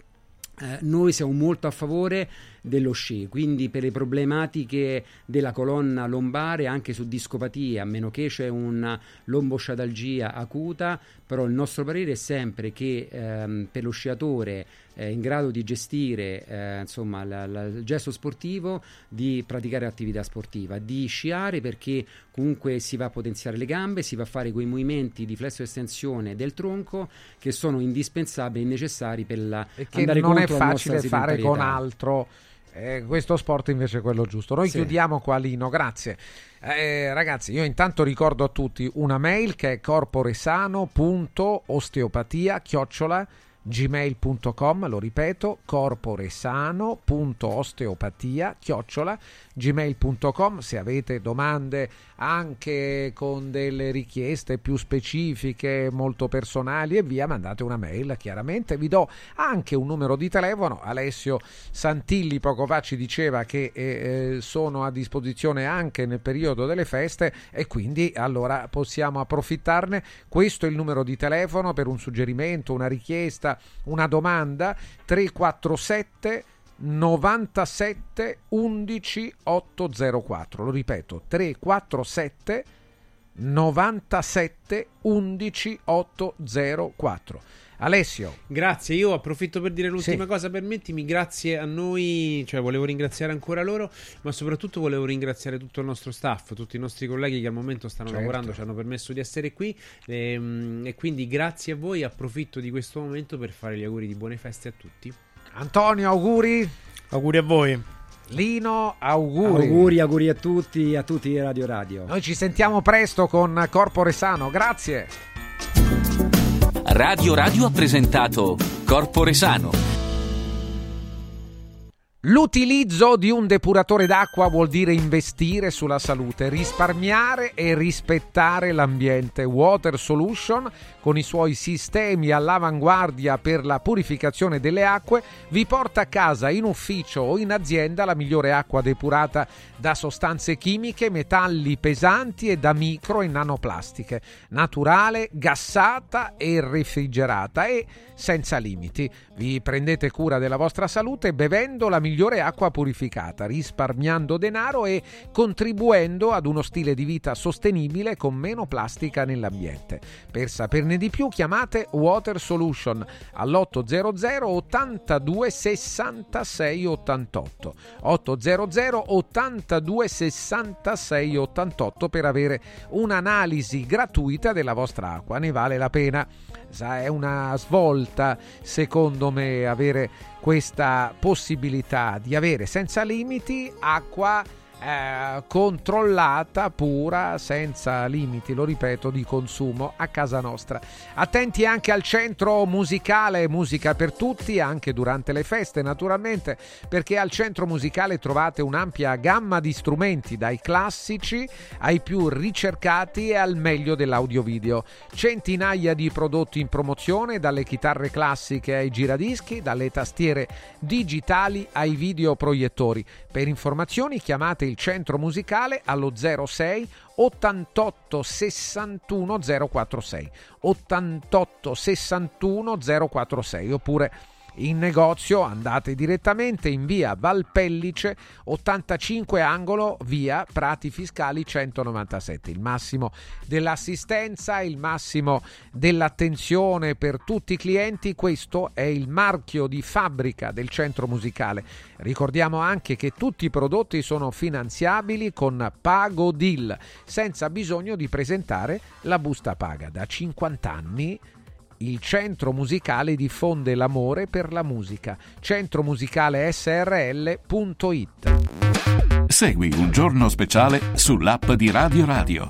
Eh, noi siamo molto a favore dello sci, quindi per le problematiche della colonna lombare, anche su discopatia, a meno che c'è una lombosciatalgia acuta, però il nostro parere è sempre che ehm, per lo sciatore eh, in grado di gestire eh, insomma la, la, il gesto sportivo, di praticare attività sportiva, di sciare, perché comunque si va a potenziare le gambe, si va a fare quei movimenti di flesso estensione del tronco che sono indispensabili e necessari per la, e che andare non è facile fare con altro. Eh, questo sport invece è quello giusto. Noi sì. chiudiamo qua, Lino, grazie. Eh, ragazzi, io intanto ricordo a tutti una mail che è corporesano punto osteopatia chiocciola gmail punto com, lo ripeto, corporesano punto osteopatia chiocciola gmail punto com. Se avete domande anche con delle richieste più specifiche, molto personali e via, mandate una mail, chiaramente. Vi do anche un numero di telefono. Alessio Santilli poco fa ci diceva che eh, sono a disposizione anche nel periodo delle feste, e quindi allora possiamo approfittarne. Questo è il numero di telefono per un suggerimento, una richiesta, una domanda: tre quattro sette novantasette undici ottocentoquattro. Lo ripeto, tre quattro sette novantasette undici ottocentoquattro. Alessio, grazie. Io approfitto per dire l'ultima sì. cosa, permettimi. Grazie a noi, cioè volevo ringraziare ancora loro, ma soprattutto volevo ringraziare tutto il nostro staff, tutti i nostri colleghi che al momento stanno certo. lavorando, ci hanno permesso di essere qui, e, e quindi grazie a voi. Approfitto di questo momento per fare gli auguri di buone feste a tutti. Antonio, auguri. Auguri a voi. Lino, auguri. Auguri, auguri a tutti, a tutti di Radio Radio. Noi ci sentiamo presto con Corpore Sano. Grazie. Radio Radio ha presentato Corpore Sano. L'utilizzo di un depuratore d'acqua vuol dire investire sulla salute, risparmiare e rispettare l'ambiente. Water Solution, con i suoi sistemi all'avanguardia per la purificazione delle acque, vi porta a casa, in ufficio o in azienda, la migliore acqua depurata da sostanze chimiche, metalli pesanti e da micro e nanoplastiche, naturale, gassata e refrigerata e senza limiti. Vi prendete cura della vostra salute bevendo la migliore migliore acqua purificata, risparmiando denaro e contribuendo ad uno stile di vita sostenibile con meno plastica nell'ambiente. Per saperne di più chiamate Water Solution all'ottocento ottantadue sessantasei ottantotto ottocento ottantadue sessantasei ottantotto per avere un'analisi gratuita della vostra acqua, ne vale la pena. Sa, è una svolta, secondo me, avere questa possibilità di avere senza limiti acqua eh, controllata, pura, senza limiti, lo ripeto, di consumo a casa nostra. Attenti anche al Centro Musicale, musica per tutti, anche durante le feste naturalmente, perché al Centro Musicale trovate un'ampia gamma di strumenti, dai classici ai più ricercati e al meglio dell'audio-video. Centinaia di prodotti in promozione, dalle chitarre classiche ai giradischi, dalle tastiere digitali ai videoproiettori. Per informazioni chiamate il Centro Musicale allo zero sei ottantotto sessantuno zero quarantasei ottantotto sessantuno zero quarantasei oppure in negozio andate direttamente in via Valpellice ottantacinque angolo via Prati Fiscali centonovantasette. Il massimo dell'assistenza, il massimo dell'attenzione per tutti i clienti, questo è il marchio di fabbrica del Centro Musicale. Ricordiamo anche che tutti i prodotti sono finanziabili con Pago Deal, senza bisogno di presentare la busta paga. Da cinquanta anni il Centro Musicale diffonde l'amore per la musica. centromusicalesrl.it. Segui Un Giorno Speciale sull'app di Radio Radio.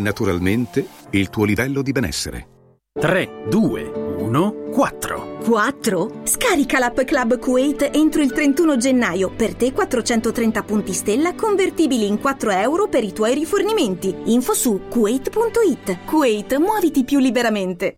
naturalmente il tuo livello di benessere. tre, due, uno, quattro quattro Scarica l'app Club Kuwait entro il trentuno gennaio. Per te quattrocentotrenta punti stella convertibili in quattro euro per i tuoi rifornimenti. Info su kuwait punto it. Kuwait, muoviti più liberamente.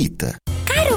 it. Caro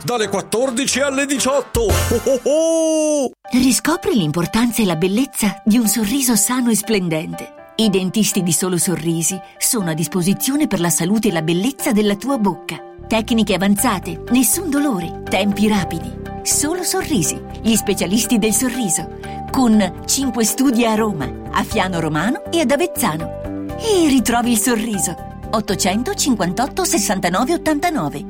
dalle quattordici alle diciotto. Oh oh oh! Riscopri l'importanza e la bellezza di un sorriso sano e splendente. I dentisti di Solo Sorrisi sono a disposizione per la salute e la bellezza della tua bocca. Tecniche avanzate, nessun dolore, tempi rapidi. Solo Sorrisi, gli specialisti del sorriso, con cinque studi a Roma, a Fiano Romano e ad Avezzano. E ritrovi il sorriso. ottocentocinquantotto sessantanove ottantanove.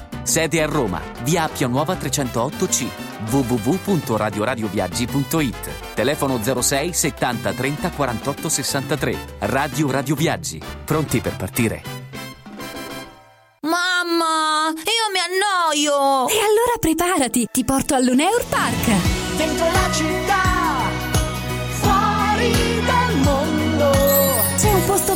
Sede a Roma, via Appia Nuova trecentotto C, w w w punto radio radio viaggi punto it. Telefono zero sei settanta trenta quarantotto sessantatré. Radio Radio Viaggi, pronti per partire. Mamma, io mi annoio! E allora preparati, ti porto al Luneur Park. Dentro la città, fuori dal mondo. C'è un posto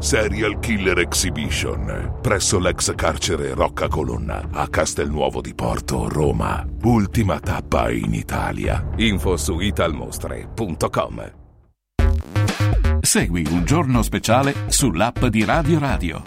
Serial Killer Exhibition presso l'ex carcere Rocca Colonna a Castelnuovo di Porto, Roma. Ultima tappa in Italia. Info su italmostre punto com. Segui Un Giorno Speciale sull'app di Radio Radio.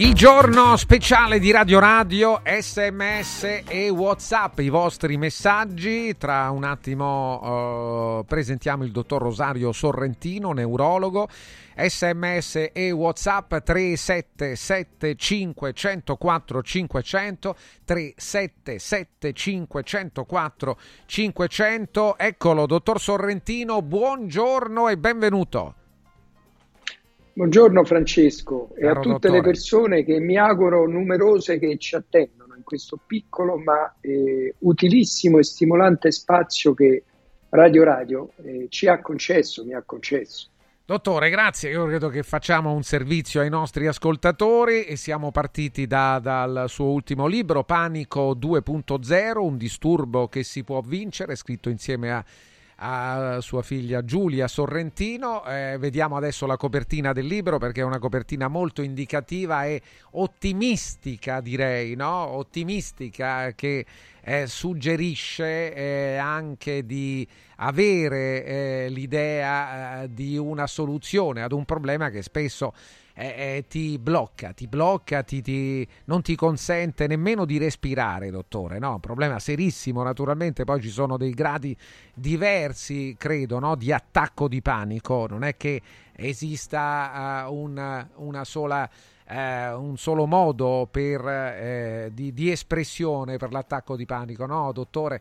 Il giorno speciale di Radio Radio, sms e WhatsApp, i vostri messaggi. Tra un attimo eh, presentiamo il dottor Rosario Sorrentino, neurologo. Sms e WhatsApp tre sette sette cinque zero quattro cinque zero zero, tre sette sette cinque zero quattro cinque zero zero. Eccolo, dottor Sorrentino, buongiorno e benvenuto. Buongiorno Francesco e Caro a tutte dottore. Le persone che mi auguro numerose che ci attendono in questo piccolo ma eh, utilissimo e stimolante spazio che Radio Radio eh, ci ha concesso, mi ha concesso. Dottore, grazie. Io credo che facciamo un servizio ai nostri ascoltatori e siamo partiti da, dal suo ultimo libro, Panico due punto zero, un disturbo che si può vincere, scritto insieme a a sua figlia Giulia Sorrentino. Eh, vediamo adesso la copertina del libro, perché è una copertina molto indicativa e ottimistica, direi, no? Ottimistica, che eh, suggerisce eh, anche di avere eh, l'idea eh, di una soluzione ad un problema che spesso eh, eh, ti blocca, ti blocca, ti, ti, non ti consente nemmeno di respirare, dottore, no? Un problema serissimo, naturalmente. Poi ci sono dei gradi diversi, credo, no? Di attacco di panico. Non è che esista uh, una, una sola... Eh, un solo modo per, eh, di, di espressione per l'attacco di panico, no, dottore?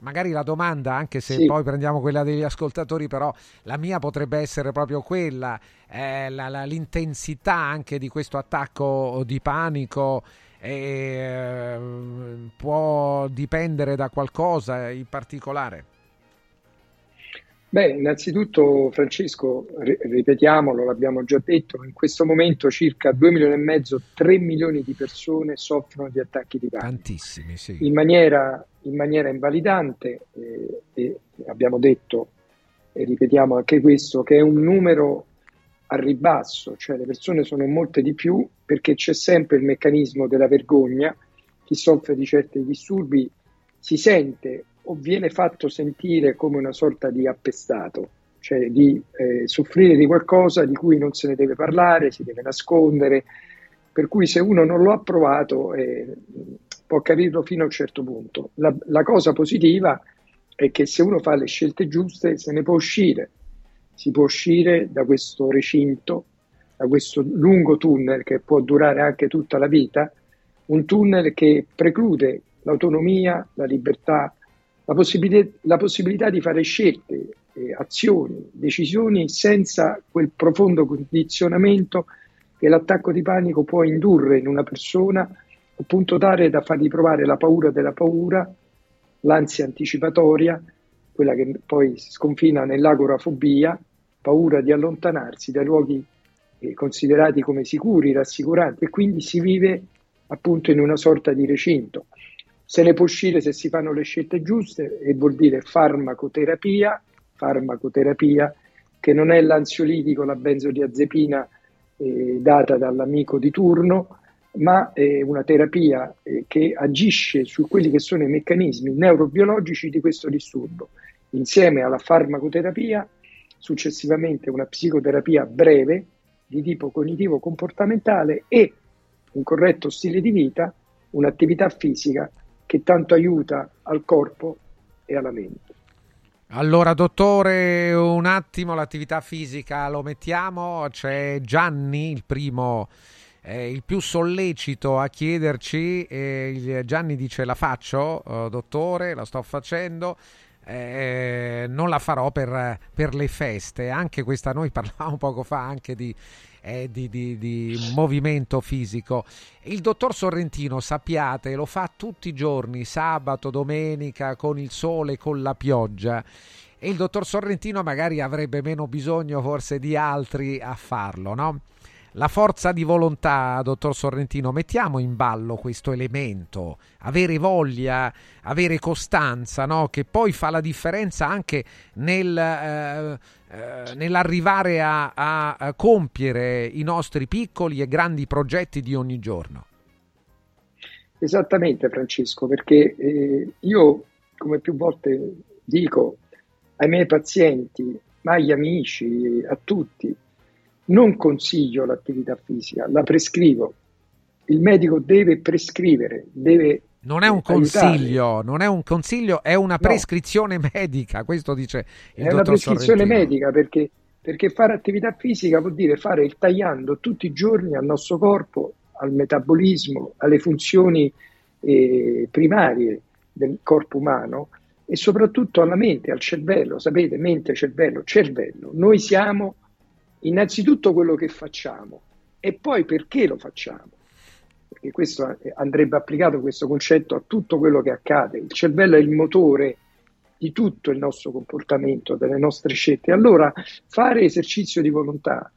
Magari la domanda, anche se sì, poi prendiamo quella degli ascoltatori, però la mia potrebbe essere proprio quella, eh, la, la, l'intensità anche di questo attacco di panico eh, può dipendere da qualcosa in particolare? Beh, innanzitutto Francesco, ripetiamolo, l'abbiamo già detto, in questo momento circa due milioni e mezzo, tre milioni di persone soffrono di attacchi di panico. Tantissimi, sì. In maniera, in maniera invalidante, eh, e abbiamo detto, e ripetiamo anche questo, che è un numero a ribasso, cioè le persone sono molte di più perché c'è sempre il meccanismo della vergogna. Chi soffre di certi disturbi si sente o viene fatto sentire come una sorta di appestato, cioè di eh, soffrire di qualcosa di cui non se ne deve parlare, si deve nascondere, per cui se uno non lo ha provato eh, può capirlo fino a un certo punto. La, la cosa positiva è che se uno fa le scelte giuste se ne può uscire, si può uscire da questo recinto, da questo lungo tunnel che può durare anche tutta la vita, un tunnel che preclude l'autonomia, la libertà, la possibilità, la possibilità di fare scelte, eh, azioni, decisioni senza quel profondo condizionamento che l'attacco di panico può indurre in una persona, appunto dare da fargli provare la paura della paura, l'ansia anticipatoria, quella che poi si sconfina nell'agorafobia, paura di allontanarsi dai luoghi eh, considerati come sicuri, rassicuranti, e quindi si vive appunto in una sorta di recinto. Se ne può uscire se si fanno le scelte giuste, e vuol dire farmacoterapia, farmacoterapia che non è l'ansiolitico, la benzodiazepina eh, data dall'amico di turno, ma è una terapia eh, che agisce su quelli che sono i meccanismi neurobiologici di questo disturbo. Insieme alla farmacoterapia, successivamente una psicoterapia breve di tipo cognitivo-comportamentale e un corretto stile di vita, un'attività fisica che tanto aiuta al corpo e alla mente. Allora dottore, un attimo l'attività fisica lo mettiamo, c'è Gianni il primo, eh, il più sollecito a chiederci, eh, Gianni dice la faccio eh, dottore, la sto facendo, eh, non la farò per, per le feste, anche questa noi parlavamo poco fa anche di Eh, di, di, di movimento fisico. Il dottor Sorrentino, sappiate, lo fa tutti i giorni, sabato, domenica, con il sole, con la pioggia, e il dottor Sorrentino magari avrebbe meno bisogno forse di altri a farlo, no? La forza di volontà, dottor Sorrentino, mettiamo in ballo questo elemento, avere voglia, avere costanza, no? Che poi fa la differenza anche nel, eh, eh, nell'arrivare a, a compiere i nostri piccoli e grandi progetti di ogni giorno. Esattamente, Francesco, perché eh, io, come più volte dico ai miei pazienti, ma agli amici, a tutti, non consiglio l'attività fisica, la prescrivo. Il medico deve prescrivere, deve non è un consiglio, aiutare. Non è un consiglio, è una prescrizione no. medica, questo dice il dottor Sorrentino. È una prescrizione medica perché, perché fare attività fisica vuol dire fare il tagliando tutti i giorni al nostro corpo, al metabolismo, alle funzioni eh, primarie del corpo umano e soprattutto alla mente, al cervello. Sapete, mente, cervello, cervello. Noi siamo innanzitutto quello che facciamo e poi perché lo facciamo, perché questo andrebbe applicato questo concetto a tutto quello che accade. Il cervello è il motore di tutto il nostro comportamento, delle nostre scelte. Allora fare esercizio di volontà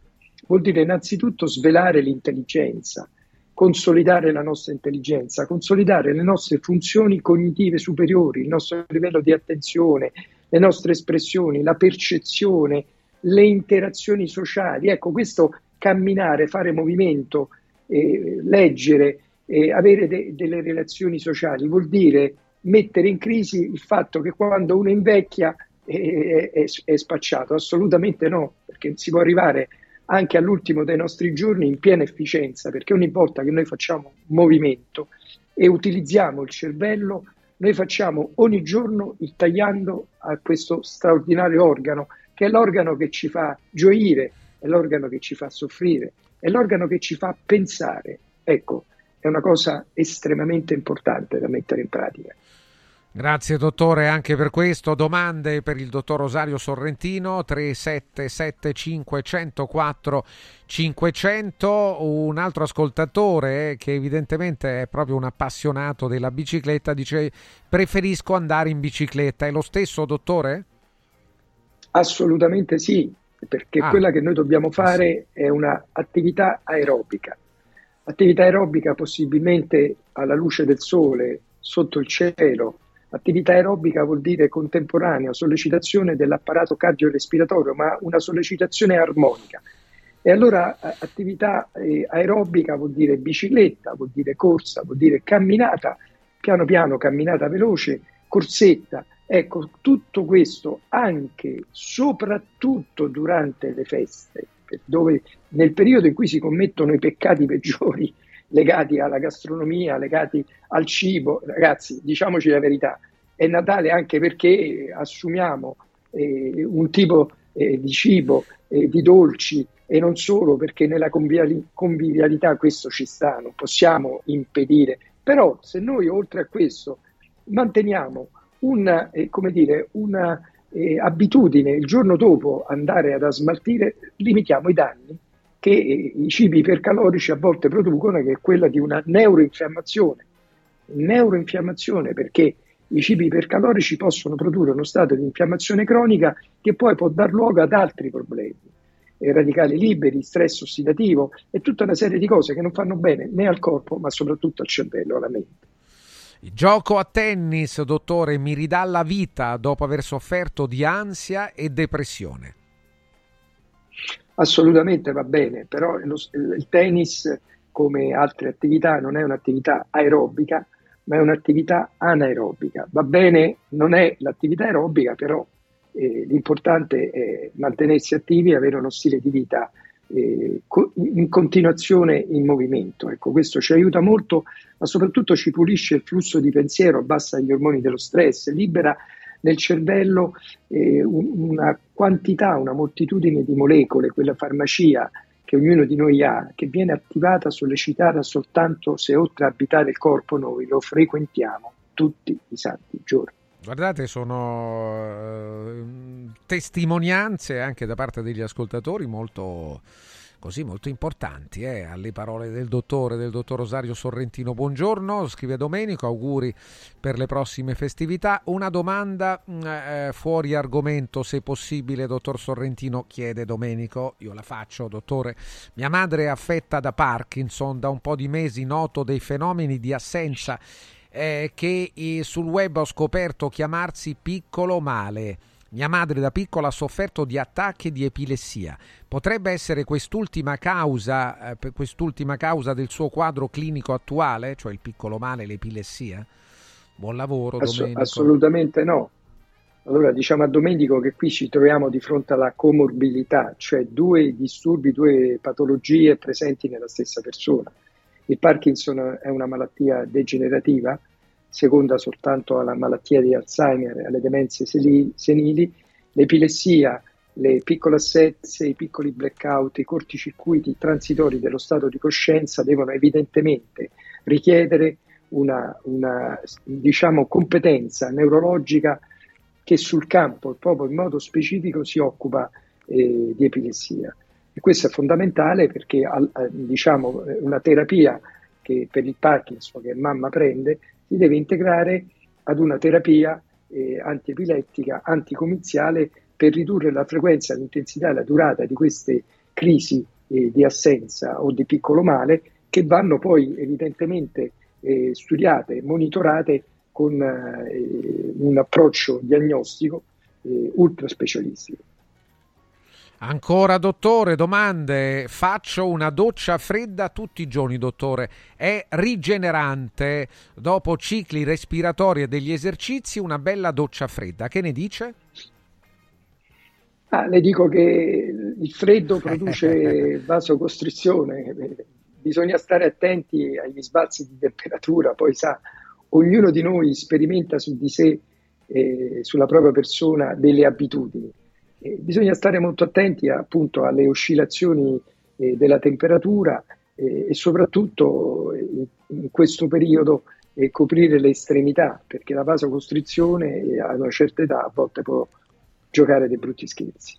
vuol dire innanzitutto svelare l'intelligenza, consolidare la nostra intelligenza, consolidare le nostre funzioni cognitive superiori, il nostro livello di attenzione, le nostre espressioni, la percezione, le interazioni sociali. Ecco, questo camminare, fare movimento, eh, leggere, eh, avere de- delle relazioni sociali vuol dire mettere in crisi il fatto che quando uno invecchia eh, è, è spacciato. Assolutamente no, perché si può arrivare anche all'ultimo dei nostri giorni in piena efficienza, perché ogni volta che noi facciamo movimento e utilizziamo il cervello, noi facciamo ogni giorno il tagliando a questo straordinario organo, che è l'organo che ci fa gioire, è l'organo che ci fa soffrire, è l'organo che ci fa pensare. Ecco, è una cosa estremamente importante da mettere in pratica. Grazie dottore anche per questo. Domande per il dottor Rosario Sorrentino, tre sette sette cinque zero zero quattro cinque zero zero. Un altro ascoltatore che evidentemente è proprio un appassionato della bicicletta dice preferisco andare in bicicletta. È lo stesso, dottore? Assolutamente sì, perché ah, quella che noi dobbiamo fare sì. È un'attività aerobica, attività aerobica possibilmente alla luce del sole, sotto il cielo. Attività aerobica vuol dire contemporanea sollecitazione dell'apparato cardiorespiratorio, ma una sollecitazione armonica. E allora attività aerobica vuol dire bicicletta, vuol dire corsa, vuol dire camminata, piano piano camminata veloce, corsetta. Ecco, tutto questo anche soprattutto durante le feste, dove nel periodo in cui si commettono i peccati peggiori legati alla gastronomia, legati al cibo. Ragazzi, diciamoci la verità, è Natale anche perché assumiamo eh, un tipo eh, di cibo, eh, di dolci, e non solo, perché nella convivialità questo ci sta, non possiamo impedire. Però se noi oltre a questo manteniamo una, eh, come dire, una eh, abitudine il giorno dopo andare ad asmaltire, limitiamo i danni che i cibi ipercalorici a volte producono, che è quella di una neuroinfiammazione. Neuroinfiammazione perché i cibi ipercalorici possono produrre uno stato di infiammazione cronica che poi può dar luogo ad altri problemi, eh, radicali liberi, stress ossidativo e tutta una serie di cose che non fanno bene né al corpo ma soprattutto al cervello, alla mente. Gioco a tennis, dottore, mi ridà la vita dopo aver sofferto di ansia e depressione. Assolutamente, va bene, però lo, il tennis, come altre attività, non è un'attività aerobica, ma è un'attività anaerobica. Va bene, non è l'attività aerobica, però eh, l'importante è mantenersi attivi e avere uno stile di vita eh, co- in continuazione in movimento. Ecco, questo ci aiuta molto, ma soprattutto ci pulisce il flusso di pensiero, abbassa gli ormoni dello stress, libera nel cervello eh, una quantità, una moltitudine di molecole, quella farmacia che ognuno di noi ha, che viene attivata, sollecitata soltanto se oltre a abitare il corpo noi lo frequentiamo tutti i santi giorni. Guardate, sono eh, testimonianze anche da parte degli ascoltatori molto... così molto importanti, eh? Alle parole del dottore, del dottor Rosario Sorrentino. Buongiorno, scrive Domenico, auguri per le prossime festività. Una domanda eh, fuori argomento, se possibile, dottor Sorrentino, chiede Domenico, io la faccio, dottore. Mia madre è affetta da Parkinson, da un po' di mesi noto dei fenomeni di assenza eh, che eh, sul web ho scoperto chiamarsi piccolo male. Mia madre da piccola ha sofferto di attacchi di epilessia. Potrebbe essere quest'ultima causa, eh, quest'ultima causa del suo quadro clinico attuale, cioè il piccolo male, l'epilessia? Buon lavoro, Ass- Domenico. Assolutamente no. Allora diciamo a Domenico che qui ci troviamo di fronte alla comorbilità, cioè due disturbi, due patologie presenti nella stessa persona. Il Parkinson è una malattia degenerativa, seconda soltanto alla malattia di Alzheimer e alle demenze senili. L'epilessia, le piccole assenze, i piccoli blackout, i corticircuiti transitori dello stato di coscienza devono evidentemente richiedere una, una diciamo, competenza neurologica che sul campo, proprio in modo specifico, si occupa eh, di epilessia. E questo è fondamentale perché al, diciamo, una terapia che per il Parkinson che mamma prende si deve integrare ad una terapia eh, antiepilettica, anticomiziale, per ridurre la frequenza, l'intensità e la durata di queste crisi eh, di assenza o di piccolo male, che vanno poi evidentemente eh, studiate, monitorate con eh, un approccio diagnostico eh, ultra specialistico. Ancora, dottore, domande. Faccio una doccia fredda tutti i giorni, dottore. È rigenerante. Dopo cicli respiratori e degli esercizi, una bella doccia fredda. Che ne dice? Ah, le dico che il freddo produce vasocostrizione. Bisogna stare attenti agli sbalzi di temperatura. Poi sa, ognuno di noi sperimenta su di sé, eh, sulla propria persona, delle abitudini. Eh, bisogna stare molto attenti appunto alle oscillazioni eh, della temperatura eh, e soprattutto eh, in questo periodo eh, coprire le estremità, perché la vasocostrizione eh, a una certa età a volte può giocare dei brutti scherzi.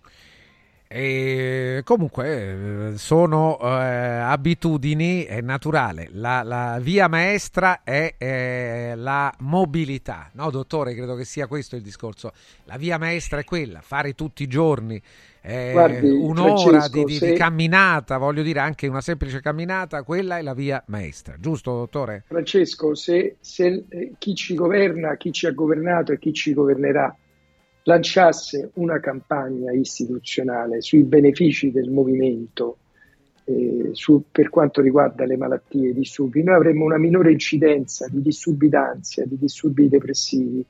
E comunque sono eh, abitudini, è naturale. La, la via maestra è eh, la mobilità, no, dottore? Credo che sia questo il discorso. La via maestra è quella, fare tutti i giorni eh, Guardi, un'ora di, di, se... di camminata, voglio dire anche una semplice camminata, quella è la via maestra, giusto, dottore? Francesco, se, se eh, chi ci governa, chi ci ha governato e chi ci governerà lanciasse una campagna istituzionale sui benefici del movimento eh, su, per quanto riguarda le malattie e i disturbi, noi avremmo una minore incidenza di disturbi d'ansia, di disturbi depressivi,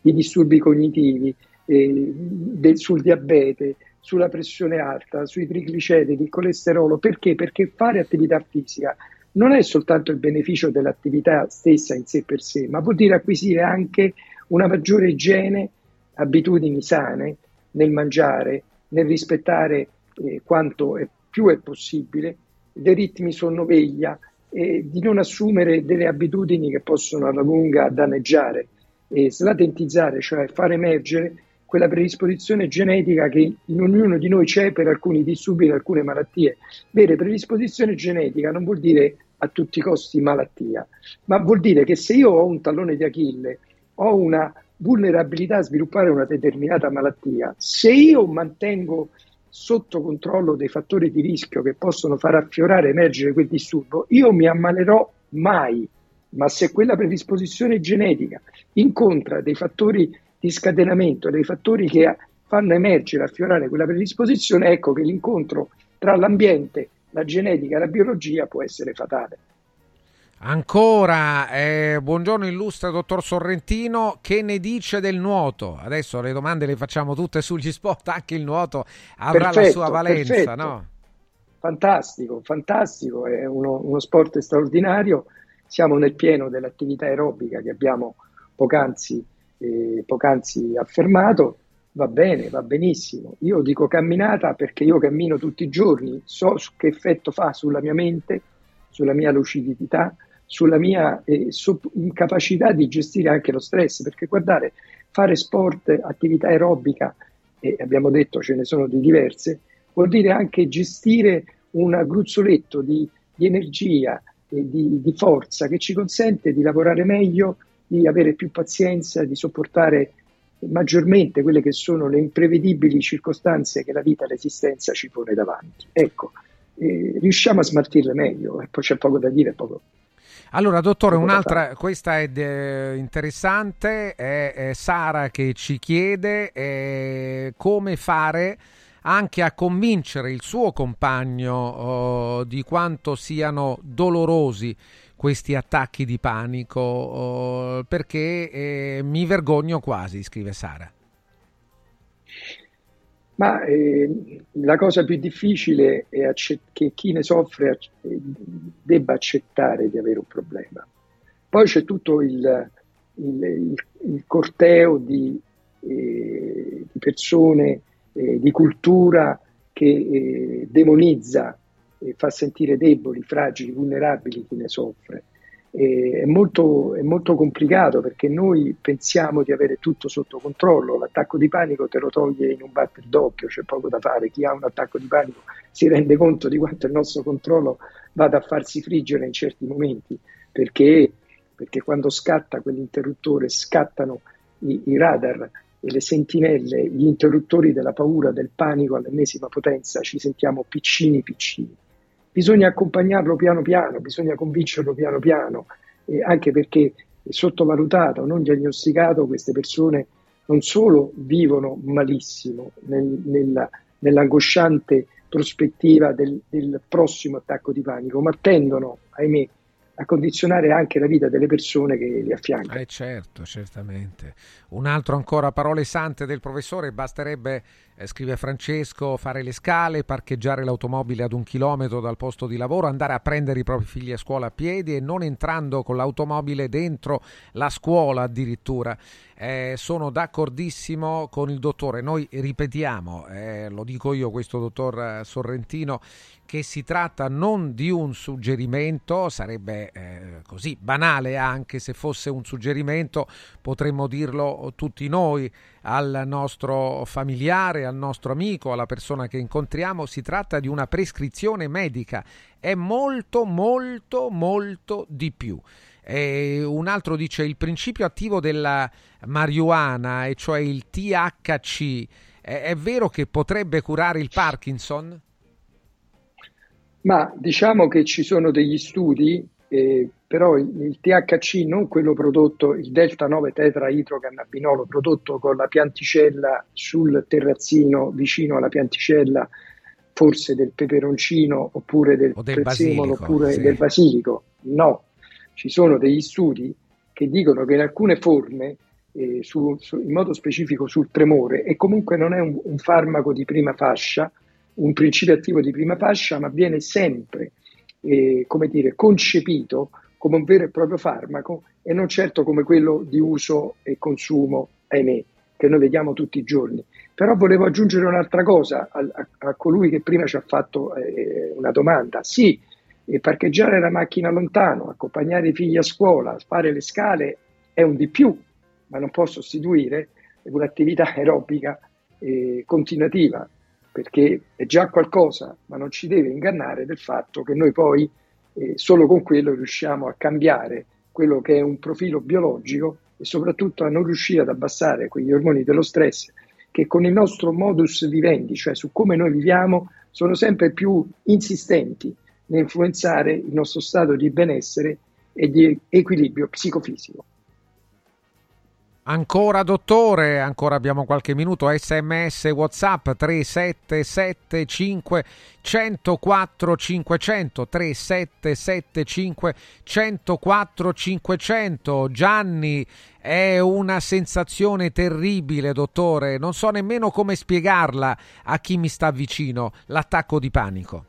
di disturbi cognitivi, eh, del, sul diabete, sulla pressione alta, sui trigliceridi, il colesterolo. Perché? Perché fare attività fisica non è soltanto il beneficio dell'attività stessa in sé per sé, ma vuol dire acquisire anche una maggiore igiene, abitudini sane nel mangiare, nel rispettare eh, quanto è, più è possibile dei ritmi sonno-veglia, e di non assumere delle abitudini che possono alla lunga danneggiare e slatentizzare, cioè far emergere quella predisposizione genetica che in ognuno di noi c'è per alcuni disturbi, per alcune malattie. Vere, predisposizione genetica non vuol dire a tutti i costi malattia, ma vuol dire che se io ho un tallone di Achille, ho una vulnerabilità a sviluppare una determinata malattia, se io mantengo sotto controllo dei fattori di rischio che possono far affiorare, emergere quel disturbo, io mi ammalerò mai. Ma se quella predisposizione genetica incontra dei fattori di scatenamento, dei fattori che fanno emergere, affiorare quella predisposizione, ecco che l'incontro tra l'ambiente, la genetica e la biologia può essere fatale. Ancora, eh, buongiorno illustre dottor Sorrentino, che ne dice del nuoto? Adesso le domande le facciamo tutte sugli sport, anche il nuoto avrà perfetto, la sua valenza, perfetto. No? Fantastico, fantastico, è uno, uno sport straordinario, siamo nel pieno dell'attività aerobica che abbiamo poc'anzi, eh, poc'anzi affermato, va bene, va benissimo. Io dico camminata perché io cammino tutti i giorni, so che effetto fa sulla mia mente, sulla mia lucidità, sulla mia eh, so, incapacità di gestire anche lo stress, perché guardare, fare sport, attività aerobica, e abbiamo detto ce ne sono di diverse, vuol dire anche gestire un gruzzoletto di, di energia, e di, di forza che ci consente di lavorare meglio, di avere più pazienza, di sopportare maggiormente quelle che sono le imprevedibili circostanze che la vita e l'esistenza ci pone davanti. Ecco, eh, riusciamo a smaltirle meglio, e poi c'è poco da dire, poco. Allora dottore, un'altra, questa è de, interessante, è, è Sara che ci chiede è come fare anche a convincere il suo compagno oh, di quanto siano dolorosi questi attacchi di panico, oh, perché eh, mi vergogno quasi, scrive Sara. Ma eh, la cosa più difficile è accett- che chi ne soffre eh, debba accettare di avere un problema. Poi c'è tutto il, il, il, il corteo di, eh, di persone, Eh, di cultura che eh, demonizza e eh, fa sentire deboli, fragili, vulnerabili chi ne soffre. Eh, è, molto, è molto complicato perché noi pensiamo di avere tutto sotto controllo, l'attacco di panico te lo toglie in un batter d'occhio, c'è poco da fare, chi ha un attacco di panico si rende conto di quanto il nostro controllo vada a farsi friggere in certi momenti, perché, perché quando scatta quell'interruttore scattano i, i radar, le sentinelle, gli interruttori della paura, del panico all'ennesima potenza, ci sentiamo piccini piccini. Bisogna accompagnarlo piano piano, bisogna convincerlo piano piano, eh, anche perché è sottovalutato, non diagnosticato, queste persone non solo vivono malissimo nel, nella, nell'angosciante prospettiva del, del prossimo attacco di panico, ma tendono, ahimè, a condizionare anche la vita delle persone che li affiancano. Eh certo, certamente. Un altro ancora, parole sante del professore, basterebbe, eh, scrive Francesco, fare le scale, parcheggiare l'automobile ad un chilometro dal posto di lavoro, andare a prendere i propri figli a scuola a piedi e non entrando con l'automobile dentro la scuola addirittura. Eh, sono d'accordissimo con il dottore. Noi ripetiamo, eh, lo dico io questo dottor Sorrentino, che si tratta non di un suggerimento, sarebbe eh, così banale anche se fosse un suggerimento, potremmo dirlo tutti noi al nostro familiare, al nostro amico, alla persona che incontriamo, si tratta di una prescrizione medica, è molto molto molto di più. E un altro dice il principio attivo della marijuana, e cioè il T H C, è, è vero che potrebbe curare il Parkinson? Ma diciamo che ci sono degli studi, eh, però il, il T H C, non quello prodotto, il delta nove tetraidrocannabinolo prodotto con la pianticella sul terrazzino vicino alla pianticella, forse del peperoncino oppure del, del prezzemolo oppure sì. del basilico. No, ci sono degli studi che dicono che in alcune forme, eh, su, su, in modo specifico sul tremore, e comunque non è un, un farmaco di prima fascia, un principio attivo di prima fascia, ma viene sempre eh, come dire, concepito come un vero e proprio farmaco e non certo come quello di uso e consumo, ahimè, che noi vediamo tutti i giorni. Però volevo aggiungere un'altra cosa a, a, a colui che prima ci ha fatto eh, una domanda. Sì, e parcheggiare la macchina lontano, accompagnare i figli a scuola, fare le scale è un di più, ma non può sostituire un'attività aerobica eh, continuativa, perché è già qualcosa, ma non ci deve ingannare del fatto che noi poi eh, solo con quello riusciamo a cambiare quello che è un profilo biologico e soprattutto a non riuscire ad abbassare quegli ormoni dello stress che con il nostro modus vivendi, cioè su come noi viviamo, sono sempre più insistenti nel influenzare il nostro stato di benessere e di equilibrio psicofisico. Ancora dottore, ancora abbiamo qualche minuto, sms, whatsapp tre sette sette cinque uno zero quattro cinque zero zero, tre sette sette cinque uno zero quattro cinque zero zero. Gianni, è una sensazione terribile dottore, non so nemmeno come spiegarla a chi mi sta vicino, l'attacco di panico.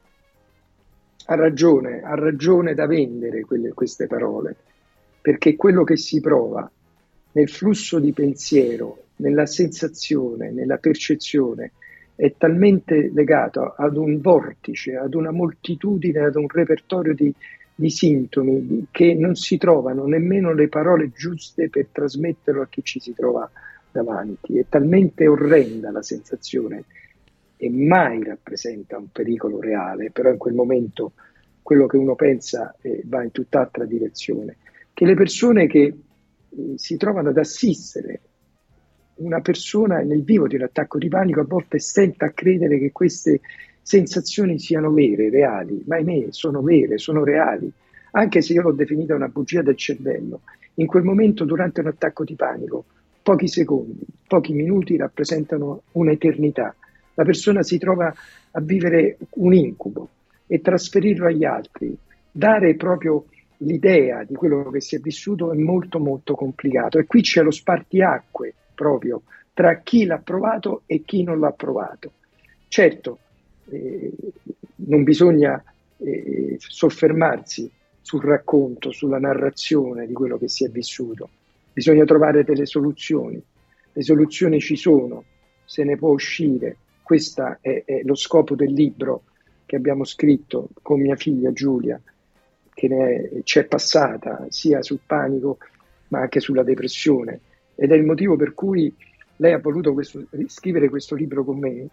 Ha ragione, ha ragione da vendere quelle, queste parole, perché quello che si prova nel flusso di pensiero, nella sensazione, nella percezione, è talmente legato ad un vortice, ad una moltitudine, ad un repertorio di, di sintomi che non si trovano nemmeno le parole giuste per trasmetterlo a chi ci si trova davanti. È talmente orrenda la sensazione e mai rappresenta un pericolo reale, però in quel momento quello che uno pensa eh, va in tutt'altra direzione. Che le persone che si trovano ad assistere una persona nel vivo di un attacco di panico a volte stenta a credere che queste sensazioni siano vere, reali, ma ahimè sono vere, sono reali, anche se io l'ho definita una bugia del cervello. In quel momento, durante un attacco di panico, pochi secondi, pochi minuti rappresentano un'eternità. La persona si trova a vivere un incubo e trasferirlo agli altri, dare proprio l'idea di quello che si è vissuto è molto molto complicato, e qui c'è lo spartiacque proprio tra chi l'ha provato e chi non l'ha provato. Certo, eh, non bisogna eh, soffermarsi sul racconto, sulla narrazione di quello che si è vissuto, bisogna trovare delle soluzioni, le soluzioni ci sono, se ne può uscire, questo è, è lo scopo del libro che abbiamo scritto con mia figlia Giulia, che ne c'è passata sia sul panico ma anche sulla depressione, ed è il motivo per cui lei ha voluto questo, scrivere questo libro con me,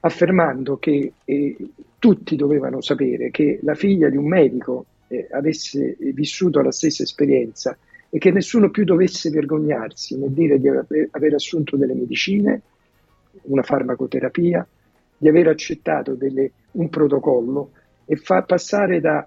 affermando che eh, tutti dovevano sapere che la figlia di un medico eh, avesse vissuto la stessa esperienza e che nessuno più dovesse vergognarsi nel dire di aver, aver assunto delle medicine, una farmacoterapia, di aver accettato delle, un protocollo, e fa passare da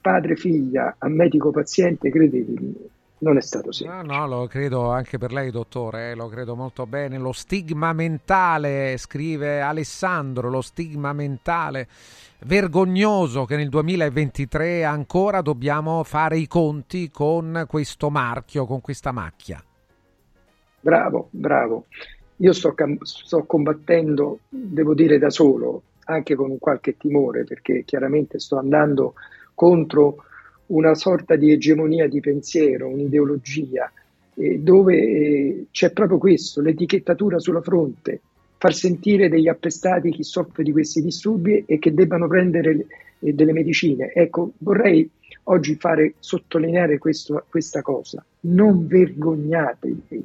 padre figlia a medico paziente, credetemi, non è stato semplice. No, no, lo credo anche per lei dottore, eh, lo credo molto bene. Lo stigma mentale, scrive Alessandro, lo stigma mentale vergognoso che nel duemilaventitré ancora dobbiamo fare i conti con questo marchio, con questa macchia. Bravo, bravo. Io sto, sto combattendo, devo dire da solo, anche con qualche timore, perché chiaramente sto andando contro una sorta di egemonia di pensiero, un'ideologia, eh, dove eh, c'è proprio questo, l'etichettatura sulla fronte, far sentire degli appestati chi soffre di questi disturbi e che debbano prendere eh, delle medicine. Ecco, vorrei oggi fare sottolineare questo, questa cosa. Non vergognatevi,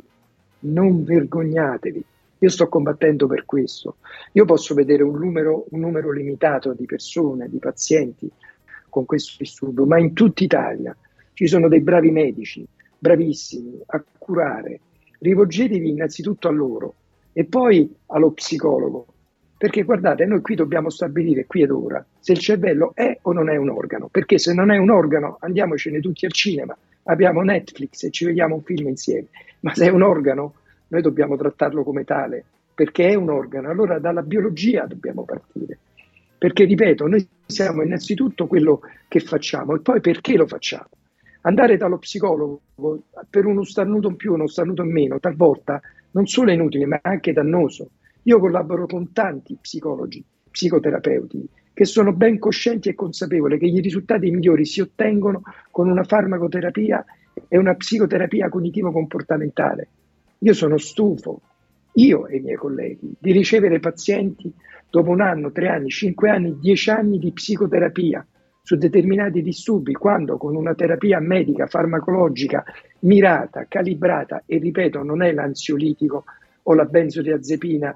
non vergognatevi. Io sto combattendo per questo. Io posso vedere un numero, un numero limitato di persone, di pazienti, con questo disturbo, ma in tutta Italia ci sono dei bravi medici, bravissimi a curare. Rivolgetevi innanzitutto a loro e poi allo psicologo, perché guardate, noi qui dobbiamo stabilire qui ed ora se il cervello è o non è un organo, perché se non è un organo andiamocene tutti al cinema, abbiamo Netflix e ci vediamo un film insieme, ma se è un organo noi dobbiamo trattarlo come tale, perché è un organo, allora dalla biologia dobbiamo partire. Perché, ripeto, noi siamo innanzitutto quello che facciamo e poi perché lo facciamo. Andare dallo psicologo per uno starnuto in più, uno starnuto in meno, talvolta non solo è inutile ma anche dannoso. Io collaboro con tanti psicologi, psicoterapeuti, che sono ben coscienti e consapevoli che i risultati migliori si ottengono con una farmacoterapia e una psicoterapia cognitivo-comportamentale. Io sono stufo, io e i miei colleghi, di ricevere pazienti dopo un anno, tre anni, cinque anni, dieci anni di psicoterapia su determinati disturbi, quando con una terapia medica, farmacologica, mirata, calibrata, e ripeto, non è l'ansiolitico o la benzodiazepina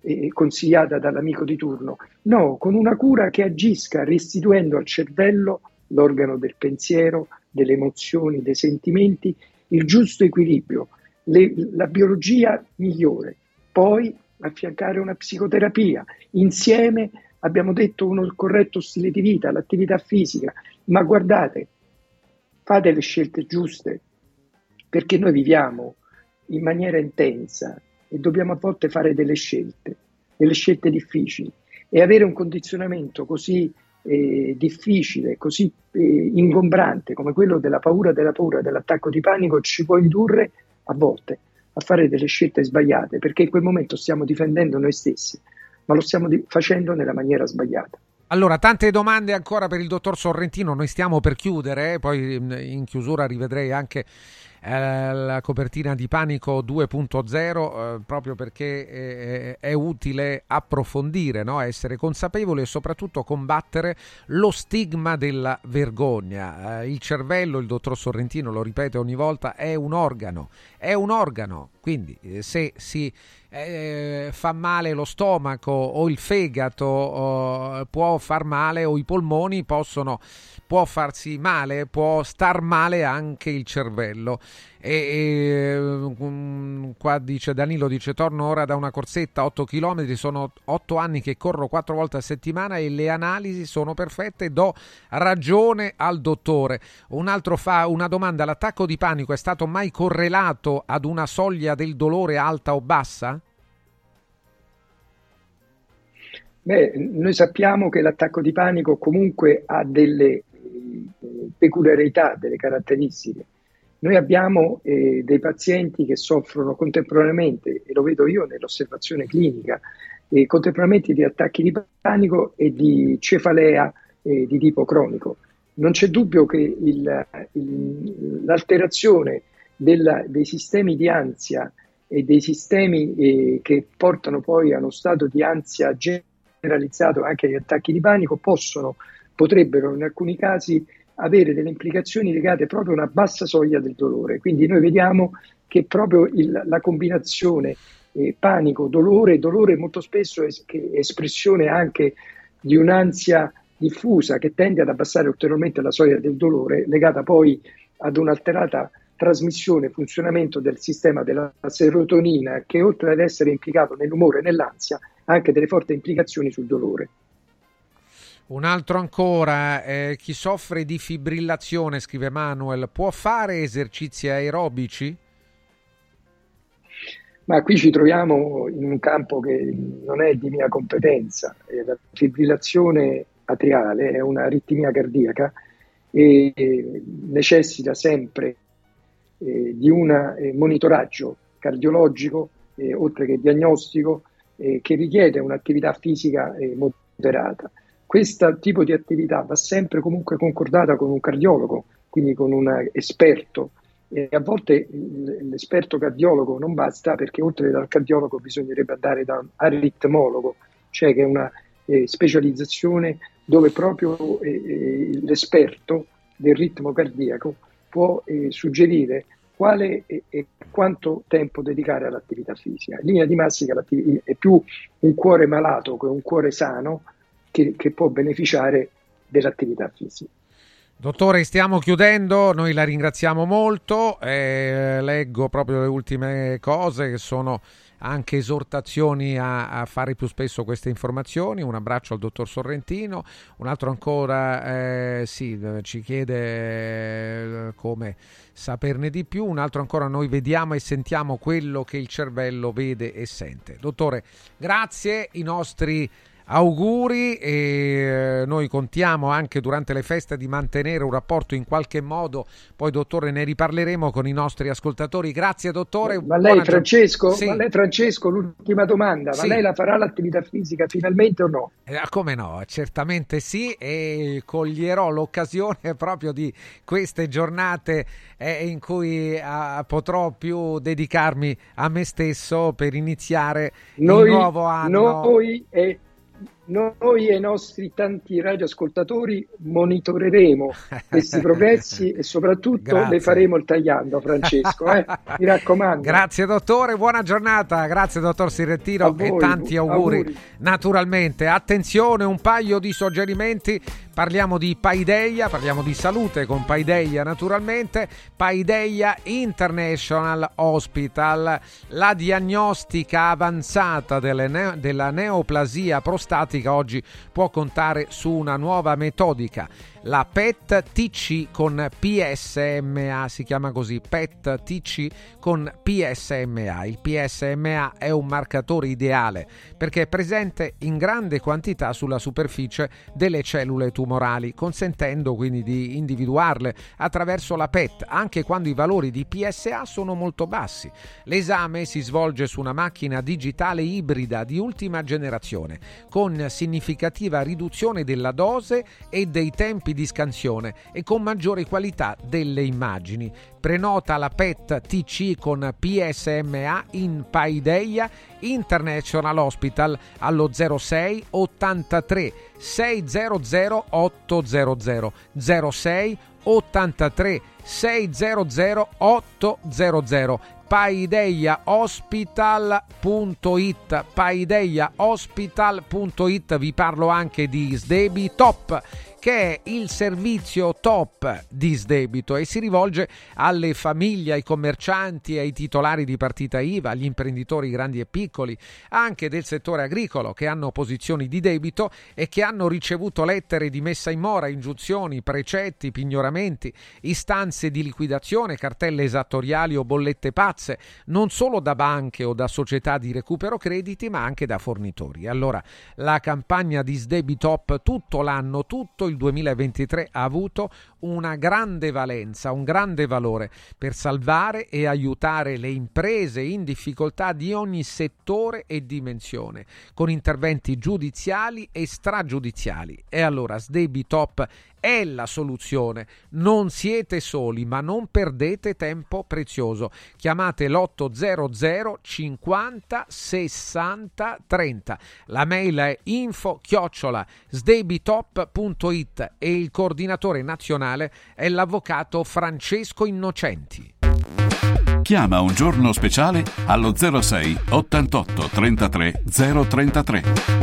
eh, consigliata dall'amico di turno, no, con una cura che agisca restituendo al cervello, l'organo del pensiero, delle emozioni, dei sentimenti, il giusto equilibrio, le, la biologia migliore, poi affiancare una psicoterapia, insieme abbiamo detto uno corretto stile di vita, l'attività fisica, ma guardate, fate le scelte giuste, perché noi viviamo in maniera intensa e dobbiamo a volte fare delle scelte, delle scelte difficili, e avere un condizionamento così eh, difficile, così eh, ingombrante come quello della paura, della paura, dell'attacco di panico, ci può indurre a volte a fare delle scelte sbagliate, perché in quel momento stiamo difendendo noi stessi, ma lo stiamo facendo nella maniera sbagliata. Allora, tante domande ancora per il dottor Sorrentino, noi stiamo per chiudere, poi in chiusura rivedrei anche eh, la copertina di Panico due punto zero, eh, proprio perché eh, è utile approfondire, no? Essere consapevoli e soprattutto combattere lo stigma della vergogna. Eh, il cervello, il dottor Sorrentino lo ripete ogni volta, è un organo, è un organo, quindi eh, se si... Eh, fa male lo stomaco o il fegato, o può far male, o i polmoni possono può farsi male, può star male anche il cervello. E, e qua dice Danilo, dice: torno ora da una corsetta otto chilometri, sono otto anni che corro quattro volte a settimana e le analisi sono perfette, do ragione al dottore. Un altro fa una domanda: l'attacco di panico è stato mai correlato ad una soglia del dolore alta o bassa? Beh, noi sappiamo che l'attacco di panico comunque ha delle peculiarità, delle caratteristiche. Noi abbiamo eh, dei pazienti che soffrono contemporaneamente, e lo vedo io nell'osservazione clinica, eh, contemporaneamente di attacchi di panico e di cefalea eh, di tipo cronico. Non c'è dubbio che il, il, l'alterazione della, dei sistemi di ansia e dei sistemi eh, che portano poi a uno stato di ansia generalizzato anche agli attacchi di panico possono, potrebbero in alcuni casi avere delle implicazioni legate proprio a una bassa soglia del dolore. Quindi noi vediamo che proprio il, la combinazione eh, panico-dolore, dolore molto spesso è es- espressione anche di un'ansia diffusa che tende ad abbassare ulteriormente la soglia del dolore, legata poi ad un'alterata trasmissione e funzionamento del sistema della serotonina, che oltre ad essere implicato nell'umore e nell'ansia ha anche delle forti implicazioni sul dolore. Un altro ancora, eh, chi soffre di fibrillazione, scrive Manuel, può fare esercizi aerobici? Ma qui ci troviamo in un campo che non è di mia competenza. Eh, la fibrillazione atriale è un'aritmia cardiaca e eh, necessita sempre eh, di un eh, monitoraggio cardiologico, eh, oltre che diagnostico, eh, che richiede un'attività fisica eh, moderata. Questo tipo di attività va sempre comunque concordata con un cardiologo, quindi con un esperto, e a volte l'esperto cardiologo non basta, perché oltre dal cardiologo bisognerebbe andare da un aritmologo, cioè che è una eh, specializzazione dove proprio eh, l'esperto del ritmo cardiaco può eh, suggerire quale e, e quanto tempo dedicare all'attività fisica. In linea di massima è più un cuore malato che un cuore sano Che, che può beneficiare dell'attività fisica. Dottore, stiamo chiudendo, noi la ringraziamo molto, eh, leggo proprio le ultime cose che sono anche esortazioni a, a fare più spesso queste informazioni. Un abbraccio al dottor Sorrentino. Un altro ancora eh, sì, ci chiede eh, come saperne di più. Un altro ancora: noi vediamo e sentiamo quello che il cervello vede e sente. Dottore, grazie, i nostri auguri, e noi contiamo anche durante le feste di mantenere un rapporto in qualche modo, poi dottore ne riparleremo con i nostri ascoltatori. Grazie dottore. Ma lei, Francesco, sì. ma lei Francesco, l'ultima domanda, ma sì. lei la farà l'attività fisica finalmente o no? Eh, come no, certamente sì, e coglierò l'occasione proprio di queste giornate eh, in cui eh, potrò più dedicarmi a me stesso per iniziare noi, il nuovo anno. Noi e Noi e i nostri tanti radioascoltatori monitoreremo questi progressi e soprattutto grazie. Le faremo il tagliando, Francesco, eh? Mi raccomando. Grazie dottore, buona giornata, grazie dottor Sorrentino, voi, e tanti auguri. auguri. Naturalmente, attenzione, un paio di suggerimenti, parliamo di Paideia, parliamo di salute con Paideia naturalmente, Paideia International Hospital, la diagnostica avanzata delle ne- della neoplasia prostatica oggi può contare su una nuova metodica, la P E T T C con P S M A, si chiama così, P E T T C con P S M A. Il P S M A è un marcatore ideale perché è presente in grande quantità sulla superficie delle cellule tumorali, consentendo quindi di individuarle attraverso la P E T anche quando i valori di P S A sono molto bassi. L'esame si svolge su una macchina digitale ibrida di ultima generazione con significativa riduzione della dose e dei tempi di scansione e con maggiore qualità delle immagini. Prenota la P E T T C con P S M A in Paideia International Hospital allo zero sei ottantatré seicento ottocento zero sei ottantatré seicento ottocento paideia hospital punto it paideia hospital punto it. Vi parlo anche di Sdebi Top, che è il servizio top di sdebito e si rivolge alle famiglie, ai commercianti, ai titolari di partita I V A, agli imprenditori grandi e piccoli, anche del settore agricolo, che hanno posizioni di debito e che hanno ricevuto lettere di messa in mora, ingiunzioni, precetti, pignoramenti, istanze di liquidazione, cartelle esattoriali o bollette pazze, non solo da banche o da società di recupero crediti, ma anche da fornitori. Allora, la campagna di Sdebi Top tutto l'anno, tutto il duemilaventitré ha avuto una grande valenza, un grande valore per salvare e aiutare le imprese in difficoltà di ogni settore e dimensione, con interventi giudiziali e stragiudiziali. E allora Sdebi Top è la soluzione. Non siete soli, ma non perdete tempo prezioso. Chiamate l'ottocento cinquanta sessanta trenta. La mail è info chiocciola sdebitop punto it e il coordinatore nazionale è l'avvocato Francesco Innocenti. Chiama un giorno speciale allo zero sei ottantotto trentatré zero trentatré.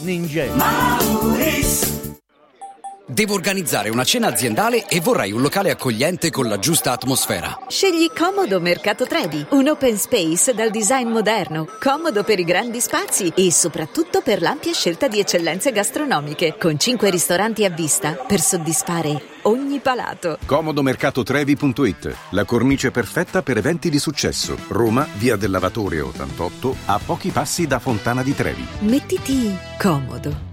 Ninja. Mauris. Devo organizzare una cena aziendale e vorrei un locale accogliente con la giusta atmosfera. Scegli Comodo Mercato Trevi, un open space dal design moderno, comodo per i grandi spazi e soprattutto per l'ampia scelta di eccellenze gastronomiche, con cinque ristoranti a vista per soddisfare ogni palato. Comodomercatotrevi punto it, la cornice perfetta per eventi di successo. Roma, via del Lavatore ottantotto, a pochi passi da Fontana di Trevi. Mettiti comodo.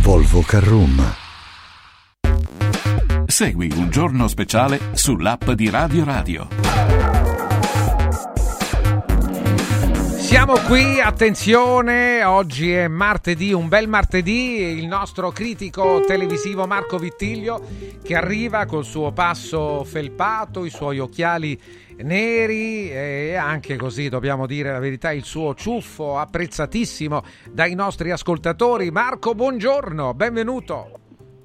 Volvo Carrum. Segui Un Giorno Speciale sull'app di Radio Radio. Siamo qui, attenzione, oggi è martedì, un bel martedì, il nostro critico televisivo Marco Vittiglio che arriva col suo passo felpato, i suoi occhiali neri e anche, così dobbiamo dire la verità, il suo ciuffo apprezzatissimo dai nostri ascoltatori. Marco, buongiorno, benvenuto.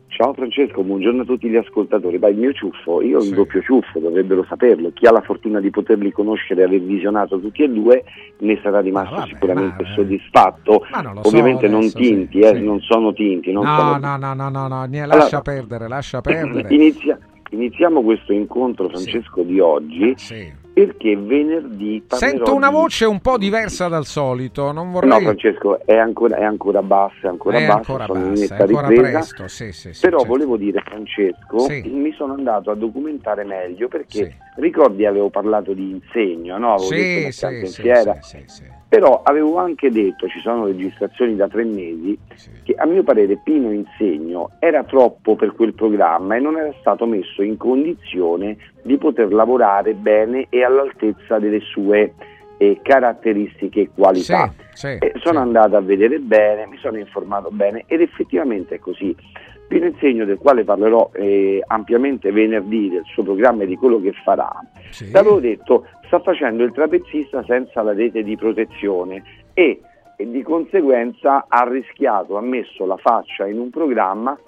Ciao Francesco, buongiorno a tutti gli ascoltatori. Beh, il mio ciuffo, io ho sì. un doppio ciuffo, dovrebbero saperlo. Chi ha la fortuna di poterli conoscere e aver visionato tutti e due ne sarà rimasto ah, vabbè, sicuramente ma, soddisfatto. Ma non lo Ovviamente so adesso, non tinti, sì, eh, sì. non sono tinti. Non no, sono... no, no, no, no, no, lascia allora, perdere, lascia perdere. Inizia... Iniziamo questo incontro, Francesco, sì. di oggi, sì. perché venerdì parlerò. Sento una voce un po' diversa dal solito, non vorrei. No, Francesco, è ancora, è ancora bassa, è ancora è bassa, ancora sono bassa, in netta ancora ripresa. Presto, sì, sì, sì, però certo. volevo dire, Francesco, sì. mi sono andato a documentare meglio perché sì. ricordi avevo parlato di insegno, no? Avevo sì, detto sì, cantenziera. Sì, sì, sì, sì. Però avevo anche detto, ci sono registrazioni da tre mesi, sì. che a mio parere Pino Insegno era troppo per quel programma e non era stato messo in condizione di poter lavorare bene e all'altezza delle sue eh, caratteristiche e qualità. Sì, sì, eh, sono sì. andato a vedere bene, mi sono informato bene ed effettivamente è così. Pino Insegno, del quale parlerò eh, ampiamente venerdì, del suo programma e di quello che farà, sì. l'avevo detto, sta facendo il trapezzista senza la rete di protezione e, e di conseguenza ha rischiato, ha messo la faccia in un programma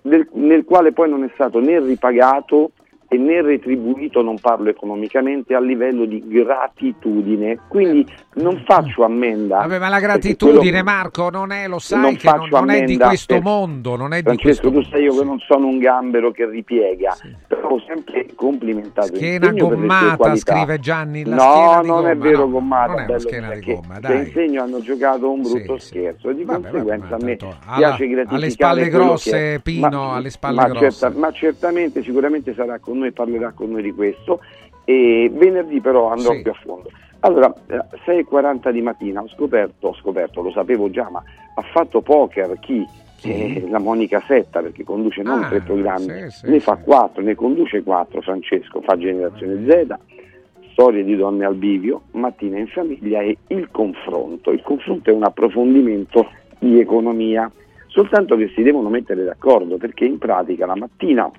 del, nel quale poi non è stato né ripagato e nel retribuito, non parlo economicamente, a livello di gratitudine. Quindi non faccio ammenda. Vabbè, ma la gratitudine, quello, Marco, non è, lo sai, non che non, non è di questo per... mondo, non è Francesco, di questo. Tu sai, io che non sono un gambero che ripiega, sì, però ho sempre complimentato. Schiena gommata, scrive Gianni. La no, non gomma, è vero, no, gommata. Non è una schiena di gomma, dai. Che insegno hanno giocato un brutto sì, scherzo sì. e di vabbè, conseguenza vabbè, a me alla, piace gratificare. Alle spalle grosse, è, Pino, ma, alle spalle ma grosse. Certa, ma certamente, sicuramente sarà con noi, parlerà con noi di questo, e venerdì però andrò sì. più a fondo. Allora, sei e quaranta di mattina ho scoperto, ho scoperto, lo sapevo già, ma ha fatto poker chi? Sì. Eh, la Monica Setta, perché conduce non ah, tre programmi, sì, sì, ne sì. fa quattro, ne conduce quattro, Francesco, fa Generazione Z, Storie di donne al bivio, Mattina in famiglia e Il confronto. Il confronto è un approfondimento di economia, soltanto che si devono mettere d'accordo, perché in pratica la mattina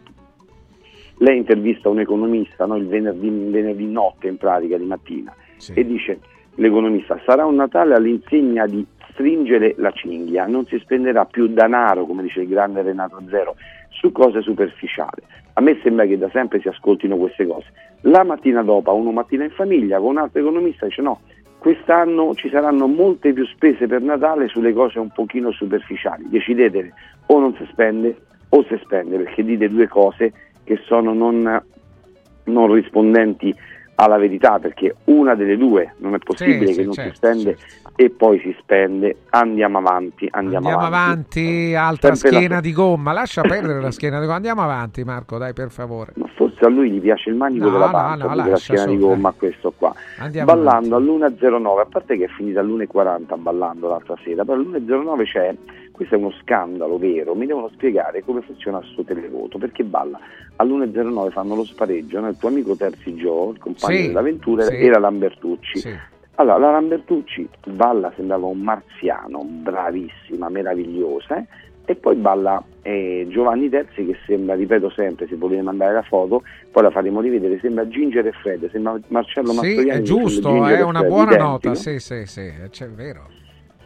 lei intervista un economista, no? il venerdì, venerdì notte in pratica di mattina, sì. e dice l'economista: sarà un Natale all'insegna di stringere la cinghia, non si spenderà più danaro, come dice il grande Renato Zero, su cose superficiali. A me sembra che da sempre si ascoltino queste cose. La mattina dopo, uno Mattina in famiglia con un altro economista dice: no, quest'anno ci saranno molte più spese per Natale sulle cose un pochino superficiali, decidete o non si spende o si spende, perché dite due cose che sono non, non rispondenti alla verità, perché una delle due non è possibile, sì, che sì, non certo, si spende certo. e poi si spende. Andiamo avanti, andiamo, andiamo avanti. avanti altra Sempre schiena la... di gomma, lascia perdere la schiena di gomma, andiamo avanti Marco, dai, per favore. Ma forse a lui gli piace il manico no, della pancia, no, no, la schiena sopra. Di gomma, questo qua. Andiamo ballando avanti. all'una e zero nove, a parte che è finita all'una e quaranta ballando l'altra sera, però all'una e zero nove c'è, questo è uno scandalo vero, mi devono spiegare come funziona il suo televoto, perché balla all'una e zero nove, fanno lo spareggio, no? Il tuo amico Terzi Gio, il compagno sì, dell'avventura, sì. era Lambertucci. Sì. Allora, la Lambertucci balla, sembrava un marziano, bravissima, meravigliosa, eh? e poi balla eh, Giovanni Terzi, che sembra, ripeto sempre, se volete mandare la foto, poi la faremo rivedere, sembra Ginger e Fred, sembra Marcello Mastroianni. Sì, è giusto, è una buona nota, sì, sì, sì, c'è vero.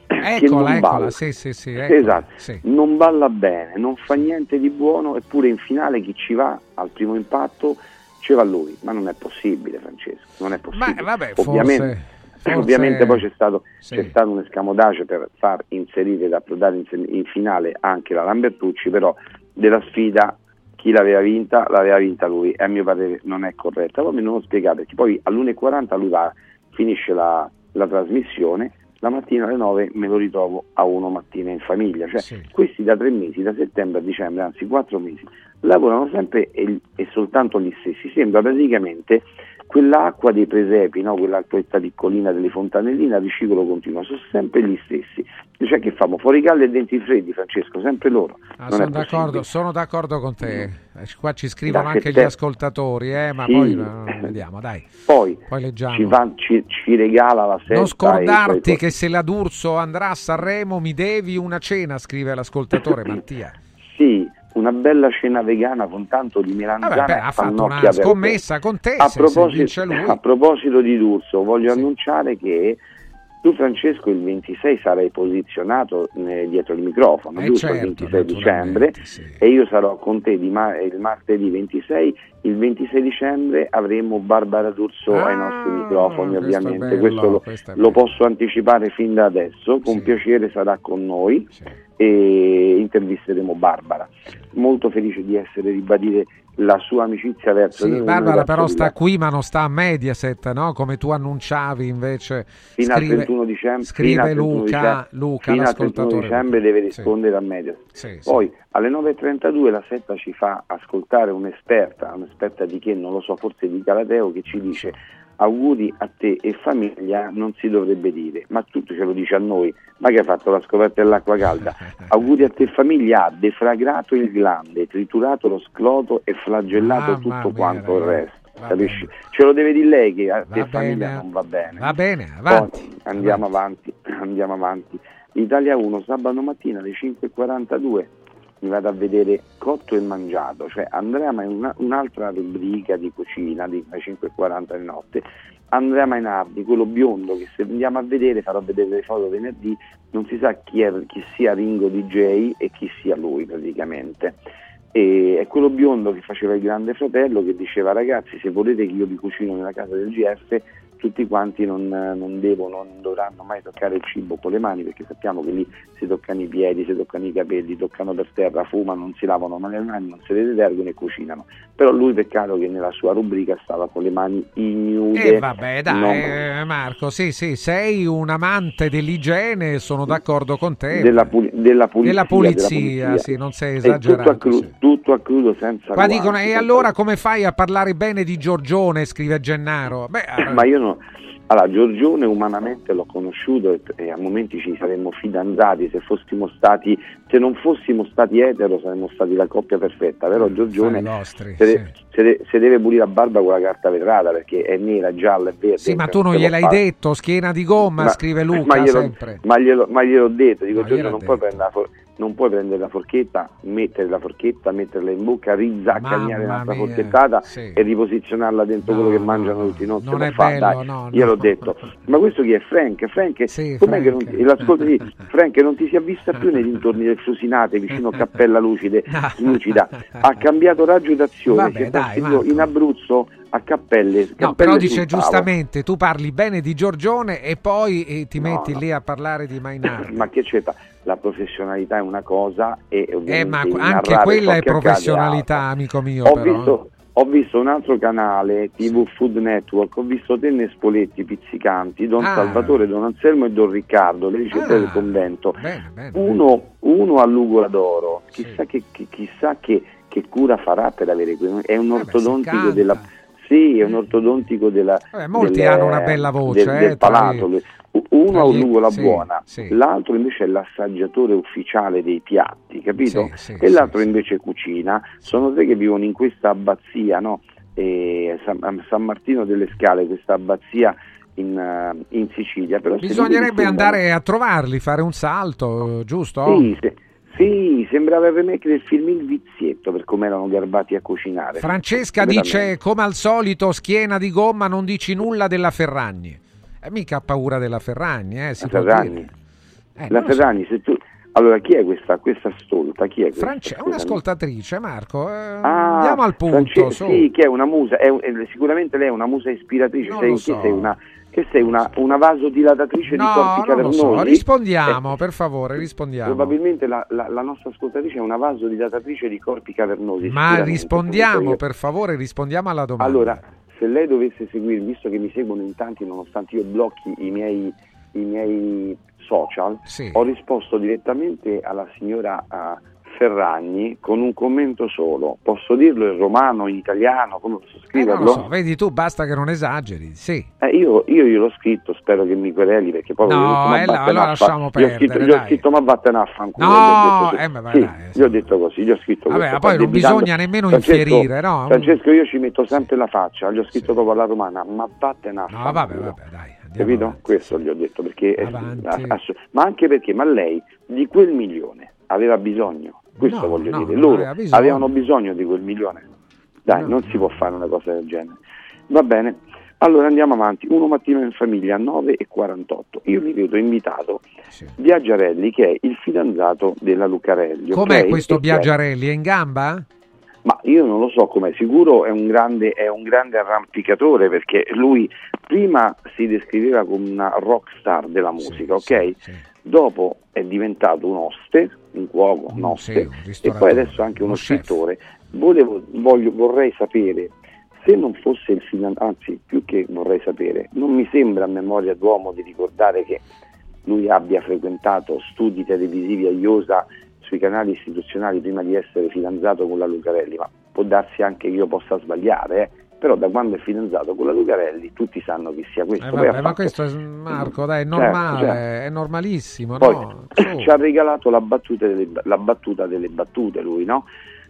Eccola, eccola, sì, sì, sì, eccola, esatto. sì. Non balla bene, non fa niente di buono, eppure in finale chi ci va al primo impatto ci va lui. Ma non è possibile, Francesco, non è possibile. Ma vabbè, ovviamente, forse, forse... ovviamente poi c'è stato, sì. c'è stato un escamotage per far inserire, da approdare in finale anche la Lambertucci, però della sfida chi l'aveva vinta, l'aveva vinta lui, e a mio parere non è corretta. Poi me non lo spiegate, perché poi all'una e quaranta lui va, finisce la, la trasmissione. La mattina alle nove me lo ritrovo a uno Mattina in famiglia, cioè sì. questi da tre mesi, da settembre a dicembre, anzi quattro mesi, lavorano sempre e, e soltanto gli stessi. Sembra praticamente quell'acqua dei presepi, no? Quell'acquetta piccolina delle fontanelline a riciclo continuo, sono sempre gli stessi. Cioè che fanno fuori galle e denti freddi, Francesco, sempre loro. Ah, sono d'accordo, sono d'accordo con te. Mm. Qua ci scrivono da anche gli ascoltatori, eh, ma sì. poi eh, vediamo, dai. Poi, poi leggiamo. Ci, va, ci, ci regala la sesta. Non scordarti poi... che se la D'Urso andrà a Sanremo mi devi una cena, scrive l'ascoltatore Mattia. Sì. Una bella cena vegana con tanto di melanzana. Vabbè, beh, ha fatto una scommessa con te. A, se, proposito, se lui. a proposito di D'Urso, voglio sì. annunciare che tu, Francesco, il ventisei sarai posizionato eh, dietro il microfono, eh giusto, certo, il ventisei dicembre, sì. e io sarò con te di ma- il martedì ventisei. Il ventisei dicembre avremo Barbara D'Urso ah, ai nostri microfoni, ovviamente. Bello, questo lo, lo posso anticipare fin da adesso, con sì. piacere sarà con noi. Sì. E intervisteremo Barbara, molto felice di essere, ribadire la sua amicizia verso sì, Barbara però sta qui ma non sta a Mediaset, no? Come tu annunciavi invece fino scrive, al trentuno dicembre, scrive Luca, Luca fino al trentuno dicembre deve rispondere sì. a Mediaset sì, poi sì. alle nove e trentadue la Setta ci fa ascoltare un'esperta un'esperta di che, non lo so, forse di Galateo, che ci dice: auguri a te e famiglia, non si dovrebbe dire, ma tutto ce lo dice a noi, ma che ha fatto la scoperta dell'acqua calda. Auguri a te e famiglia, ha deflagrato il glande, triturato lo scloto e flagellato ah, tutto quanto mia, il resto. Capisci? Ce lo deve dire lei che a te e famiglia non va bene. Va bene, avanti. Poi, andiamo avanti. avanti, andiamo avanti. Italia uno, sabato mattina alle cinque e quarantadue. Mi vado a vedere Cotto e Mangiato, cioè Andrea, ma in una, un'altra rubrica di cucina di cinque e quaranta di notte, Andrea Mainardi, quello biondo, che se andiamo a vedere, farò vedere le foto venerdì, non si sa chi, è, chi sia Ringo D J e chi sia lui praticamente. E è quello biondo che faceva il Grande Fratello, che diceva: ragazzi, se volete che io vi cucino nella casa del G F, tutti quanti non, non devono, non dovranno mai toccare il cibo con le mani, perché sappiamo che lì si toccano i piedi, si toccano i capelli, toccano per terra, fumano, non si lavano mai le mani, non se le detergono e cucinano. Però lui, peccato che nella sua rubrica stava con le mani ignude. E eh vabbè dai, non... eh, Marco, sì sì, sei un amante dell'igiene, sono d'accordo con te. Della, puli- della, pulizia, della pulizia, della pulizia, sì, non sei esagerato. Tutto a, cru- sì. tutto a crudo, senza Ma guanti, dicono, e senza... allora come fai a parlare bene di Giorgione, scrive Gennaro. Beh, allora... Ma io no. Allora, Giorgione umanamente l'ho conosciuto e, e a momenti ci saremmo fidanzati, se fossimo stati, se non fossimo stati etero saremmo stati la coppia perfetta, però Giorgione nostri, se, de- sì. se, de- se deve pulire la barba con la carta vetrata, perché è nera, gialla e verde. Sì, ma tu non gliel'hai fare. detto, schiena di gomma, ma, scrive Luca, ma glielo, sempre. Ma glielo, ma gliel'ho detto, dico, Giorgio, non puoi prendere la for- non puoi prendere la forchetta, mettere la forchetta, metterla in bocca, rizzaccagnare l'altra forchettata sì. e riposizionarla dentro no, quello che mangiano no, tutti. Non, non è fa, bello, dai. no. Io no. l'ho detto. Ma questo chi è? Frank? Frank, sì, com'è Frank. Che non ti, l'ascolta di Frank non ti si è vista più nei dintorni del Frusinate, vicino a Cappella Lucide, no. Lucida. Ha cambiato raggio d'azione. Vabbè, si è dai, in Abruzzo a Cappelle, Cappelle no, però dice giustamente, tu parli bene di Giorgione e poi eh, ti metti no, no. lì a parlare di Mainardi. Ma che c'è? La professionalità è una cosa e ovviamente eh, ma anche quella è professionalità, accade, amico mio. Ho però. visto Ho visto un altro canale, T V Food Network, ho visto Tenne Spoletti, Pizzicanti, Don ah. Salvatore, Don Anselmo e Don Riccardo, le ricette ah. del convento. Bene, bene, uno, bene. uno a Lugola d'Oro, chissà, sì. che, che, chissà che, che cura farà per avere quello. È un ortodontico eh beh, della... Sì, è un ortodontico della... Vabbè, molti delle, hanno una bella voce. Del, eh, del palato. Le, uno ha un lugola sì, buona, sì. l'altro invece è l'assaggiatore ufficiale dei piatti, capito? Sì, sì, e l'altro sì, invece sì. cucina. Sono tre che vivono in questa abbazia, no? Eh, San, San Martino delle Scale, questa abbazia in, in Sicilia. Però bisognerebbe andare a trovarli, fare un salto, giusto? Sì, sì. Sì, sembrava il remake del film Il Vizietto, per come erano garbati a cucinare. Francesca veramente. Dice, come al solito, schiena di gomma, non dici nulla della Ferragni. Eh, mica paura della Ferragni, eh, si la può Ferragni. Dire. Eh, la Ferragni, so. se tu... Allora, chi è questa, questa stolta? Chi è questa? Francesca, un'ascoltatrice, Marco. Eh, ah, andiamo al punto. Francesca, sì, che è una musa, è, è, sicuramente lei è una musa ispiratrice, non sei, lo so. sei una... Che sei una, una vasodilatatrice no, di corpi cavernosi? No, non lo so, rispondiamo, eh, per favore, rispondiamo. Probabilmente la, la, la nostra ascoltatrice è una vasodilatatrice di corpi cavernosi. Ma rispondiamo, per favore, rispondiamo alla domanda. Allora, se lei dovesse seguirmi, visto che mi seguono in tanti, nonostante io blocchi i miei, i miei social, sì. ho risposto direttamente alla signora uh, Ferragni con un commento solo. Posso dirlo in romano, in italiano, come posso scriverlo? Eh, non lo so, vedi tu, basta che non esageri, sì. Eh, io io gliel'ho scritto, spero che mi quereli, perché poi... No, detto, eh, allora lasciamo perdere, gli ho scritto, dai. Gli ho scritto, ma vattene a fanculo. No, gli ho detto, eh, ma vai, sì, dai, sì. gli ho detto così, gli ho scritto Vabbè, questo, poi non bisogna nemmeno Francesco, infierire, no? Francesco, io ci metto sempre la faccia, gli ho scritto sì. proprio alla romana, ma vattene a fanculo. No, vabbè, vabbè, dai. Capito? Avanti. Questo gli ho detto, perché... Ass- ma anche perché, ma lei, di quel milione, aveva bisogno. Questo no, voglio no, dire, loro aveva bisogno. avevano bisogno di quel milione. Dai, no, non no. si può fare una cosa del genere. Va bene, allora andiamo avanti. Uno mattino in famiglia, nove e quarantotto. Io mi vedo invitato sì. Biaggiarelli, che è il fidanzato della Lucarelli. Com'è okay? questo e Biaggiarelli? È in gamba? Ma io non lo so com'è, sicuro è un grande, è un grande arrampicatore, perché lui prima si descriveva come una rockstar della musica, sì, ok? Sì, sì. Dopo è diventato un oste, un cuoco, un oste, sì, un e poi adesso anche uno un scrittore. Volevo, voglio, vorrei sapere, se non fosse il fidanzato, anzi più che vorrei sapere, non mi sembra a memoria d'uomo di ricordare che lui abbia frequentato studi televisivi a Iosa sui canali istituzionali prima di essere fidanzato con la Lucarelli, ma può darsi anche che io possa sbagliare, eh? Però da quando è fidanzato con la Lucarelli tutti sanno che sia questo. Eh vabbè, ma fatto... questo è Marco, dai, è normale, certo, certo. è normalissimo. Poi, no? Ci ha regalato la battuta, delle, la battuta delle battute lui, no?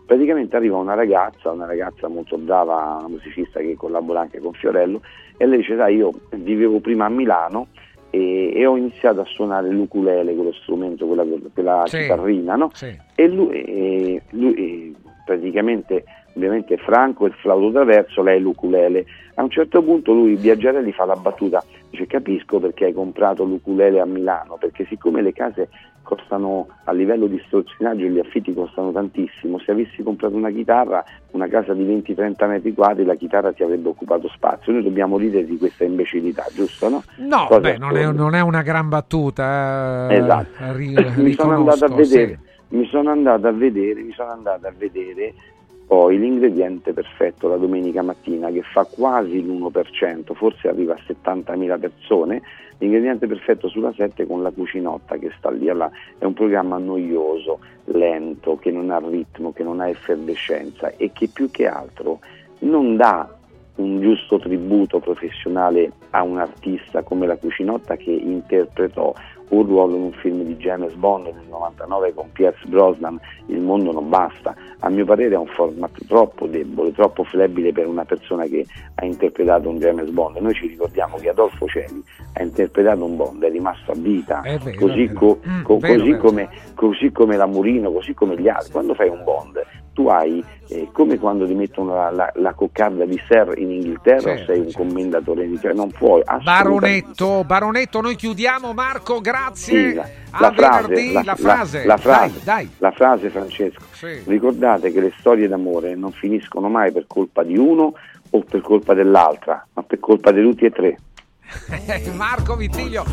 Praticamente arriva una ragazza, una ragazza molto brava, una musicista che collabora anche con Fiorello, e lei dice, dai, io vivevo prima a Milano, E, e ho iniziato a suonare l'ukulele, quello strumento, quella, quella sì, chitarrina, no? Sì. E lui, e, lui e praticamente ovviamente Franco, il flauto traverso, lei l'ukulele. A un certo punto lui, Biaggiarelli, fa la battuta, dice: capisco perché hai comprato l'ukulele a Milano, perché siccome le case costano, a livello di strozzinaggio gli affitti costano tantissimo, se avessi comprato una chitarra, una casa di venti trenta metri quadri, la chitarra ti avrebbe occupato spazio. Noi dobbiamo ridere di questa imbecillità, giusto? No, no, beh, non è, non è una gran battuta, esatto. Ri, mi sono andato a vedere, sì. mi sono andato a vedere mi sono andato a vedere poi l'ingrediente perfetto la domenica mattina, che fa quasi l'uno per cento, forse arriva a settantamila persone, l'ingrediente perfetto sulla sette con la cucinotta che sta lì. Alla... è un programma noioso, lento, che non ha ritmo, che non ha effervescenza e che più che altro non dà un giusto tributo professionale a un artista come la cucinotta, che interpretò un ruolo in un film di James Bond nel novantanove con Pierce Brosnan, Il mondo non basta. A mio parere è un format troppo debole, troppo flebile per una persona che ha interpretato un James Bond. Noi ci ricordiamo che Adolfo Celi ha interpretato un Bond, è rimasto a vita, è vero, così, co- mm, co- vero, così, vero. Come, così come la Murino, così come gli altri. Quando fai un Bond tu hai, eh, come quando ti mettono la, la, la coccarda di Sir in Inghilterra, certo, sei un certo. commendatore di non puoi. Baronetto, Baronetto, noi chiudiamo, Marco, grazie. Sì, la, la, frase, venerdì, la, la frase, la, la frase, dai, dai. La frase, Francesco. Sì. Ricordate che le storie d'amore non finiscono mai per colpa di uno o per colpa dell'altra, ma per colpa di tutti e tre. Marco Vittiglio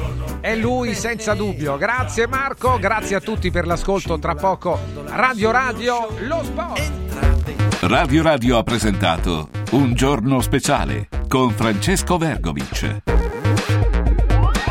è lui senza dubbio. Grazie Marco, grazie a tutti per l'ascolto. Tra poco Radio Radio lo sport. Radio Radio ha presentato Un giorno speciale con Francesco Vergovic.